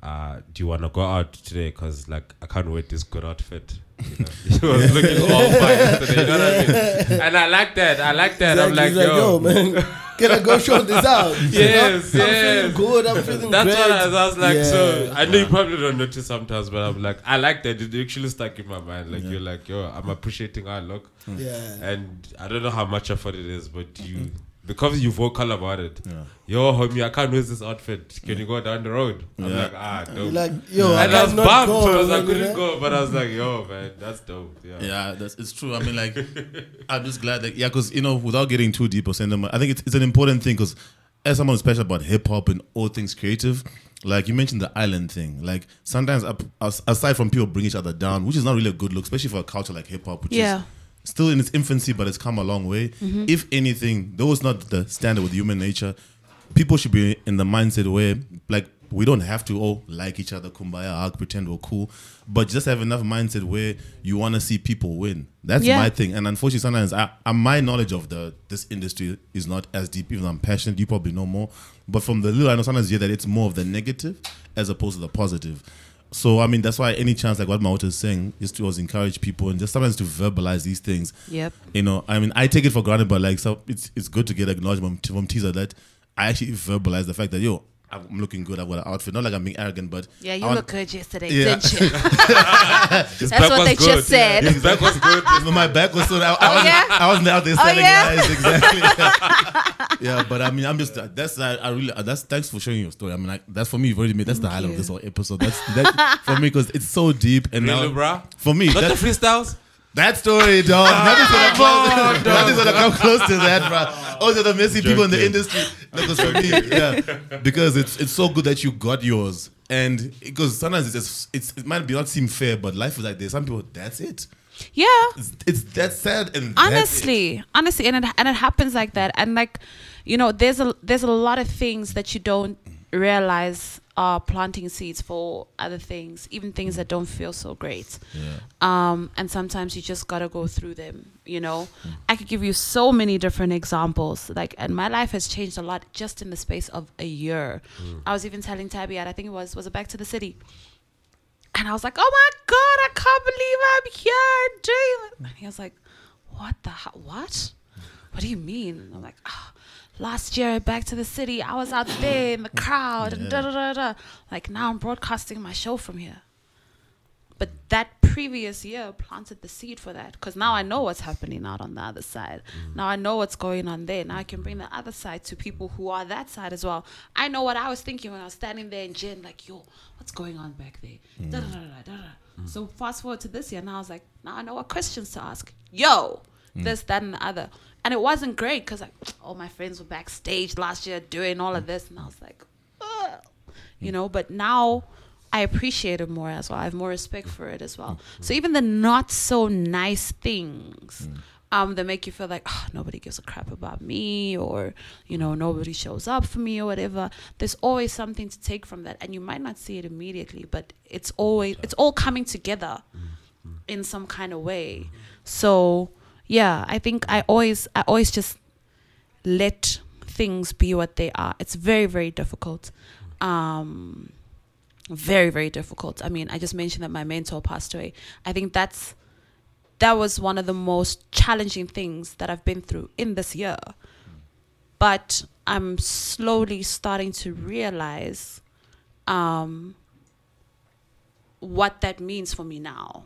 uh, do you wanna go out today? Cause like I can't wear this good outfit." You know? He was looking all fine today, you know what I mean? And I like that. I like that. Exactly. I'm like, like yo, yo man. Can I go show this out? Yes, you know? yes. I'm feeling good. I'm feeling That's great. That's what I was, I was like. Yeah. So I know you probably don't notice sometimes, but I'm like, I like that. It actually stuck in my mind. Like yeah. you're like, yo, I'm appreciating our look. Yeah. And I don't know how much effort it is, but you, because you're vocal about it. Yeah. Yo, homie, I can't wear this outfit. Can yeah. you go down the road? I'm yeah. like, ah, dope. Like, yo, and I, I was bummed. Go, I was like, couldn't go, but I was like, yo, man, that's dope. Yeah, yeah, that's, it's true. I mean, like, I'm just glad that, yeah, because, you know, without getting too deep or saying them, I think it's, it's an important thing because as someone who's passionate about hip hop and all things creative, like you mentioned the island thing, like sometimes aside from people bring each other down, which is not really a good look, especially for a culture like hip hop, which yeah. is still in its infancy, but it's come a long way. Mm-hmm. If anything, though it's not the standard with human nature, people should be in the mindset where, like, we don't have to all like each other, kumbaya, pretend we're cool, but just have enough mindset where you want to see people win. That's yeah. my thing. And unfortunately, sometimes I, I, my knowledge of the this industry is not as deep, even though I'm passionate. You probably know more. But from the little I know, sometimes you hear that it's more of the negative as opposed to the positive. So, I mean, that's why any chance, like what Maoto is saying, is to always encourage people and just sometimes to verbalize these things. Yep. You know, I mean, I take it for granted, but like, so it's it's good to get acknowledgement from Tiso that I actually verbalize the fact that, yo, I'm looking good. I've got an outfit. Not like I'm being arrogant, but... Yeah, you look good yesterday, yeah. didn't you? That's what they good. just said. His back was good. My back was so... I, I, oh, wasn't, yeah? I wasn't out there selling oh, yeah? lies, exactly. Yeah, but I mean, I'm just... That's I, I really... That's Thanks for sharing your story. I mean, like, that's for me, you've already made... That's Thank the highlight of this whole episode. That's that, for me, because it's so deep. And really, now, bro? For me... Not the freestyles? That story, dog. Nothing's gonna come close to that, bro. Those are the messy Jerky. people in the industry. That was for me, yeah. Because it's it's so good that you got yours, and because sometimes it's, just, it's it might be not seem fair, but life is like this. Some people, that's it. Yeah, it's, it's that sad, and honestly, that's it. honestly, and it and it happens like that, and like, you know, there's a there's a lot of things that you don't realize are planting seeds for other things, even things that don't feel so great. Yeah. Um, and sometimes you just gotta go through them, you know? Mm. I could give you so many different examples. Like, and my life has changed a lot just in the space of a year. Mm. I was even telling Tabiat, I think it was, was it Back to the City? And I was like, oh my God, I can't believe I'm here doing it. And he was like, what the, ho- what? What do you mean? And I'm like, ah. Oh. Last year, Back to the City, I was out there in the crowd yeah. and da da da da. Like, now I'm broadcasting my show from here. But that previous year planted the seed for that, because now I know what's happening out on the other side. Mm. Now I know what's going on there. Now I can bring the other side to people who are that side as well. I know what I was thinking when I was standing there in gym, like, yo, what's going on back there? Mm. Da da da da da. Mm. So fast forward to this year, and I was like, now I know what questions to ask. Yo, mm. this, that, and the other. And it wasn't great because, like, all my friends were backstage last year doing all of this. And I was like, ugh. You know, but now I appreciate it more as well. I have more respect for it as well. So even the not so nice things um, that make you feel like, oh, nobody gives a crap about me, or, you know, nobody shows up for me or whatever. There's always something to take from that. And you might not see it immediately, but it's always it's all coming together in some kind of way. So... yeah, I think I always I always just let things be what they are. It's very, very difficult. Um, very, very difficult. I mean, I just mentioned that my mentor passed away. I think that's that was one of the most challenging things that I've been through in this year. But I'm slowly starting to realize um, what that means for me now.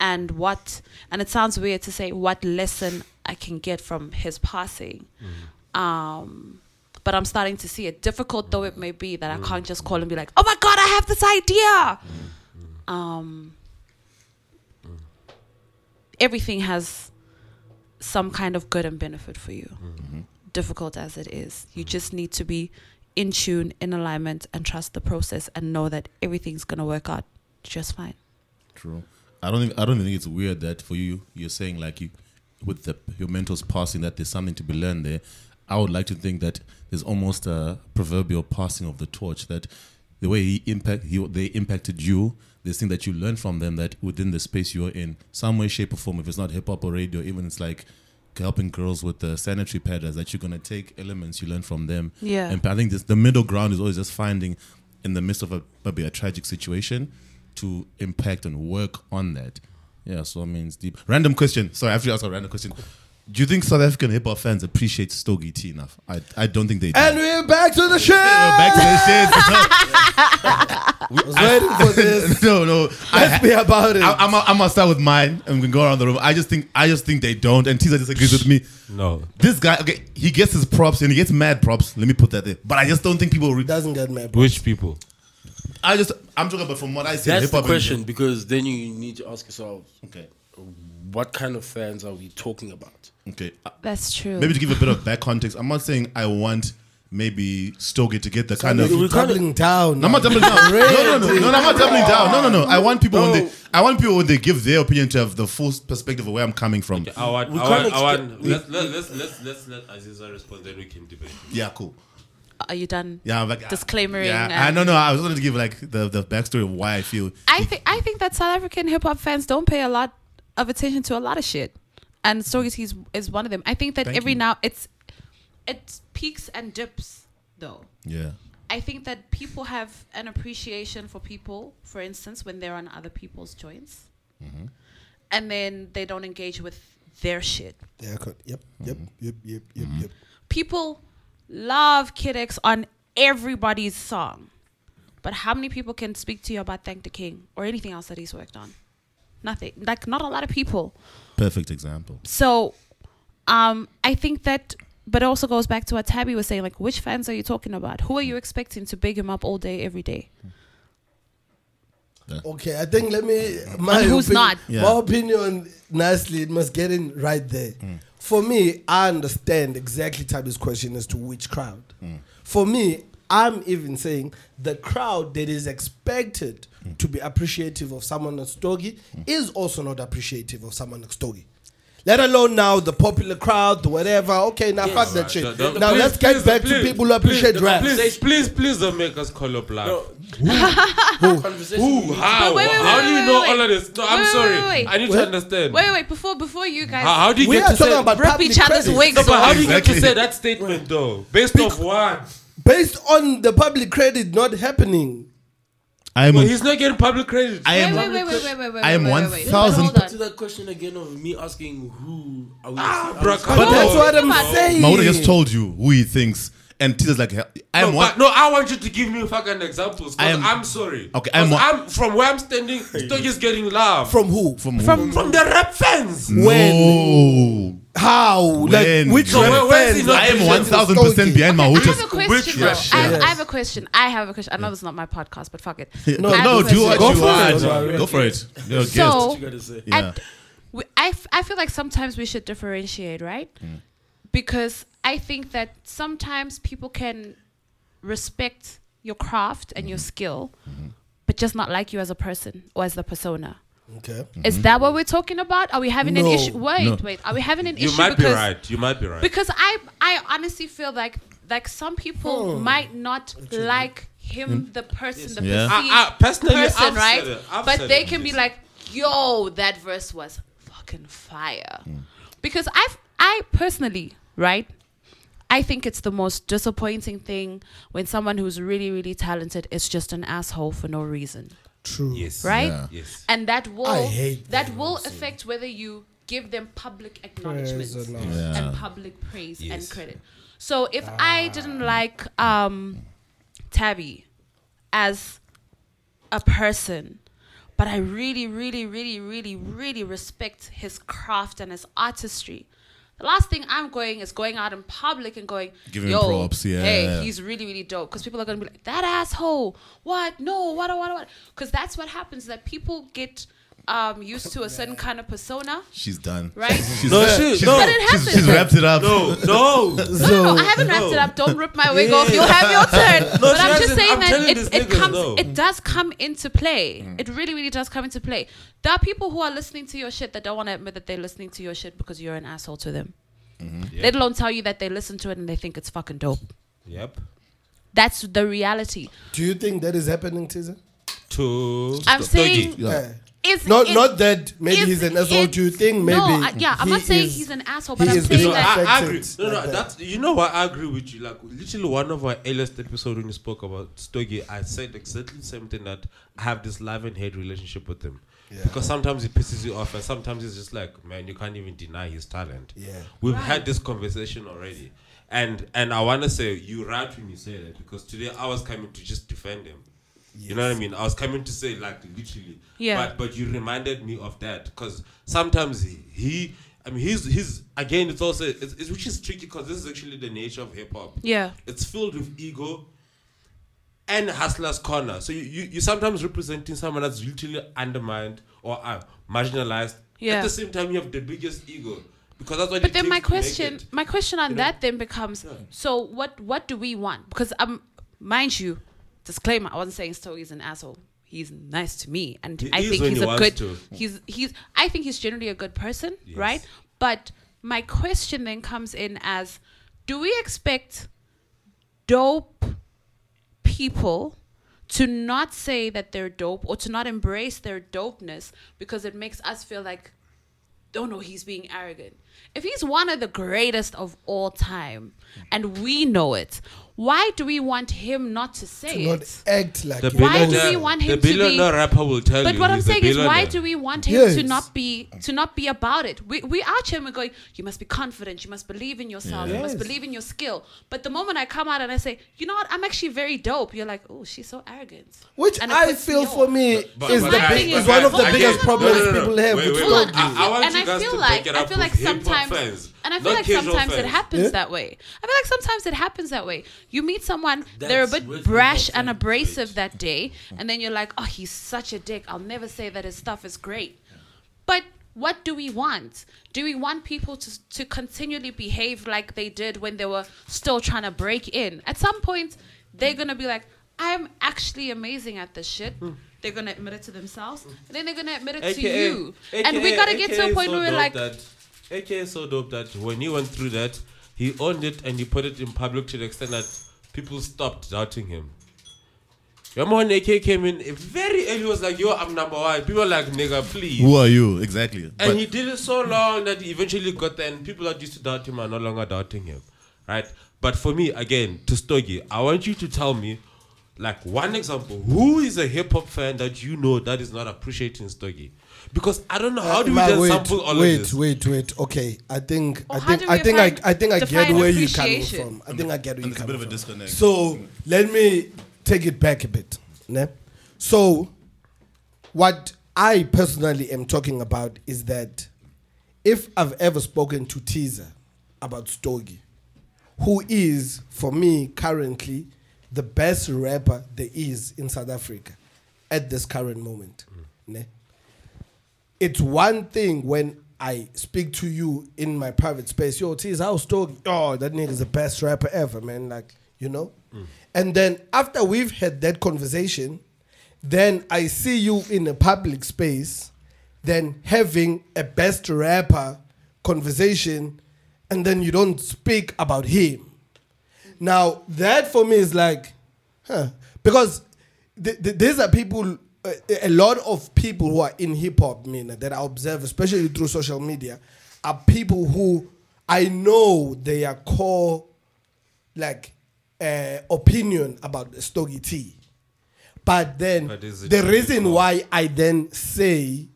and what, and it sounds weird to say what lesson I can get from his passing. Mm. Um, but I'm starting to see it, difficult though it may be, that I can't just call and be like, oh my God, I have this idea. Mm. Um, mm. Everything has some kind of good and benefit for you, mm-hmm. difficult as it is. You just need to be in tune, in alignment, and trust the process and know that everything's going to work out just fine. True. I don't even, I don't even think it's weird that for you, you're saying like you, with the, your mentor's passing, that there's something to be learned there. I would like to think that there's almost a proverbial passing of the torch, that the way he impact, he, they impacted you, there's things that you learn from them that within the space you're in, some way, shape or form, if it's not hip hop or radio, even it's like helping girls with the sanitary pads, that you're going to take elements you learn from them. Yeah. And I think this, the middle ground is always just finding in the midst of a, maybe a tragic situation to impact and work on that. Yeah, so I mean, it's deep. Random question. Sorry, I have to ask a random question. Do you think South African hip-hop fans appreciate Stogie T enough? I I don't think they do. And we're back to the shit! We're back to the shit. No. I was waiting I, for this. No, no. Let's be about it. I, I'm going to start with mine. I'm going to go around the room. I just think I just think they don't. And Tiso disagrees with me. No. This guy, okay, he gets his props and he gets mad props. Let me put that there. But I just don't think people... Re- doesn't get mad props. Which people? I just, I'm talking about from what I see. That's hip-hop the question, and, because then you need to ask yourself, okay, what kind of fans are we talking about? Okay. That's true. Maybe to give a bit of back context, I'm not saying I want maybe Stogie to get the so kind we're of... We're doubling down. No, I'm not doubling down. Really? No, no, no, no, no, I'm not doubling down. No, no, no. I want people no. when they I want people when they give their opinion to have the full perspective of where I'm coming from. Okay, I want, I want, I want, let's, let's, let's, let's let Aziza respond, then we can debate. Yeah, cool. Are you done? Yeah, I'm like, disclaimering. Yeah, and I don't know. I was going to give like the, the backstory of why I feel. I think I think that South African hip hop fans don't pay a lot of attention to a lot of shit, and Stogie T is one of them. I think that Thank every you. now it's it peaks and dips though. Yeah. I think that people have an appreciation for people, for instance, when they're on other people's joints, mm-hmm. and then they don't engage with their shit. Yeah. Yep. Yep. Mm-hmm. Yep. Yep. Yep. Mm-hmm. Yep. People love Kid X on everybody's song, but how many people can speak to you about Thank the King or anything else that he's worked on? Nothing. Like, not a lot of people. Perfect example. So um I think that, but it also goes back to what Tabby was saying, like, which fans are you talking about? Who are you expecting to big him up all day every day? Okay, I think let me my who's opinion, not yeah. my opinion nicely it must get in right there. Mm. For me, I understand exactly Tabby's question as to which crowd. Mm. For me, I'm even saying the crowd that is expected mm. to be appreciative of someone like Stogie mm. is also not appreciative of someone like Stogie. Let alone now the popular crowd, the whatever. Okay, now yes. fuck that right. shit. The, the, now please, let's get please, back please, to people who appreciate please, raps. Please, please, please don't make us colorblind. No. Who? Who? Who? How? Wait, wait, wait, how do you know wait, all of this? No, wait, I'm sorry. Wait, wait, wait. I need wait. to understand. Wait, wait, before before you guys... How, how do you we get to say... Rip each other's wigs. No, but how do you exactly. get to say that statement though? Based Be- off what? Based on the public credit not happening. I'm well, he's not getting public credit. I am. Wait, wait, wait, wait, wait, wait. I am one thousand. Hold on to that question again of me asking who are we? Ah, bro, but no, that's what I'm about. saying. Mauda just told you who he thinks, and Tito's like, I am no, one. No, I want you to give me fucking examples. I am, I'm sorry. Okay, I'm, one. I'm from where I'm standing. Stogie's getting love. From who? From who? From, from the rap fans. No. When? How? When? Like, which so rap where, fans? I am one thousand percent behind my okay, Mauda. Question, yeah, I, have, yes. I have a question. I have a question. I know yeah. this is not my podcast, but fuck it. no, no, do what Go you want. Go for it. You're a guest. So, you gotta say. Yeah. I, we, I, f- I feel like sometimes we should differentiate, right? Mm. Because I think that sometimes people can respect your craft and mm. your skill, mm-hmm. but just not like you as a person or as the persona. Okay. Mm-hmm. Is that what we're talking about? Are we having no. an issue? Wait, no. wait. Are we having an you issue? You might because, be right. You might be right. Because I, I honestly feel like. Like some people oh. might not Actually. like him, mm. the person, yes. the yeah. I, I, personally, person, I've right? Said it. I've but said they it. can yes. be like, "Yo, that verse was fucking fire," mm. because I've, I personally, right, I think it's the most disappointing thing when someone who's really, really talented is just an asshole for no reason. True. Yes. Right. Yeah. Yes. And that will that, that will affect whether you give them public acknowledgement yeah. and public praise yes. and credit. So if ah. I didn't like um, Tabby as a person, But I really, really, really, really, really respect his craft and his artistry. The last thing I'm going is going out in public and going, giving yo, props, yeah, hey, yeah. He's really, really dope. Because people are going to be like, that asshole. What? No, what, what, what? Because that's what happens, that people get um, used to a certain kind of persona. She's done. Right? she's, no, she's, she's, no, but it happens. She's, she's wrapped it up. No, no. no, no, no, I haven't wrapped no. it up. Don't rip my wig yeah. off. You'll have your turn. No, but I'm just saying I'm that it, it, nigga, comes, no. it does come into play. Mm. It really, really does come into play. There are people who are listening to your shit that don't want to admit that they're listening to your shit because you're an asshole to them. Mm-hmm. Yep. Let alone tell you that they listen to it and they think it's fucking dope. Yep. That's the reality. Do you think that is happening, Tiso? To... I'm saying... Yeah. Is, not, is, not that maybe is, he's an asshole to you think. Maybe. No, I, yeah, I'm not saying is, he's an asshole, but I'm saying no, that... I, I agree. No, no, like that. That, you know what? I agree with you. Like, literally one of our earliest episodes when we spoke about Stogie, I said exactly the same thing, that I have this love and hate relationship with him. Yeah. Because sometimes it pisses you off and sometimes it's just like, man, you can't even deny his talent. Yeah, We've right. had this conversation already. And and I want to say, you're right when you say that, because today I was coming to just defend him. Yes. You know what I mean? I was coming to say, like, literally. Yeah. But, but you reminded me of that, because sometimes he, he, I mean, he's, he's again, it's also, it's, it's, which is tricky, because this is actually the nature of hip-hop. Yeah. It's filled with ego and hustler's corner. So you, you, you're sometimes representing someone that's literally undermined or uh, marginalized. Yeah. At the same time, you have the biggest ego. Because that's what but then my question, my question on you that know? Then becomes, yeah. so what, what do we want? Because, um, mind you, disclaimer, I wasn't saying Stogie's an asshole. He's nice to me. And he I think he's he a good to. he's he's I think he's generally a good person, yes. right? But my question then comes in as, do we expect dope people to not say that they're dope or to not embrace their dopeness because it makes us feel like, oh no, he's being arrogant? If he's one of the greatest of all time and we know it, why do we want him not to say to not it? Act like the why do we want him the to be? Rapper will tell but you what I'm saying is, why do we want him yes. to not be to not be about it? We we are children going, you must be confident, you must believe in yourself, yes. you must believe in your skill. But the moment I come out and I say, you know what, I'm actually very dope, you're like, oh, she's so arrogant. Which and I feel for me but, is but, the big, is one of the biggest problems no, no, no. people have. Wait, wait, wait, I, I and I feel like I feel like sometimes friends. And I feel like sometimes it happens that way. I feel like sometimes it happens that way. You meet someone, that's they're a bit brash and abrasive great. That day, and then you're like, oh, he's such a dick. I'll never say that his stuff is great. Yeah. But what do we want? Do we want people to to continually behave like they did when they were still trying to break in? At some point, they're going to be like, I'm actually amazing at this shit. Mm. They're going to admit it to themselves, mm. and then they're going to admit it A K A, to you. A K A, and we got to get to a point so where we're like... That, A K A so dope that when he went through that, he owned it and he put it in public to the extent that people stopped doubting him. Remember when A K came in very early, he was like, yo, I'm number one. People were like, nigga, please. Who are you? Exactly. And but he did it so long that he eventually got there, and people that used to doubt him are no longer doubting him. Right? But for me, again, to Stogie, I want you to tell me, like, one example. Who is a hip-hop fan that you know that is not appreciating Stogie? Because I don't know, how do we just sample all of this? Wait, wait, wait. Okay, I think I think I think I I think I get where you're coming from. I think I get where you're coming from. It's a bit of a disconnect. So let me take it back a bit. So what I personally am talking about is that if I've ever spoken to Tiso about Stogie, who is for me currently the best rapper there is in South Africa at this current moment, ne? It's one thing when I speak to you in my private space. Yo, Tiso, how's Stogie? Oh, that nigga's the best rapper ever, man. Like, you know? Mm. And then after we've had that conversation, then I see you in a public space, then having a best rapper conversation, and then you don't speak about him. Now, that for me is like, huh. Because th- th- these are people... Uh, a lot of people who are in hip-hop, I mean, that I observe, especially through social media, are people who I know their core like uh, opinion about Stogie T. But then the reason why I then say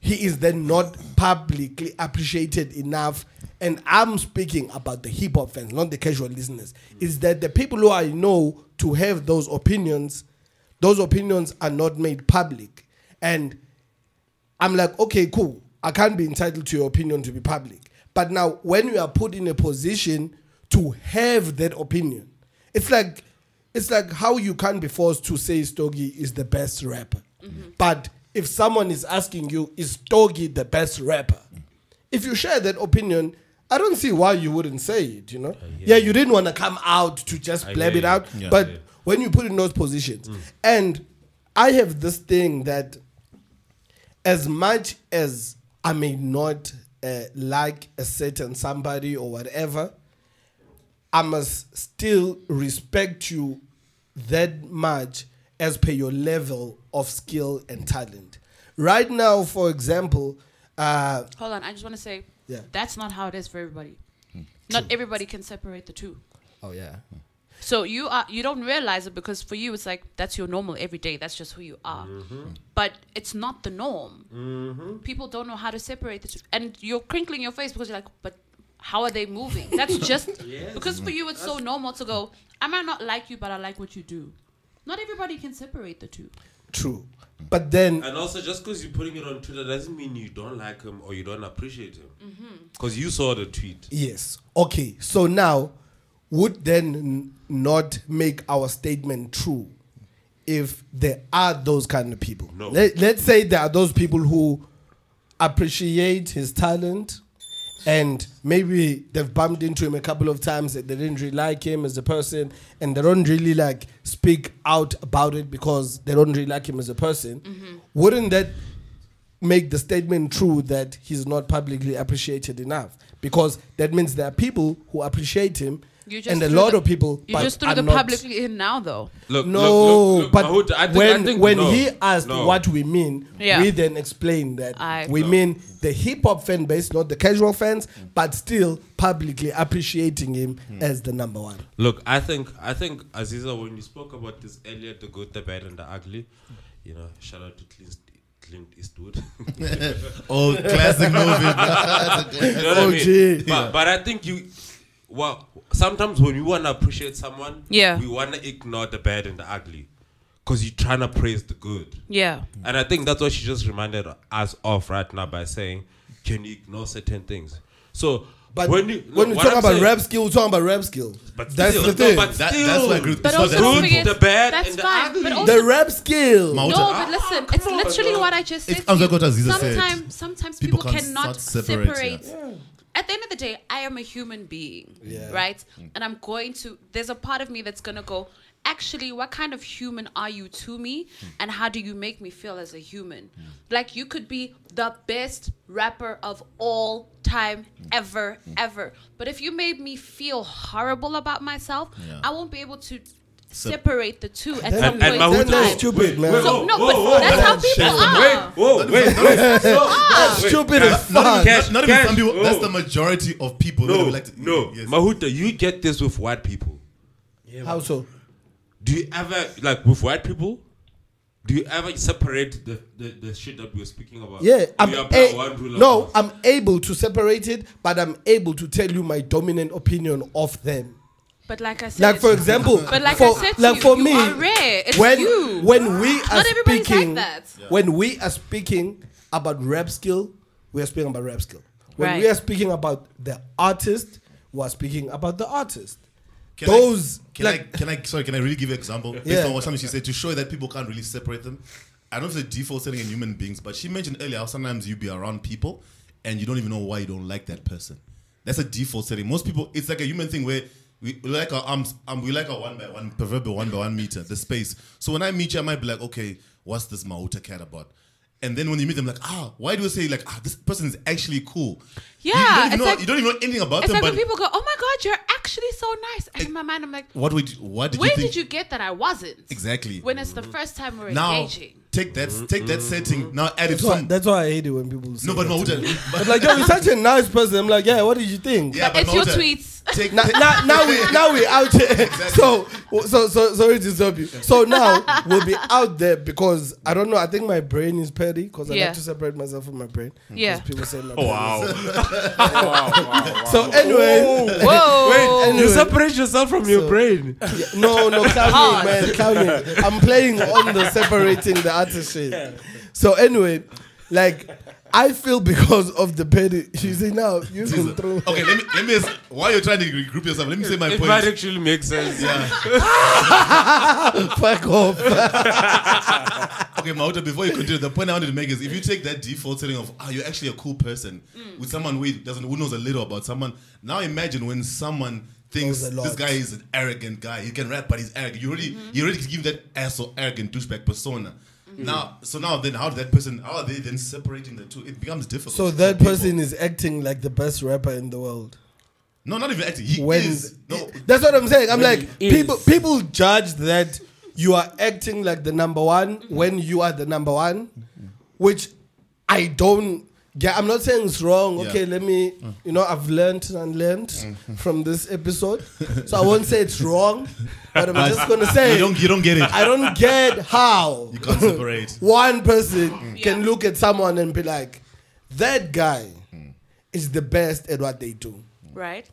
he is then not publicly appreciated enough, and I'm speaking about the hip-hop fans, not the casual listeners, mm-hmm. is that the people who I know to have those opinions Those opinions are not made public. And I'm like, okay, cool. I can't be entitled to your opinion to be public. But now when you are put in a position to have that opinion, it's like it's like how you can't be forced to say Stogie is the best rapper. Mm-hmm. But if someone is asking you, is Stogie the best rapper? If you share that opinion, I don't see why you wouldn't say it, you know? Uh, yeah. yeah, you didn't want to come out to just I blab it out. Yeah, but yeah. when you put in those positions, mm. and I have this thing that as much as I may not uh, like a certain somebody or whatever, I must still respect you that much as per your level of skill and talent. Right now, for example... Uh, Hold on, I just want to say, yeah. that's not how it is for everybody. Mm. Not everybody can separate the two. Oh, yeah. Mm. So you are you don't realize it because for you, it's like, that's your normal every day. That's just who you are. Mm-hmm. But it's not the norm. Mm-hmm. People don't know how to separate the two. And you're crinkling your face because you're like, but how are they moving? That's just, yes. because for you, it's that's so normal to go, I might not like you, but I like what you do. Not everybody can separate the two. True. But then... And also, just because you're putting it on Twitter doesn't mean you don't like him or you don't appreciate him. Because mm-hmm. you saw the tweet. Yes. Okay. So now, would then n- not make our statement true if there are those kind of people? No. Let, let's say there are those people who appreciate his talent and maybe they've bumped into him a couple of times and they didn't really like him as a person and they don't really like speak out about it because they don't really like him as a person. Mm-hmm. Wouldn't that make the statement true that he's not publicly appreciated enough? Because that means there are people who appreciate him and a lot the, of people you but just threw the publicly in now though. Look, no, look, look, look, but Mahout, I think, when, I think, when no, he asked no. what we mean, yeah. we then explained that I, we no. mean the hip-hop fan base, not the casual fans, mm. but still publicly appreciating him mm. as the number one. Look, I think, I think Aziza, when you spoke about this earlier, the good, the bad, and the ugly, you know, shout out to Clint, Clint Eastwood. Old classic movie. You know what oh, I mean? Gee. But, yeah. but I think you... Well, sometimes when we want to appreciate someone, yeah. we want to ignore the bad and the ugly because you're trying to praise the good. Yeah. And I think that's what she just reminded us of right now by saying, can you ignore certain things? So but when you, when no, you talk I'm about saying, rap skill, we're talking about rap skill. But that's still, the thing. No, but that, still, that's my group. But also good, forget, the bad, that's and the fine, ugly. But also, the rap skill. No, but listen, it's literally what I just said. It's, I'm like what Aziza sometimes, said. Sometimes people, people cannot separate. separate yeah. Yeah. At the end of the day, I am a human being, yeah. right? And I'm going to, there's a part of me that's going to go, actually, what kind of human are you to me? And how do you make me feel as a human? Yeah. Like, you could be the best rapper of all time, ever, ever. But if you made me feel horrible about myself, yeah. I won't be able to... separate the two at some point. And Mahout is stupid, man. Wait, so, no, whoa, but whoa, that's whoa, how people are. Wait, whoa, wait, wait, wait, that's that's stupid as fuck. Not, not even some people. That's the majority of people. No, like to, no. Yes. Mahout, you get this with white people. Yeah, how so? Do you ever, like, with white people? Do you ever separate the, the, the shit that we are speaking about? Yeah, I'm a- one no, I'm able to separate it, but I'm able to tell you my dominant opinion of them. But like I said, like for example, but like for, I said to like you, for you me, are rare. It's when you. when we are Not speaking, like that. when we are speaking about rap skill, we are speaking about rap skill. When right. we are speaking about the artist, we are speaking about the artist. Can Those, I, can like, I, can I, sorry, can I really give an example based yeah. on what something she said to show that people can't really separate them? I don't know if the default setting in human beings, but she mentioned earlier how sometimes you be around people and you don't even know why you don't like that person. That's a default setting. Most people, it's like a human thing where. We like our arms, um, we like our one by one, proverbial one by one meter, the space. So when I meet you, I might be like, okay, what's this Mahout cat about? And then when you meet them, like, ah, why do you say, like, ah, this person is actually cool? Yeah. You don't even, know, like, you don't even know anything about it's them. It's like when people go, oh my God, you're actually so nice. And it, in my mind, I'm like, what would you, what did where you think? Did you get that I wasn't? Exactly. When it's the first time we're now, engaging. Take that take that setting. Now add it that's, why, that's why I hate it when people say no, but Mahout. But like, yo, you're such a nice person. I'm like, yeah, what did you think? Yeah, but it's Mahout, your tweets. Take, now, now, now we now we out here. Exactly. So so so sorry to disturb you. So now we'll be out there because I don't know. I think my brain is petty because yeah. I like to separate myself from my brain. Yeah. People say my brain. Wow. yeah. wow, wow, wow. So anyway, whoa. Wait, anyway, you separate yourself from so, your brain? Yeah, no, no, clowning, man, clowning. I'm playing on the separating the. artist shit. So anyway, like, I feel because of the petty. You see now, you can throw. Okay, let me let me. While you're trying to regroup yourself, let me say my it point. It might actually make sense. Yeah. Fuck off. Okay, Mauta. Before you continue, the point I wanted to make is if you take that default setting of ah, oh, you're actually a cool person mm. with someone who doesn't who knows a little about someone. Now imagine when someone thinks this guy is an arrogant guy. He can rap, but he's arrogant. You already mm-hmm. you already give that asshole arrogant douchebag persona. Mm. Now, so now then, how that person? How are they then separating the two? It becomes difficult. So that person is acting like the best rapper in the world. No, not even acting. He when, is. No, that's what I'm saying. I'm like people. Is. People judge that you are acting like the number one when you are the number one, which I don't. Yeah, I'm not saying it's wrong. Okay, yeah. let me. Mm. You know, I've learned and learned mm. from this episode, so I won't say it's wrong. But I'm just gonna say you don't. You don't get it. I don't get how you can't separate. One person mm. can yeah. look at someone and be like, "That guy mm. is the best at what they do," right?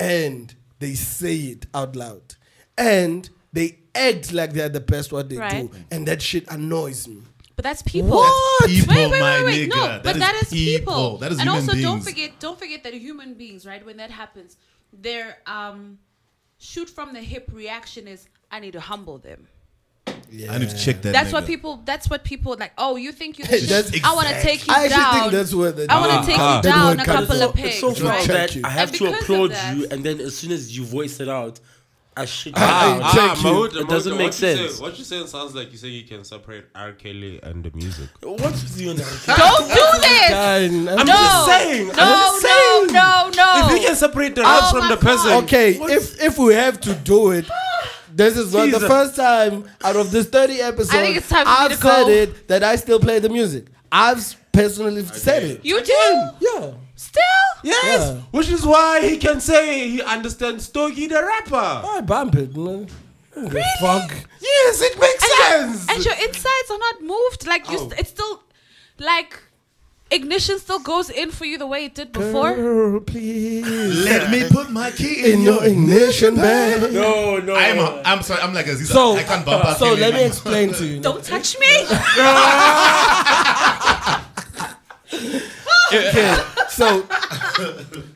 And they say it out loud, and they act like they're the best at what they right. do, and that shit annoys me. But that's people. What? That's people, wait, wait, wait, wait. No, that but is that is people. people. That is and human also, beings. don't forget, don't forget that human beings, right? When that happens, their um, shoot from the hip reaction is, I need to humble them. Yeah. I need to check that. That's nigga. what people. That's what people like. Oh, you think you're the shit? Exactly. I want to take you I down. I actually think that's where the I want to take ah, you ah, down a couple so, of pegs. So right? that I have to applaud that, you, and then as soon as you voice it out. I should ah, ah, you. Maud, It doesn't Maud, make what sense. Say, what you're saying sounds like you're saying you can separate R. Kelly and the music. What is you on R. Kelly? Don't do this! I'm no. just saying. No, I'm just saying. no, no, no. If you can separate the raps oh from the person. Okay, what? if if we have to do it, this is not the first time out of this thirty episodes I think it's time I've said it that I still play the music. I've personally okay. said it. You Again. do? Yeah. Still? Yes, yeah. Which is why he can say he understands Stogie the rapper. I bump it, man. Really? Fuck. Yes, it makes and sense. Your, and your insides are not moved. Like you, oh. st- it's still like ignition still goes in for you the way it did before. Girl, please let me put my key in, in your ignition bag. No, no. I'm, a, I'm sorry. I'm like Aziza. So, I can't bump. So let me explain to you. Don't touch me. Okay, so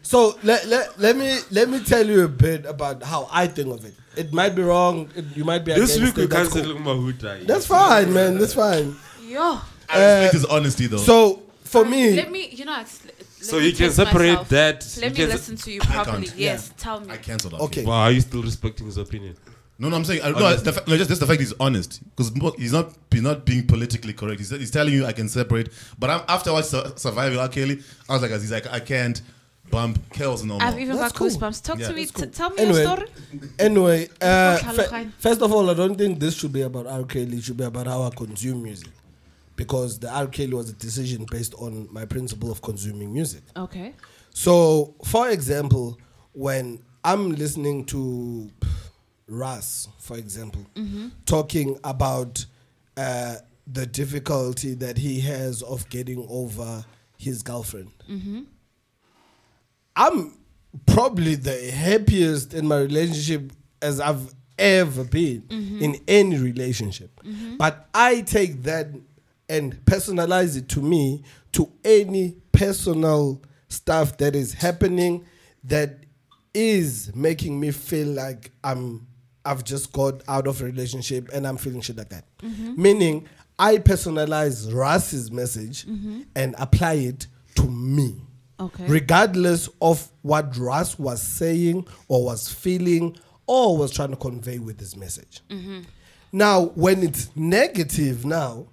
so let, let let me let me tell you a bit about how I think of it. It might be wrong. It, you might be this against week. We can't cool. Mahuta. That's fine, man. That's fine. Yo, I respect his honesty, though. So for me, let me, you know, let so you can separate myself. that. Let me listen to you properly. Yes, yeah. tell me. I cancelled. Okay. Wow, are you still respecting his opinion? No, no, I'm saying I, no. The fa- no, just, just the fact he's honest, because he's not he's not being politically correct. He's, he's telling you I can separate, but I'm, after I su- surviving R. Kelly, I was like, he's like I can't bump Kells no more. I've even that's got cool. goosebumps. Talk yeah, to me. Cool. T- tell me anyway, your story. Anyway, uh, fa- first of all, I don't think this should be about R. Kelly. It should be about how I consume music, because the R. Kelly was a decision based on my principle of consuming music. Okay. So, for example, when I'm listening to Ras, for example, mm-hmm. talking about uh, the difficulty that he has of getting over his girlfriend. Mm-hmm. I'm probably the happiest in my relationship as I've ever been mm-hmm. in any relationship. Mm-hmm. But I take that and personalize it to me, to any personal stuff that is happening that is making me feel like I'm I've just got out of a relationship and I'm feeling shit like that. Mm-hmm. Meaning, I personalize Ras's message mm-hmm. and apply it to me. Okay. Regardless of what Ras was saying or was feeling or was trying to convey with his message. Mm-hmm. Now, when it's negative now,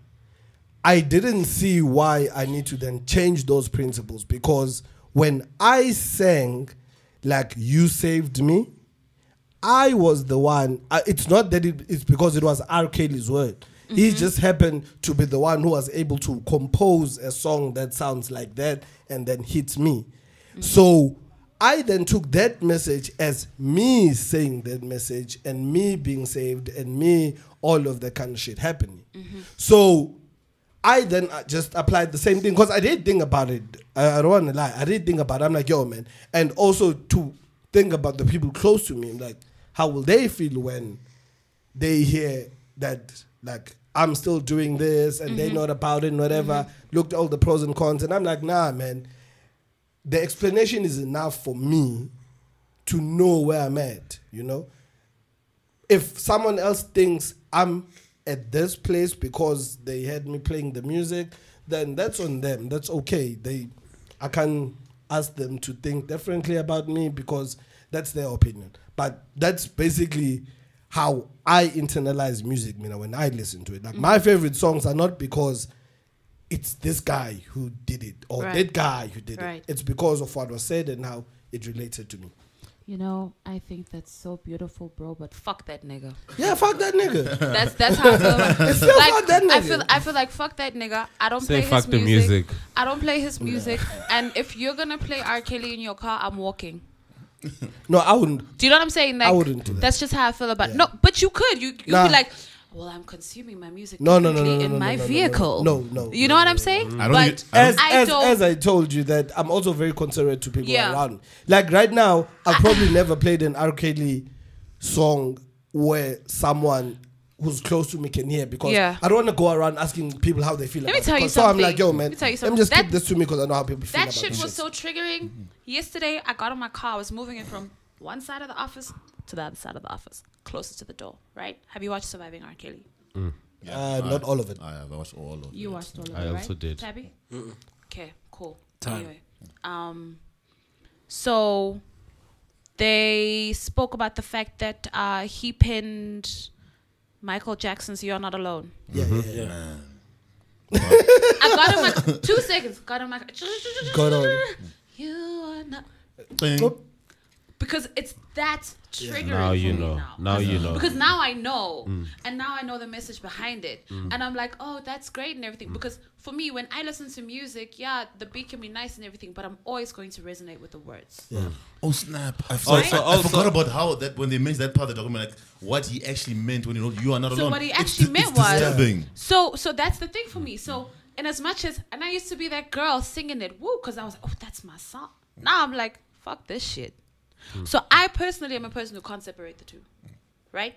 I didn't see why I need to then change those principles, because when I sang, like, you saved me, I was the one. Uh, it's not that it, it's because it was R. Kelly's word. Mm-hmm. He just happened to be the one who was able to compose a song that sounds like that and then hits me. Mm-hmm. So I then took that message as me saying that message and me being saved and me all of that kind of shit happening. Mm-hmm. So I then just applied the same thing, because I did think about it. I, I don't want to lie. I did think about it. I'm like, yo, man. And also to think about the people close to me, like, how will they feel when they hear that, like, I'm still doing this and mm-hmm. they're not about it and whatever. Mm-hmm. Looked at all the pros and cons and I'm like, nah, man. The explanation is enough for me to know where I'm at, you know? If someone else thinks I'm at this place because they had me playing the music, then that's on them. That's okay. They, I can ask them to think differently about me because that's their opinion. But that's basically how I internalize music, you know, when I listen to it. Like, mm-hmm. my favorite songs are not because it's this guy who did it or right. that guy who did right. it. It's because of what was said and how it related to me. You know, I think that's so beautiful, bro, but fuck that nigga. Yeah, fuck that nigga. That's that's how I feel. It's still like, fuck that nigga. I feel, I feel like fuck that nigga. I don't Say play fuck his the music. music. I don't play his music. Yeah. And if you're going to play R. Kelly in your car, I'm walking. No, I wouldn't. Do you know what I'm saying? Like, I wouldn't do that. That's just how I feel about yeah. it. No, but you could. You, you'd nah. be like... Well, I'm consuming my music no, no, no, no, in no, my no, vehicle. No, no. no you know no, what I'm saying? I don't but as, I as, don't as I told you that I'm also very considerate to people yeah. around. Like right now, I've probably never played an R. Kelly song where someone who's close to me can hear because yeah. I don't want to go around asking people how they feel. Let about me tell you something. So I'm like, yo, man, let me, tell you something. let me just that, keep this to me because I know how people feel about it. That shit was so triggering. Mm-hmm. Yesterday, I got in my car. I was moving it from one side of the office to the other side of the office, closer to the door, right? Have you watched Surviving R. Kelly? Mm. Yeah, uh, not I, all of it. I have watched all of it. You watched all of it, right? I also did. Tabby? Mm-mm. Okay, cool. Time. Anyway, um, so they spoke about the fact that uh, he pinned Michael Jackson's "You're Not Alone." Yeah, mm-hmm. yeah, yeah. I got him like two seconds. Got him like. Got on. You are not. Bing. Because it's that triggering yeah. now you for me know. now. Now you know. Because now I know. Mm. And now I know the message behind it. Mm. And I'm like, oh, that's great and everything. Mm. Because for me, when I listen to music, yeah, the beat can be nice and everything, but I'm always going to resonate with the words. Yeah. Oh, snap. I, oh, right? so, I forgot about how that when they made that part of the document, like what he actually meant when he wrote, "You Are Not Alone." So what he actually it's, meant it's was... disturbing. So, so that's the thing for me. So, and as much as... And I used to be that girl singing it, woo, because I was like, oh, that's my song. Now I'm like, fuck this shit. Mm. So I personally am a person who can't separate the two, right?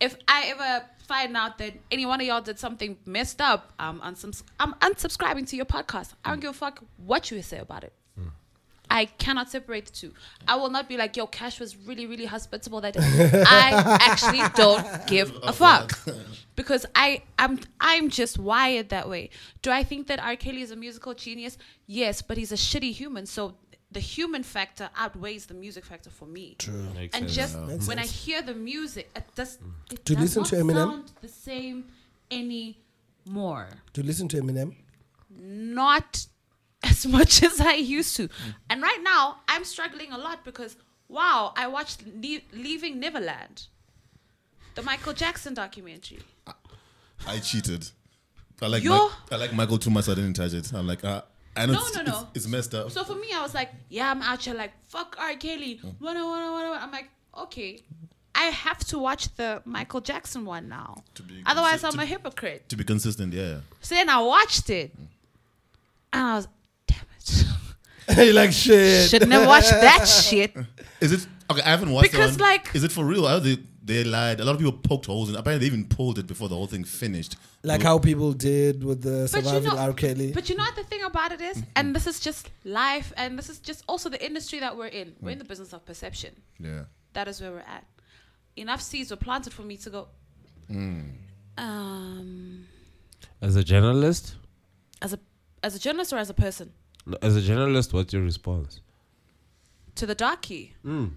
If I ever find out that any one of y'all did something messed up, I'm, unsubs- I'm unsubscribing to your podcast. I don't give a fuck what you say about it. Mm. I cannot separate the two. I will not be like, yo, Cash was really, really hospitable that day. I actually don't give a fuck. Because I, I'm, I'm just wired that way. Do I think that R. Kelly is a musical genius? Yes, but he's a shitty human, so... The human factor outweighs the music factor for me. True. Makes and sense. just yeah. Makes when sense. I hear the music, it does it to does listen not to Eminem? sound the same anymore. To listen to Eminem? Not as much as I used to. Mm. And right now, I'm struggling a lot because, wow, I watched Le- Leaving Neverland, the Michael Jackson documentary. I, I cheated. I like my, I like Michael too much. I didn't touch it. I'm like, ah. Uh, No, it's, no, no, no. It's, it's messed up. So for me, I was like, yeah, I'm out here like, fuck R. Kelly. Mm. What, what, what, what? I'm like, okay, I have to watch the Michael Jackson one now. To be Otherwise, consi- I'm to, a hypocrite. To be consistent, yeah. So then I watched it. Mm. And I was, damn it. You're like, shit. Shouldn't have watched that shit. Is it? Okay, I haven't watched it. Because like. Is it for real? I they, they lied. A lot of people poked holes in it. Apparently, they even pulled it before the whole thing finished. Like how people did with the Surviving you know, R. Kelly. But you know what the thing about it is? Mm-hmm. And this is just life. And this is just also the industry that we're in. We're mm. in the business of perception. Yeah. That is where we're at. Enough seeds were planted for me to go. Mm. Um. As a journalist? As a as a journalist or as a person? No, as a journalist, what's your response? To the darkie? Mm.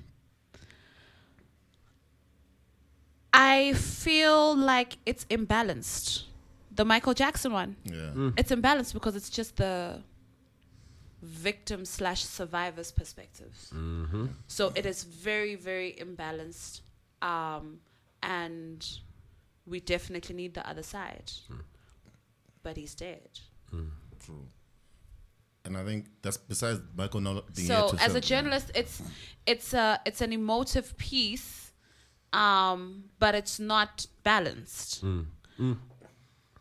I feel like it's imbalanced. The Michael Jackson one. Yeah. Mm. It's imbalanced because it's just the victim slash survivor's perspective. Mm-hmm. So it is very, very imbalanced. Um, and we definitely need the other side. Mm. But he's dead. Mm. True. And I think that's besides Michael not being So as a journalist, yeah. it's it's a, it's an emotive piece, um, but it's not balanced. Mm. Mm.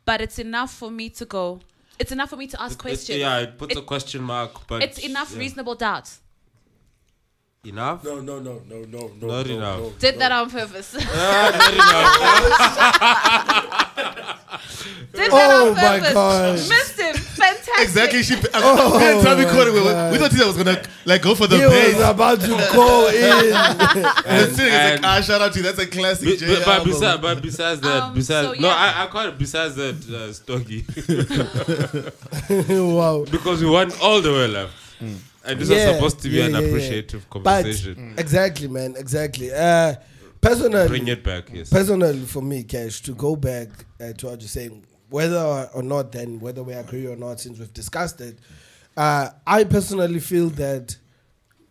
But it's enough for me to go. It's enough for me to ask it, questions. It, yeah, it puts it, a question mark. But it's enough yeah. reasonable doubt. Enough? No, no, no, no, no, no. Not no, enough. No, Did no. that on purpose. Uh, not enough. Did that oh on purpose. My God. Missed him. Fantastic. Exactly. She, I, oh every time we caught it, we, we thought that I was going to like go for the base. He was about to go in. And it's like, ah, shout out to you. That's a classic. B- J but, but, besides, but besides that, um, besides, so, yeah. no, I, I call it besides that uh, Stogie. Wow. Because we went all the way left. Mm. And this is yeah, supposed to be yeah, an appreciative yeah. conversation. But exactly, man. Exactly. Uh, personal. Bring it back. Yes. Personal for me, Cash, to go back uh, to what you're saying, whether or not, then whether we agree or not, since we've discussed it, uh, I personally feel that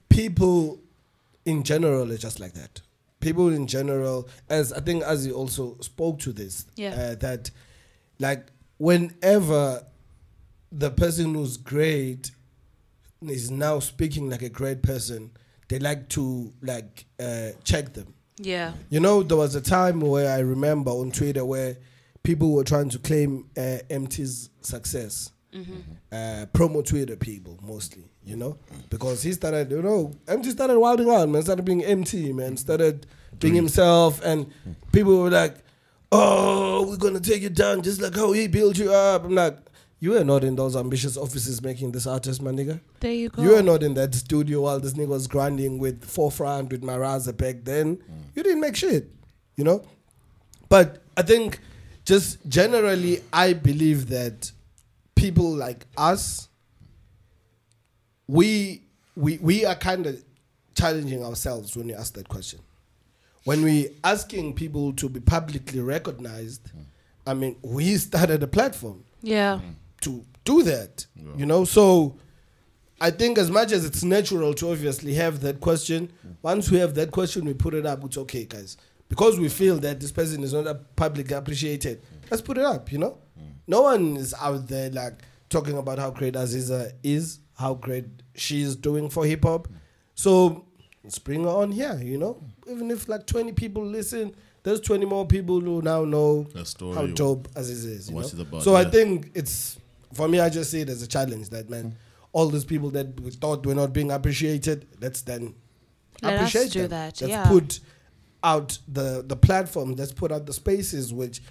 people in general are just like that. People in general, as I think, as you also spoke to this, yeah. uh, that like whenever the person who's great is now speaking like a great person, they like to like uh, check them. Yeah. You know, there was a time where I remember on Twitter where people were trying to claim uh, M T's success. Mm-hmm. Uh, promo Twitter people mostly, you know, because he started, you know, M T started wilding out, man, started being M T, man, started being himself, and people were like, oh, we're going to take you down just like how he built you up. I'm like, you were not in those ambitious offices making this artist, my nigga. There you go. You were not in that studio while this nigga was grinding with forefront with Maraza back then. Mm. You didn't make shit, you know? But I think just generally, I believe that people like us, we we we are kind of challenging ourselves when you ask that question. When we asking people to be publicly recognized, mm. I mean, we started a platform. Yeah. Mm. To do that, yeah. you know. So I think as much as it's natural to obviously have that question, yeah. once we have that question, we put it up. It's okay, guys. Because we feel that this person is not publicly appreciated, yeah. let's put it up, you know. Yeah. No one is out there like talking about how great Aziza is, how great she is doing for hip-hop. Yeah. So let's bring her on here, you know. Even if like twenty people listen, there's twenty more people who now know how dope Aziza is. You know? About, so yeah. I think it's, for me, I just see it as a challenge that, man, mm. all those people that we thought were not being appreciated, let's then Let appreciate us do them. That. Let's yeah. put out the, the platform, let's put out the spaces which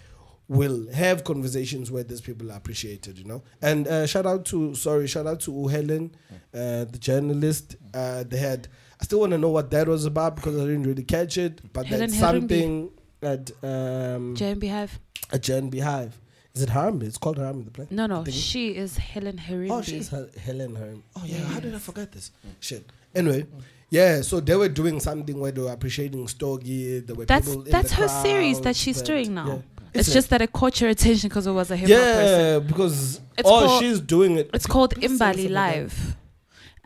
will have conversations where these people are appreciated, you know. And uh, shout out to, sorry, shout out to Helen, uh, the journalist. Uh, they had, I still want to know what that was about because I didn't really catch it, but Helen that's Harim something... At um, Jane Beehive. At Jane Beehive. Is it Harim? It's called Harim, the play. No, no, she is Helen Harim. Oh, she is Helen Harim. Oh, yeah, yeah. How did I forget this? Yeah. Shit. Anyway, yeah, so they were doing something where they were appreciating Stogie. There were that's people in that's the her crowd, series that she's but, doing now. Yeah. It's, it's just that it caught your attention because it was a hip hop yeah, person. Yeah, because it's oh, called, she's doing it. It's called Imbali Live.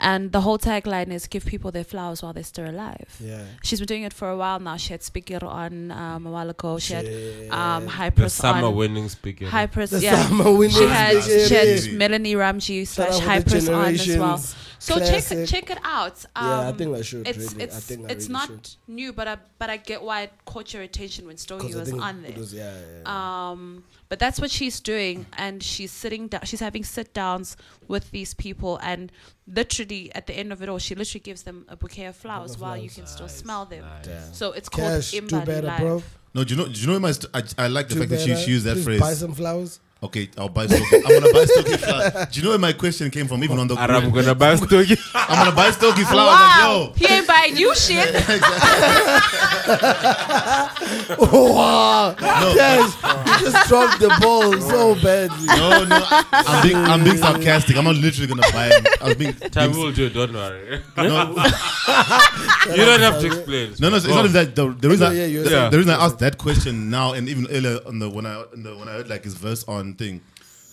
And the whole tagline is give people their flowers while they're still alive. Yeah. She's been doing it for a while now. She had Speaker on um, a while ago. She had um, Hypers on. The summer on. Winning Speaker. Hypers, yeah. Summer winning she had, she had Melanie Ramji slash Hypers on as well. So Classic. check check it out. Um, yeah, I think I should. It's really. it's I think I it's really not should. new, but I but I get why it caught your attention when Stogie was on there. Was, yeah, yeah, yeah. Um, but that's what she's doing, and she's sitting down. She's having sit downs with these people, and literally at the end of it all, she literally gives them a bouquet of flowers while you can nice. still smell them. Nice. Yeah. So it's Cash, called Imbali Live. Bro. No, do you know? Do you know? My st- I I like the do fact better. that she, she used that Please phrase. Buy some flowers. Okay, I'll buy Stogie. I'm going to buy Stogie flowers. Do you know where my question came from? Even on the I'm going to buy Stogie. I'm going to buy Stogie flowers. Wow. Like, yo. He ain't buying you shit. Wow. No. Yes, you just dropped the ball so badly. No, no. I'm being, I'm being sarcastic. I'm not literally going to buy him. I was being... Time will do it. Don't worry. No. You don't have to explain. No, no. It's not that. The, the reason, no, yeah, the, yeah. the reason I asked that question now and even earlier on the when I, the, when I heard like his verse on thing.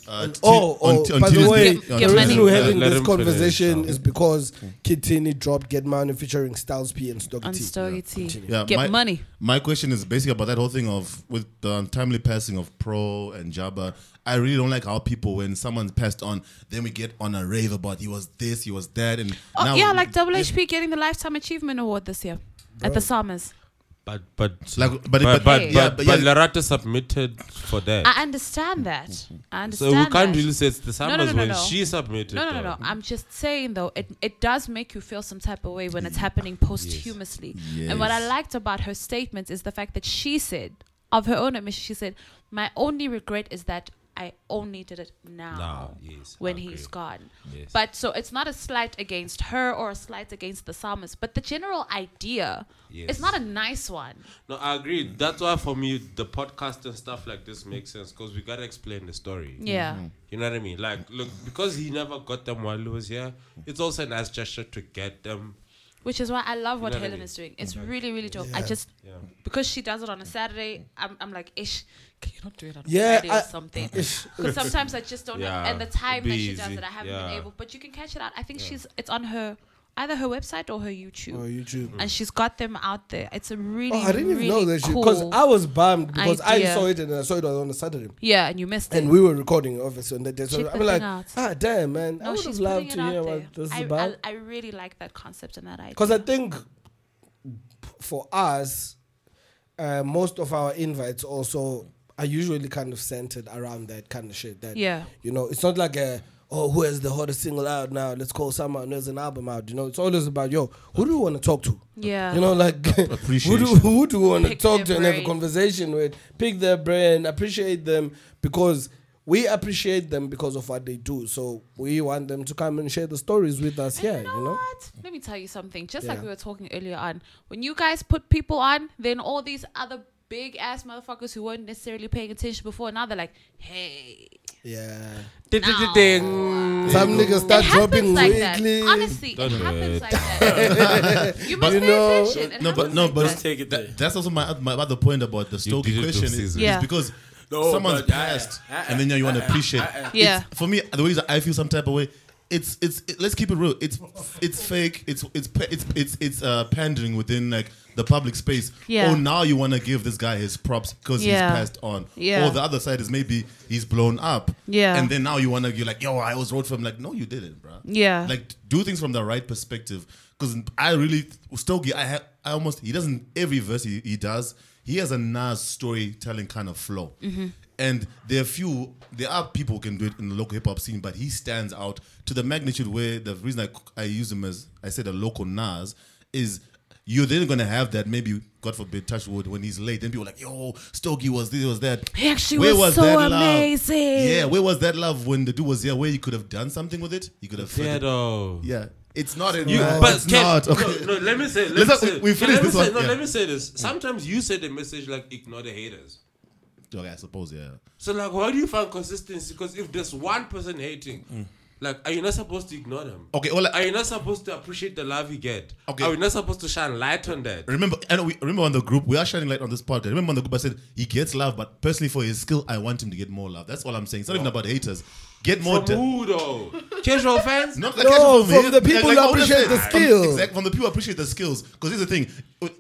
Uh, t- oh, oh t- by t- the way, the reason we're having yeah, this conversation is because okay. Kittini dropped Get Money featuring Styles P and Stogie T. Stogie T. T. Yeah, Get my, Money. My question is basically about that whole thing of with the untimely passing of Pro and Jabba. I really don't like how people, when someone's passed on, then we get on a rave about he was this, he was that. and oh, now Yeah, like Double H P getting the Lifetime Achievement Award this year Bro. at the Summers. But but like, but but but, but, yeah. but, but, but yeah. Larata submitted for that. I understand that. I understand. So we can't that. really say it's the same no, no, no, as no, when no. she submitted. No, no, no, no. I'm just saying though, it it does make you feel some type of way when it's happening posthumously. Yes. Yes. And what I liked about her statement is the fact that she said, of her own admission, she said, "My only regret is that I only did it now, now yes, when okay. he's gone." Yes. But so it's not a slight against her or a slight against the psalmist, but the general idea yes. is not a nice one. No, I agree. That's why for me, the podcast and stuff like this makes sense because we got to explain the story. Yeah. Mm-hmm. You know what I mean? Like, look, because he never got them while he was here, it's also a nice gesture to get them. Which is why I love what you know Helen what I mean? is doing. It's okay. really, really dope. Yeah. I just, yeah. because she does it on a Saturday, I'm I'm like, ish, can you not do it on yeah, Friday I, or something? Because sometimes I just don't yeah, know. And the time that she does easy. it, I haven't yeah. been able. But you can catch it out. I think yeah. she's it's on her, either her website or her YouTube. Or YouTube. Mm. And she's got them out there. It's a really, oh, I didn't really even know that she, because cool I was bummed because idea. I saw it and I saw it on a Saturday. Yeah, and you missed and it. And we were recording, obviously. And that day, so I'm like, out. ah, damn, man. No, I would have loved to hear what this I, is about. I, I really like that concept and that idea. Because I think for us, uh, most of our invites also are usually kind of centered around that kind of shit. That, yeah. You know, it's not like a... oh, who has the hottest single out now? Let's call someone who has an album out. You know, it's always about, yo, who do you want to talk to? Yeah. You know, like, who do, who do you want to talk to and have a conversation with? Pick their brain, appreciate them, because we appreciate them because of what they do. So we want them to come and share the stories with us here, you know? You know what? Let me tell you something. Just yeah. like we were talking earlier on, when you guys put people on, then all these other big-ass motherfuckers who weren't necessarily paying attention before, now they're like, hey... Yeah. No. Some niggas start it dropping like weekly. That. Honestly, Don't it happens it. like that. You must you pay know, attention. It no, but no, like but that. take it there. That, that's also my my other point about the Stogie question is, yeah. is because no, someone's passed uh, uh, and then you want to uh, appreciate. Uh, uh, yeah. For me, the way that I feel some type of way, it's it's it, let's keep it real. It's it's fake. It's it's it's it's it's uh, pandering within like the public space. Yeah. Oh, now you want to give this guy his props because yeah. he's passed on. Yeah. Or the other side is maybe he's blown up. Yeah. And then now you want to, you're like, yo, I always wrote for him. Like, no, you didn't, bro. Yeah. Like, do things from the right perspective. Because I really, Stogie, I ha- I almost, he doesn't, every verse he, he does, he has a nice storytelling kind of flow. Mm-hmm. And there are few, there are people who can do it in the local hip-hop scene, but he stands out to the magnitude where the reason I, I use him as, I said, a local Nas, is... you're then going to have that, maybe, God forbid, touch wood, when he's late. Then people are like, yo, Stogie was this, was that. He actually where was, was so amazing. Yeah, where was that love when the dude was here? Where you could have done something with it? You could have... It. Yeah. It's not in you, that. But it's not. Okay. No, no, let me say... Let Let's me say, we finish this one. No, yeah. let me say this. Sometimes you say the message like, ignore the haters. Okay, I suppose, yeah. So, like, how do you find consistency? Because if there's one person hating... Mm. Like, are you not supposed to ignore them? Okay, well, like, are you not supposed to appreciate the love you get? Okay. Are you not supposed to shine light on that? Remember, I know we remember on the group, we are shining light on this podcast. Remember on the group, I said he gets love, but personally for his skill, I want him to get more love. That's all I'm saying. It's not oh. even about haters. Get more. From who though? Casual fans? Not like no, from, from the people like, like, appreciate the skills. From, exactly, from the people appreciate the skills. Because here's the thing.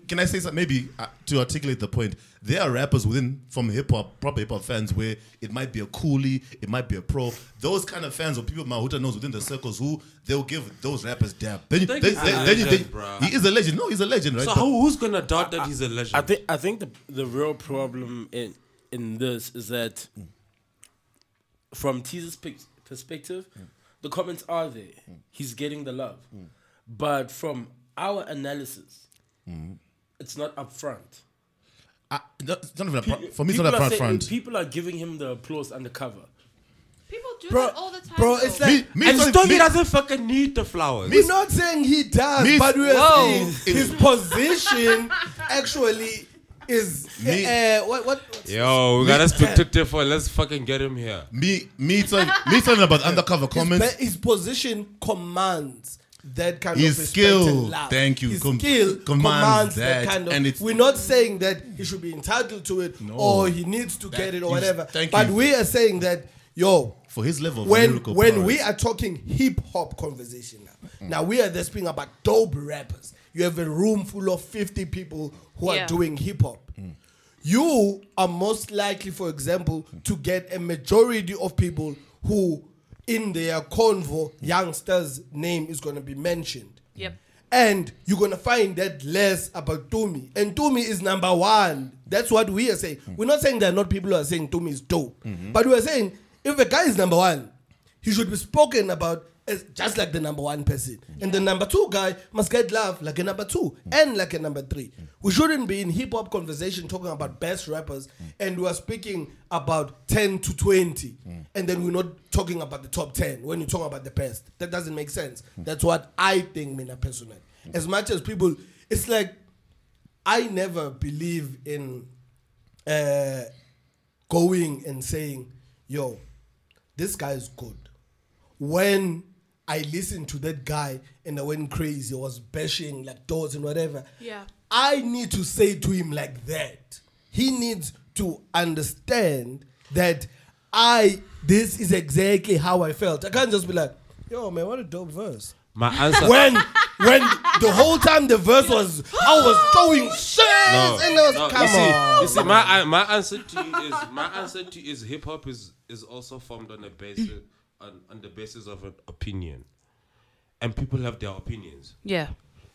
Can I say something? Maybe uh, to articulate the point. There are rappers within from hip hop, proper hip hop fans, where it might be a coolie, it might be a pro. Those kind of fans or people Mahuta knows within the circles who they'll give those rappers dab. Then, you, then, then, legend, then, then he is a legend. No, he's a legend, right? So but, who, who's gonna doubt that I, he's a legend? I think I think the the real problem in in this is that from Teaser's perspective, mm. the comments are there. Mm. He's getting the love, mm. but from our analysis, mm. it's not upfront. I, it's not even upfront. For me, people it's not upfront. Front. People are giving him the applause undercover. People do bro, that all the time. Bro, it's though. like me, me and Stogie doesn't fucking need the flowers. We're not saying he does, me, but we're saying his position actually. Is me, uh, what, what yo, we me, gotta speak to Tiffo. Let's fucking get him here. Me, me, talking, me talking about undercover comments. His, his position commands that kind his of skill. Thank you. His Com- skill commands, commands that. that kind of. And it's, we're not saying that he should be entitled to it no, or he needs to get it or whatever. Thank but you. we are saying that yo, for his level, of when when powers. we are talking hip hop conversation now, mm. now we are just speaking about dope rappers. You have a room full of fifty people who yeah. are doing hip-hop. Mm. You are most likely, for example, mm. to get a majority of people who, in their convo, youngsters' name is going to be mentioned. Yep. And you're going to find that less about Tumi. And Tumi is number one. That's what we are saying. Mm. We're not saying there are not people who are saying Tumi is dope. Mm-hmm. But we are saying if a guy is number one, he should be spoken about as just like the number one person. Mm. And the number two guy must get love like a number two mm. and like a number three. Mm. We shouldn't be in hip-hop conversation talking about best rappers mm. and we are speaking about ten to twenty. Mm. And then we're not talking about the top ten when you're talking about the best. That doesn't make sense. Mm. That's what I think, Mina, personally. Mm. As much as people, it's like, I never believe in uh, going and saying, yo, this guy is good. When I listened to that guy and I went crazy, I was bashing like doors and whatever. Yeah. I need to say to him like that. He needs to understand that I, this is exactly how I felt. I can't just be like, yo, man, what a dope verse. My answer. When... When the whole time the verse was, I was throwing shit, no, and I was no, come you see, on. You see, my my answer to you is my answer to you is hip hop is is also formed on the basis on, on the basis of an opinion, and people have their opinions. Yeah.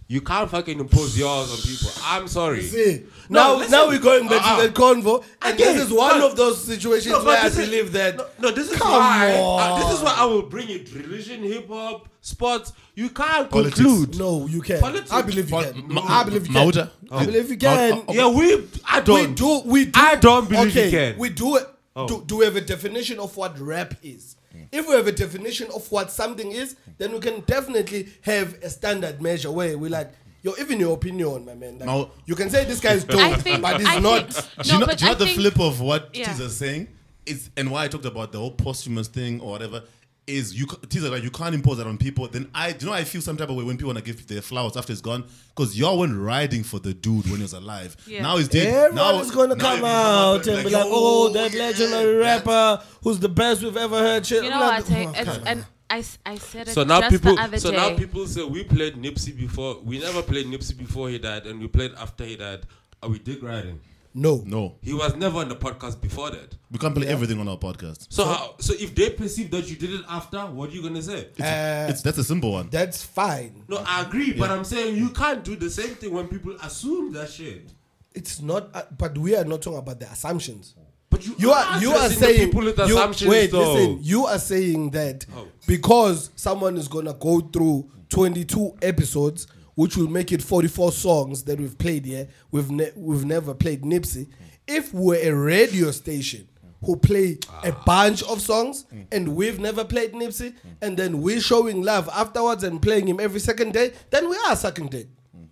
You can't fucking impose yours on people. I'm sorry. See, no, now, listen, now we're going back uh, to that convo. And again, this is one no, of those situations no, where I believe is, that... No, no, this is come why... Uh, this is why I will bring it. Religion, hip-hop, sports. You can't Politics. Conclude. No, you can. Politics. I believe you can. Ma- I believe you can. Oh. I believe you can. Oh. Yeah, we... I don't. We do, we do. I don't believe okay, you can. We do, oh. do, do have a definition of what rap is. If we have a definition of what something is, then we can definitely have a standard measure where we're like, you're even your opinion, my man. Like, no. You can say this guy's dope, think, but it's I not. Think, do you know, no, do you know the think, flip of what yeah. Tizo's saying? It's, and why I talked about the whole posthumous thing or whatever, is you Tizo, like, you can't impose that on people. Then I, do you know, I feel some type of way when people want to give their flowers after it's gone, because y'all went riding for the dude when he was alive. Yeah. Now he's dead. Everyone's going to come out and like, be like, oh, that legendary yeah, rapper who's the best we've ever heard. Shit. You know what like, I take? And I, I said it so now just people, the other so day. So now people say we played Nipsey before. We never played Nipsey before he died, and we played after he died. Are we dick riding? No. No. He was never on the podcast before that. We can't play yeah. everything on our podcast. So so, how, so if they perceive that you did it after, what are you going to say? It's, uh, it's, that's a simple one. That's fine. No, I agree. Yeah. But I'm saying you can't do the same thing when people assume that shit. It's not... Uh, but we are not talking about the assumptions. But you, you are, are you are saying... People with you, assumptions, wait, though. Listen. You are saying that oh. because someone is going to go through twenty-two episodes... which will make it forty-four songs that we've played here. We've ne- we've never played Nipsey. Mm. If we're a radio station who play ah. a bunch of songs mm. and we've never played Nipsey, mm. and then we're showing love afterwards and playing him every second day, then we are sucking dick. Mm.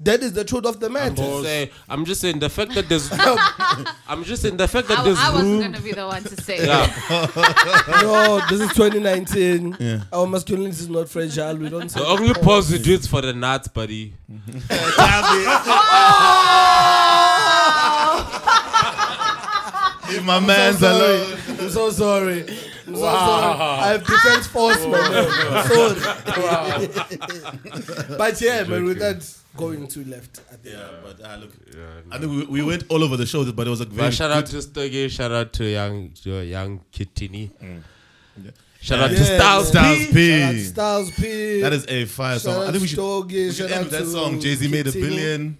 That is the truth of the matter. I'm, say, I'm just saying the fact that there's I'm just saying the fact that I, there's I wasn't going to be the one to say yeah. No, this is twenty nineteen. Yeah. Our masculinity is not fragile. We don't say the only pause we do is for the nuts, buddy. Leave my I'm man's so alone. I'm so sorry. I'm wow. so sorry. I have defense force, my man. I'm sorry. Wow. But yeah, man, with that... Going too left at the yeah, end. But uh, look, yeah, no. I think we, we went all over the show, but it was a very. But shout out to Stogie, shout out to young to young Kittini, mm. yeah. shout yeah. out to yeah, Styles P. P. Shout out to Styles P. That is a fire shout song. I think we should, Stogie, we should end with that song. Jay-Z made a billion.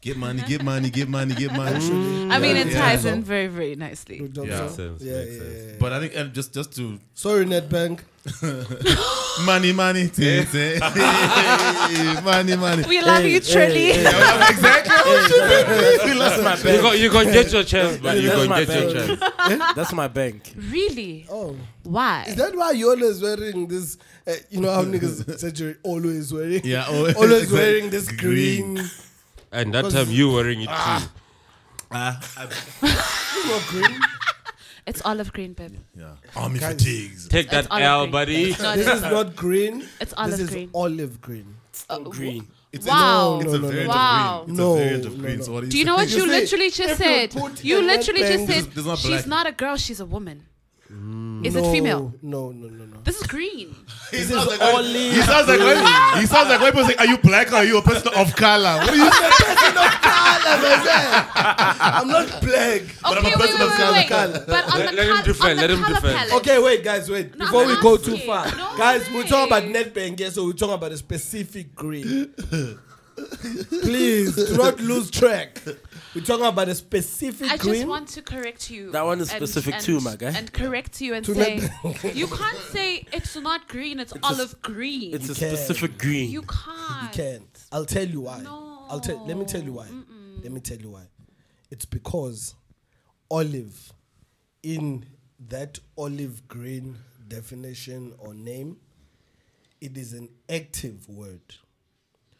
Get money, get money, get money, get money. mm. I mean, it ties in very, very nicely. Yeah, yeah. Makes sense. Yeah, makes yeah, sense. Yeah, yeah. But I think uh, just just to sorry, Nedbank. money, money, hey, hey, money, money. We love hey, you, Trilly. Hey, hey, hey. Exactly. Hey, that's my bank. You go, you go get your chance, but you go get bank. your chance. Eh? That's my bank. Really? Oh, why? Is that why you're always wearing this? Uh, you know how niggas said you're always wearing. Yeah, always, always wearing this green. green. And that time you wearing it ah, too. Ah, green. It's olive green, babe. Yeah, yeah. Army Guys, fatigues. Take that L, green. buddy. It's this is not green. It's olive this green. This is olive green. It's uh, green. It's wow. A, no, it's no, a variant wow. of green. It's no, a variant of green. No, no. So what do you, do you know what you, you literally just said? You literally just said, she's not a girl, she's a woman. Mm. Is no, it female? No, no, no, no. This is green. He sounds like only. He sounds like when, he sounds like when people say, "Are you black or are you a person of color?" What are you saying? Person of color, I'm not black, okay, but I'm a person wait, wait, of color. But on let, the let him defend. Let him defend. Okay, wait, guys, wait. No, Before I'm we go too it. far, no guys, way. we're talking about NetBank, so we're talking about a specific green. Please do not lose track. We're talking about a specific I green. I just want to correct you. That one is and, specific and, too, my guy. And correct you and to say, you can't say it's not green, it's, it's olive a, green. It's you a can. specific green. You can't. You can't. I'll tell you why. No. I'll tell. Let me tell you why. Mm-mm. Let me tell you why. It's because olive, in that olive green definition or name, it is an active word.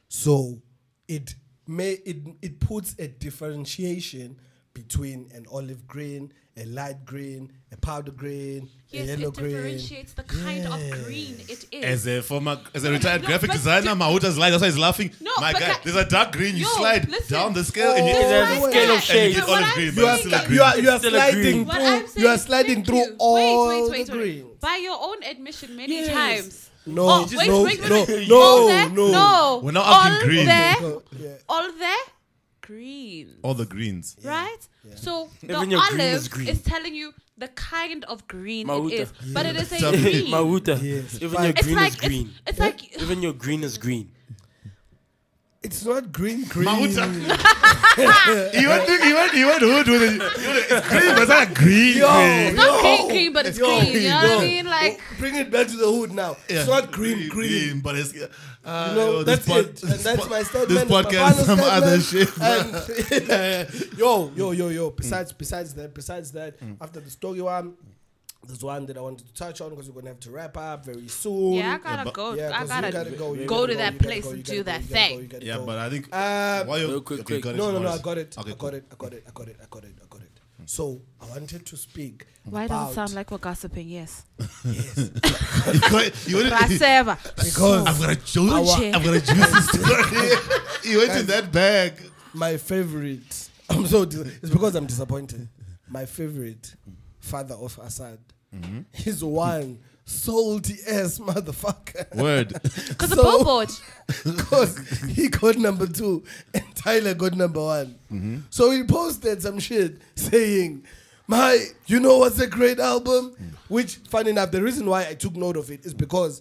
So it may it it puts a differentiation between an olive green, a light green, a powder green, yes, a yellow green. Yes, it differentiates the kind yeah. of green it is. As a former, as a retired no, graphic designer, my Mahuta is lying. That's why he's laughing. No, my guy, there's a dark green. You yo, slide listen, down the scale, oh, and you get a scale of shades. You get olive green, but it's still a green. You are, you are sliding green. through. You are sliding through you. all wait, wait, wait, the greens. Wait. By your own admission, many yes. times. No, oh, just wait, no, wait, wait, wait. no, no, no, no. We're not all green. There, yeah. All there, green. All the greens. Yeah. Right? Yeah. So even the olive is, is telling you the kind of green Mahuta. it is. Yeah. But it is a green. Mahuta. Yes. Even but your green like, is green. It's, it's like... Even your green is green. It's not green, green. Mahuta. you want to, you want, you want who do it? It's green, but it's not green. Yo, it's not yo. green, green, but it's yo, green. You know yo. what I mean? Like, well, bring it back to the hood now. Yeah. It's not green, green, green but it's. Uh, you know, yo, that's pod, it. And that's pod, my statement. This podcast is some other shit. And, yo, yo, yo, yo. Besides, mm. besides that, besides that, mm. after the story one. There's one that I wanted to touch on because we're going to have to wrap up very soon. Yeah, I got to yeah, go. Yeah, I got to go. Go, go to that go, place go, and do that go, thing. Go, yeah, go. But I think... Uh, while you're, quick, okay, quick. You no, no, no, I got it. Okay, I, got cool. it. I got it. I got it. I got it. I got it. So, I wanted to speak Why about does it sound like we're gossiping? Yes. Yes. because, you wanted, because I've got a juicy story. You went in that bag. My favorite... I'm so... Dis- it's because I'm disappointed. My favorite... father of Assad. Mm-hmm. He's one salty ass motherfucker. Word. Because so, the billboard. Because he got number two and Tyler got number one. Mm-hmm. So he posted some shit saying, my, you know what's a great album? Mm. Which, funny enough, the reason why I took note of it is because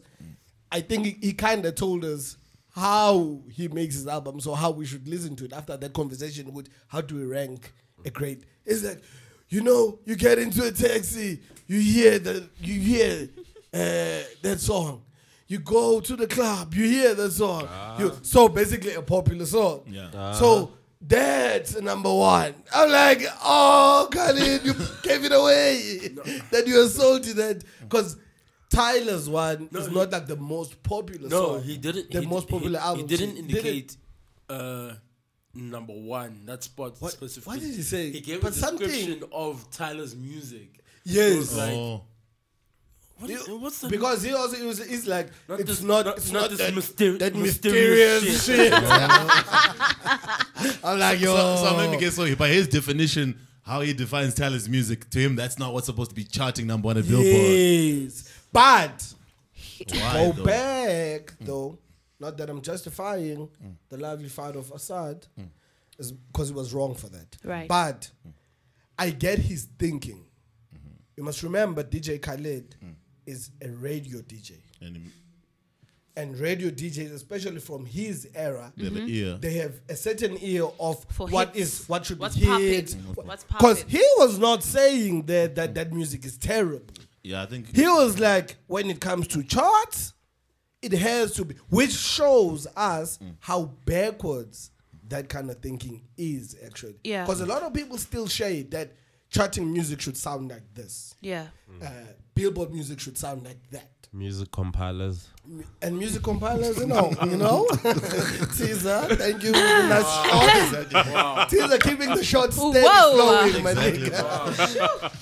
I think he, he kind of told us how he makes his album, so how we should listen to it after that conversation with how do we rank a great. It's like, you know, you get into a taxi, you hear the, you hear uh, that song. You go to the club, you hear that song. Ah. You, so basically a popular song. Yeah. Ah. So that's number one. I'm like, oh, Khalid, you gave it away. No. That you assaulted that. Because Tyler's one no, is he, not like the most popular no, song. No, he didn't. The he most popular he, album. He didn't indicate... Didn't, uh, number one, that spot what, specifically. What did he say? He gave but a description of Tyler's music. Yes. It was like, oh. what is, what's the because name? He also was, he's like, not it's, this, not, not, it's not, not this that, mysteri- that mysterious, mysterious shit. shit. I'm like, yo. So, so let me get so by his definition, how he defines Tyler's music, to him, that's not what's supposed to be charting number one at Billboard. Yes. But, go though? back, mm. though. Not that I'm justifying mm. the lively fight of Assad, mm. is because it was wrong for that. Right. But mm. I get his thinking. Mm-hmm. You must remember D J Khaled mm. is a radio D J. And, and radio D Js, especially from his era, they, mm-hmm. have, an ear. they have a certain ear of for what hits. is what should What's be hit. Because he was not saying that, that that music is terrible. Yeah, I think he was like, when it comes to charts, it has to be, which shows us mm. how backwards that kind of thinking is, actually. Yeah. Because a lot of people still shade that charting music should sound like this. Yeah. Mm. Uh, Billboard music should sound like that. Music compilers. M- and music compilers, you know. You know? Teaser, thank you. Wow. Teaser, keeping the short steady flowing, my nigga.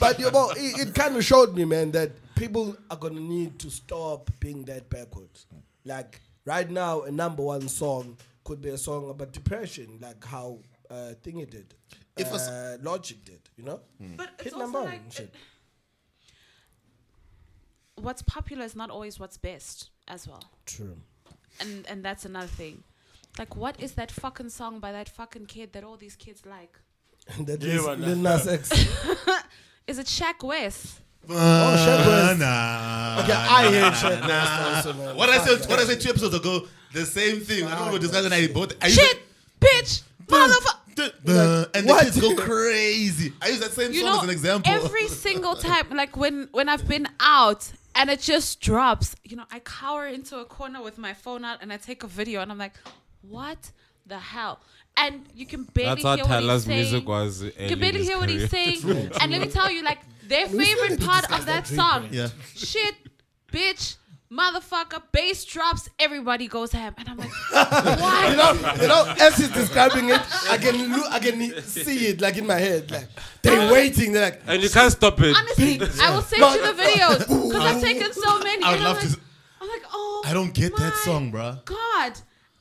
But you know, it, it kind of showed me, man, that people are going to need to stop being that backwards. Like, right now, a number one song could be a song about depression, like how uh, Thingy did. If uh, Logic did, you know? Mm. But it's Hit also number like... One, it, what's popular is not always what's best as well. True. And and that's another thing. Like, what is that fucking song by that fucking kid that all these kids like? That yeah, is Lil Nas X. Is it Shaq West? Uh, oh, Shaq West. Nah, okay, nah, I hate Shaq nah, West. Nah. Also, man. What, I said, what I said two episodes ago, the same thing. I don't know discussing I both. Shit, bitch, motherfucker. Like, and they just go crazy. I use that same you song know, as an example. Every single time, like when, when I've been out and it just drops, you know, I cower into a corner with my phone out and I take a video and I'm like, what the hell? And you can barely That's hear what he's saying. Music was you can barely hear career. What he's saying. And let me tell you, like, their favorite part of that song, yeah. Shit, bitch, motherfucker, bass drops, everybody goes ham, and I'm like, why? You know, you know, as he's describing it, I can look, I can see it like in my head, like they're waiting, they're like, and you can't stop it. Honestly, I will send you the videos because I've taken so many. I would love to. I'm like, oh, I don't get that song, bro. God,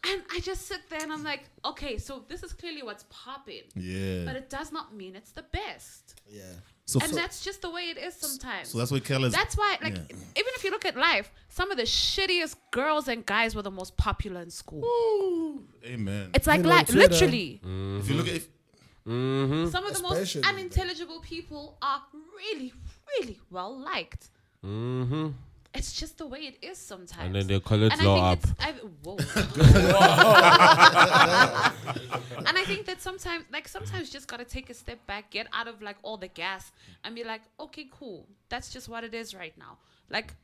and I just sit there and I'm like, okay, so this is clearly what's popping. Yeah, but it does not mean it's the best. Yeah. So, and so, that's just the way it is sometimes. So that's what Kelly's. That's why, like, yeah. even if you look at life, some of the shittiest girls and guys were the most popular in school. Ooh. Amen. It's like, like literally. Mm-hmm. If you look at, if, mm-hmm. some of Especially the most unintelligible that. People are really, really well liked. Mm-hmm. It's just the way it is sometimes. And then they call it and law up. I, whoa. And I think that sometimes, like, sometimes you just got to take a step back, get out of, like, all the gas and be like, okay, cool. That's just what it is right now. Like,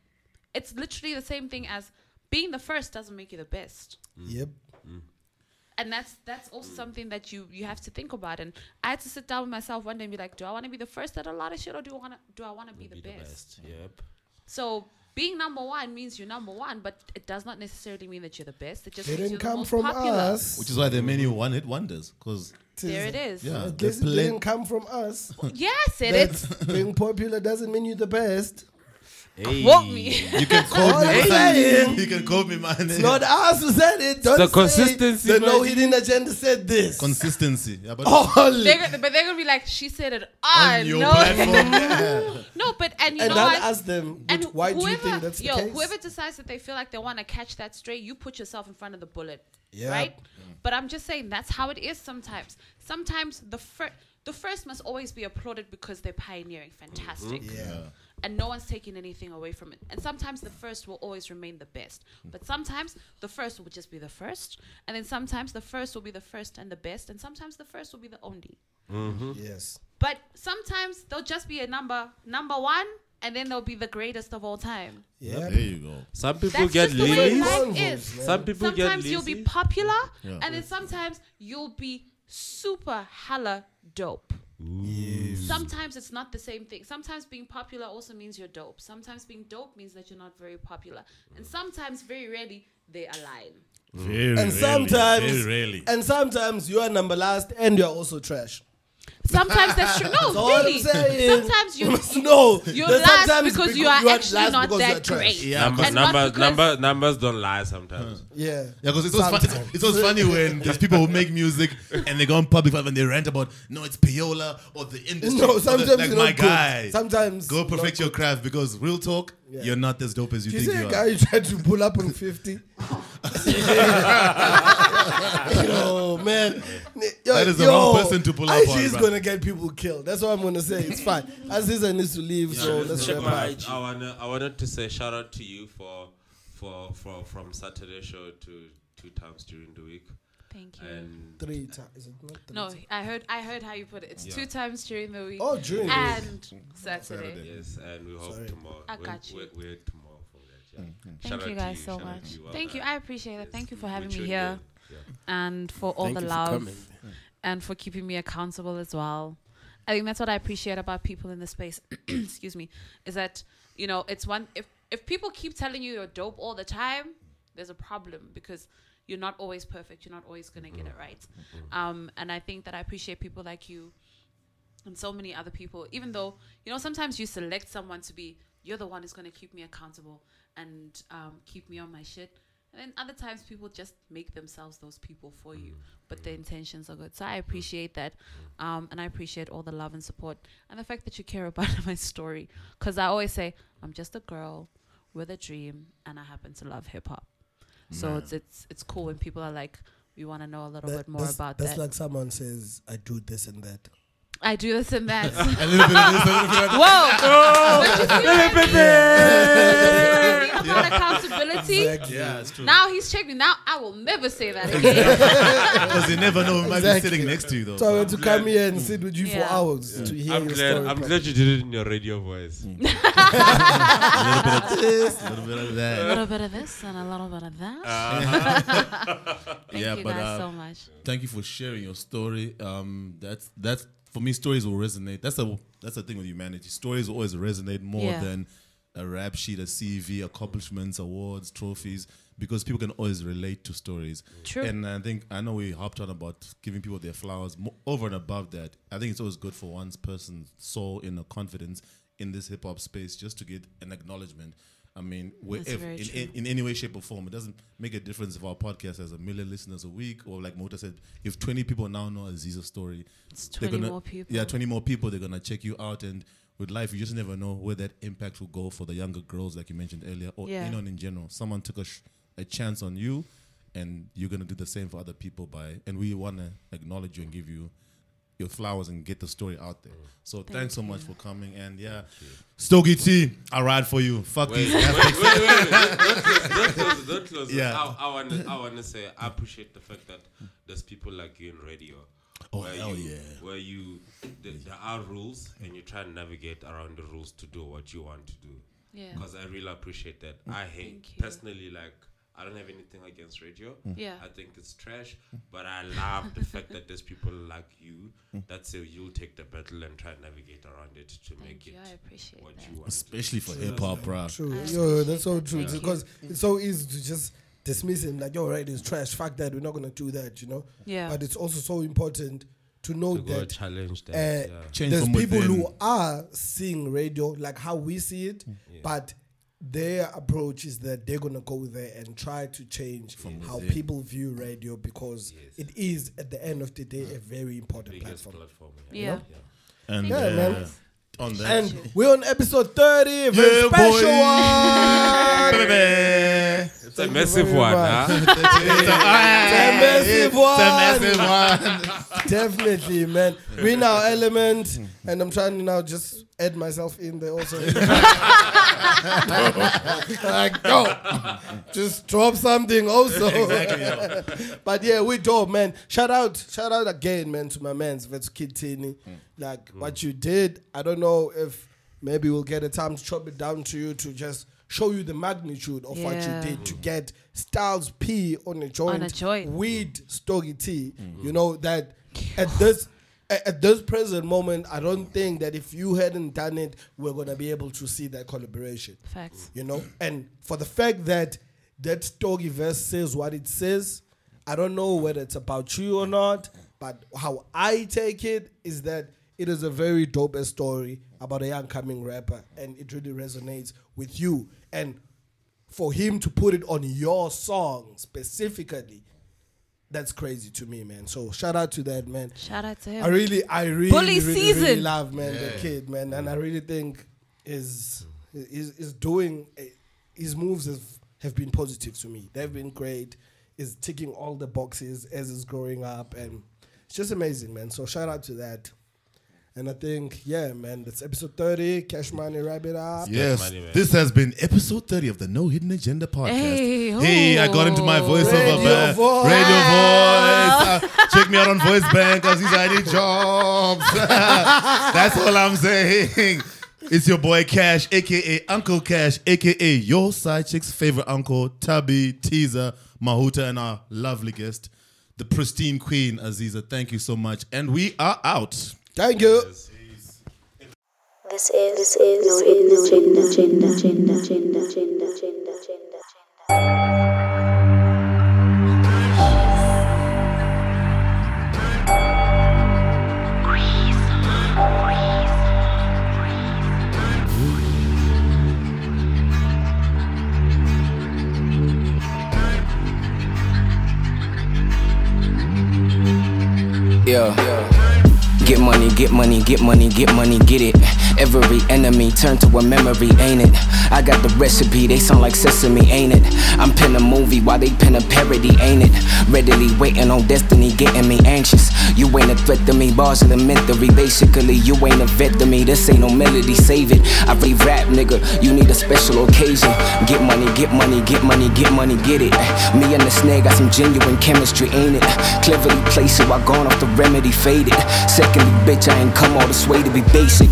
it's literally the same thing as being the first doesn't make you the best. Mm. Yep. Mm. And that's that's also something that you, you have to think about. And I had to sit down with myself one day and be like, do I want to be the first at a lot of shit or do I want to do I want to be, be the best? best? Yep. So... being number one means you're number one, but it does not necessarily mean that you're the best. It just they means didn't you're come the most from popular. Us, which is why there are many one-hit wonders. Because there it is. Yeah, it didn't come from us. Yeah, I said it. Being popular doesn't mean you're the best. Hey. Quote me. You can quote me. You can quote me, man. It's not us who said it. Don't the say consistency. The no hidden agenda said this. Consistency. Yeah, but, oh, they're gonna, but they're gonna be like, she said it. I know. Yeah. No, but and you and know what? Ask them. And why whoever, do you think that's yo, the case? Whoever decides that they feel like they want to catch that stray, you put yourself in front of the bullet, yep. right? Yeah. But I'm just saying that's how it is sometimes. Sometimes the first, the first must always be applauded because they're pioneering. Fantastic. Mm-hmm. Yeah. And no one's taking anything away from it. And sometimes the first will always remain the best. But sometimes the first will just be the first. And then sometimes the first will be the first and the best. And sometimes the first will be the only. Mm-hmm. Yes. But sometimes there'll just be a number, number one, and then they'll be the greatest of all time. Yeah, there you go. Some people That's get lazy. Some people sometimes get Sometimes you'll be popular, yeah. and then sometimes you'll be super hella dope. Yes. Sometimes it's not the same thing. Sometimes being popular also means you're dope. Sometimes being dope means that you're not very popular. And sometimes, very rarely, they align. Very and sometimes, very rarely. And sometimes you are number last and you're also trash. Sometimes that's true. No, so really. Sometimes you no. You're last because, because you are, you are actually not that great. Yeah. Numbers, numbers, numbers, numbers don't lie sometimes. Mm. Yeah, yeah. Because it's always funny. It's always funny when there's people who make music and they go on public and they rant about no, it's payola or the industry. No, sometimes the, like my guy. Good. Sometimes go perfect your craft because real talk, yeah. you're not as dope as you, you think you are. Guy you tried to pull up on fifty. Yo, man. Yo, that is the yo, wrong person to pull up on. She's going to get people killed. That's what I'm going to say. It's fine. Aziza needs to leave, yeah, so let's wrap up. I, wanna, I wanted to say shout out to you for, for, for from Saturday show to two times during the week. Thank you. And three times. No, time? I heard I heard how you put it. It's yeah. two times during the week. Oh, during the week. And Saturday. Saturday. Yes, and we hope Sorry. tomorrow. I got you. We're, we're tomorrow. Mm-hmm. Thank you guys you, so much. You Thank you. I appreciate it. Yes. Thank you for having Mature me here yeah. and for all Thank the love for and for keeping me accountable as well. I think that's what I appreciate about people in this space. Excuse me. Is that, you know, it's one if if people keep telling you you're dope all the time, there's a problem because you're not always perfect. You're not always going to mm-hmm. get it right. Mm-hmm. Um, and I think that I appreciate people like you and so many other people, even though, you know, sometimes you select someone to be, you're the one who's going to keep me accountable and um, keep me on my shit. And then other times people just make themselves those people for you, but their intentions are good. So I appreciate that. Um, and I appreciate all the love and support and the fact that you care about my story. Because I always say, I'm just a girl. with a dream, and I happen to love hip hop. So yeah. it's it's it's cool when people are like, we want to know a little that, bit more that's, about that's that. That's like someone says, I do this and that. I do this and that. A little bit of this, a little bit of that. Whoa! A little bit there. About yeah. accountability. Exactly. Yeah, it's true. Now he's checking. Now I will never say that again. Because you never know who exactly. might be sitting next to you, though. So I want to glad. come here and sit with you yeah. for hours yeah. to hear I'm your glad, story. I'm glad you did it in your radio voice. Mm. A little bit of this, a little bit of that. A little bit of this and a little bit of that. Uh-huh. Thank yeah, you but, guys uh, so much. Thank you for sharing your story. Um, that's that's. For me, stories will resonate. That's the that's the thing with humanity. Stories will always resonate more yeah. than a rap sheet, a C V, accomplishments, awards, trophies, because people can always relate to stories. True. And I think, I know we hopped on about giving people their flowers. Mo- over and above that, I think it's always good for one's person's soul inner confidence in this hip hop space just to get an acknowledgement. I mean, if, in, in, in any way, shape or form, it doesn't make a difference if our podcast has a million listeners a week, or like Mota said, if twenty people now know Aziza's story, it's twenty gonna, more people. Yeah, twenty more people, they're going to check you out. And with life, you just never know where that impact will go for the younger girls, like you mentioned earlier, or yeah. anyone in general. Someone took a, sh- a chance on you, and you're going to do the same for other people. By And we want to acknowledge you and give you your flowers and get the story out there. So Thank thanks so you. much for coming, and yeah, Stogie T, I ride for you. Fuck wait, these. Wait, wait, wait, wait. Don't close, don't close, don't close. Yeah. I, I wanna, I wanna say I appreciate the fact that there's people like you in radio. Oh where hell you, yeah! Where you, th- there are rules, and you try and navigate around the rules to do what you want to do. Yeah. Because I really appreciate that. I hate Thank personally you. like. I don't have anything against radio. Mm. Yeah. I think it's trash, but I love the fact that there's people like you that say you'll take the battle and try and navigate around it to Thank make you. it I appreciate what that. you want. Especially for hip hop, bro. True. Yo, that's so true. Thank because you. it's so easy to just dismiss him like, yo, radio's trash. Fuck that. We're not going to do that, you know? Yeah. But it's also so important to know to that, challenge that uh, yeah. there's people within. who are seeing radio like how we see it, yeah. but their approach is that they're going to go there and try to change yes. how yes. people view radio, because yes. it is, at the end of the day, a very important Biggest platform. platform yeah. Yeah. yeah. And, yeah, uh, man. On that. And we're on episode thirty, very yeah, special boy. one. It's a massive one, huh? It's a massive one. It's a massive one. Definitely, man. We're in our element, and I'm trying to now just add myself in there also. Like, no, just drop something also. Exactly, yeah. But yeah, we dope, man. Shout out, shout out again, man, to my man's Vets Kittini. Mm. Like, mm. what you did, I don't know if maybe we'll get a time to chop it down to you to just show you the magnitude of yeah. what you did to get Styles P on a joint, on a joint. with Stogie T. Mm-hmm. You know, that at this at this present moment, I don't think that if you hadn't done it, we're going to be able to see that collaboration. Facts. You know, and for the fact that that Stogie verse says what it says, I don't know whether it's about you or not, but how I take it is that it is a very dope story about a young coming rapper, and it really resonates with you. And for him to put it on your song specifically, that's crazy to me, man. So shout out to that, man. Shout out to him. I really, I really, really, really, really love, man, yeah. the kid, man. And I really think is is is doing, his moves have, have been positive to me. They've been great. He's ticking all the boxes as he's growing up. And it's just amazing, man. So shout out to that. And I think, yeah, man, that's episode thirty. Cash Money, wrap it up. Yes, money, this has been episode thirty of the No Hidden Agenda podcast. Hey, oh. hey I got into my voiceover, man. Voice. Radio wow. voice. Uh, check me out on Voice Bank, because he's any jobs. That's all I'm saying. It's your boy Cash, A K A Uncle Cash, A K A your side chick's favorite uncle, Tabby, Teaser, Mahuta, and our lovely guest, the pristine queen, Aziza. Thank you so much. And we are out. Thank you. This is this is no agenda agenda agenda agenda agenda agenda agenda agenda agenda agenda. Yeah. Get money, get money, get money, get money, get it. Every enemy turned to a memory, ain't it? I got the recipe, they sound like sesame, ain't it? I'm pin a movie while they pin a parody, ain't it? Readily waiting on destiny, getting me anxious. You ain't a threat to me, bars elementary. Basically, you ain't a vet to me, this ain't no melody, save it. I re-rap, nigga, you need a special occasion. Get money, get money, get money, get money, get it. Me and the snare got some genuine chemistry, ain't it? Cleverly placed, so I gone off the remedy, faded. Secondly, bitch, I ain't come all this way to be basic.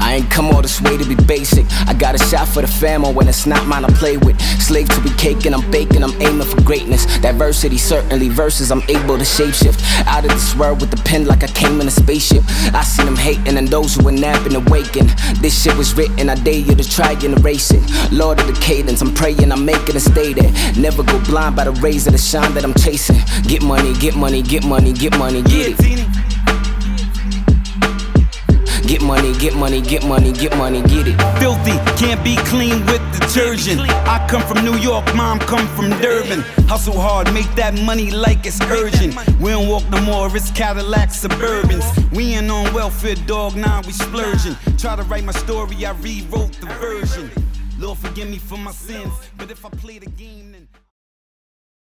I ain't come all this way to be basic. I got a shot for the fam, when it's not mine I play with. Slave to be caking, I'm baking, I'm aiming for greatness. Diversity certainly versus I'm able to shapeshift. Out of this world with the pen like I came in a spaceship. I seen them hating and those who were napping and waking. This shit was written, I dare you to try and erase it. Lord of the cadence, I'm praying, I'm making a stay there. Never go blind by the rays of the shine that I'm chasing. Get money, get money, get money, get money, get it. Get money, get money, get money, get money, get it. Filthy, can't be clean with detergent. I come from New York, mom come from Durban. Hustle hard, make that money like it's urgent. We don't walk no more, it's Cadillac Suburbans. We ain't on welfare, dog, now nah, we splurging. Try to write my story, I rewrote the version. Lord forgive me for my sins, but if I play the game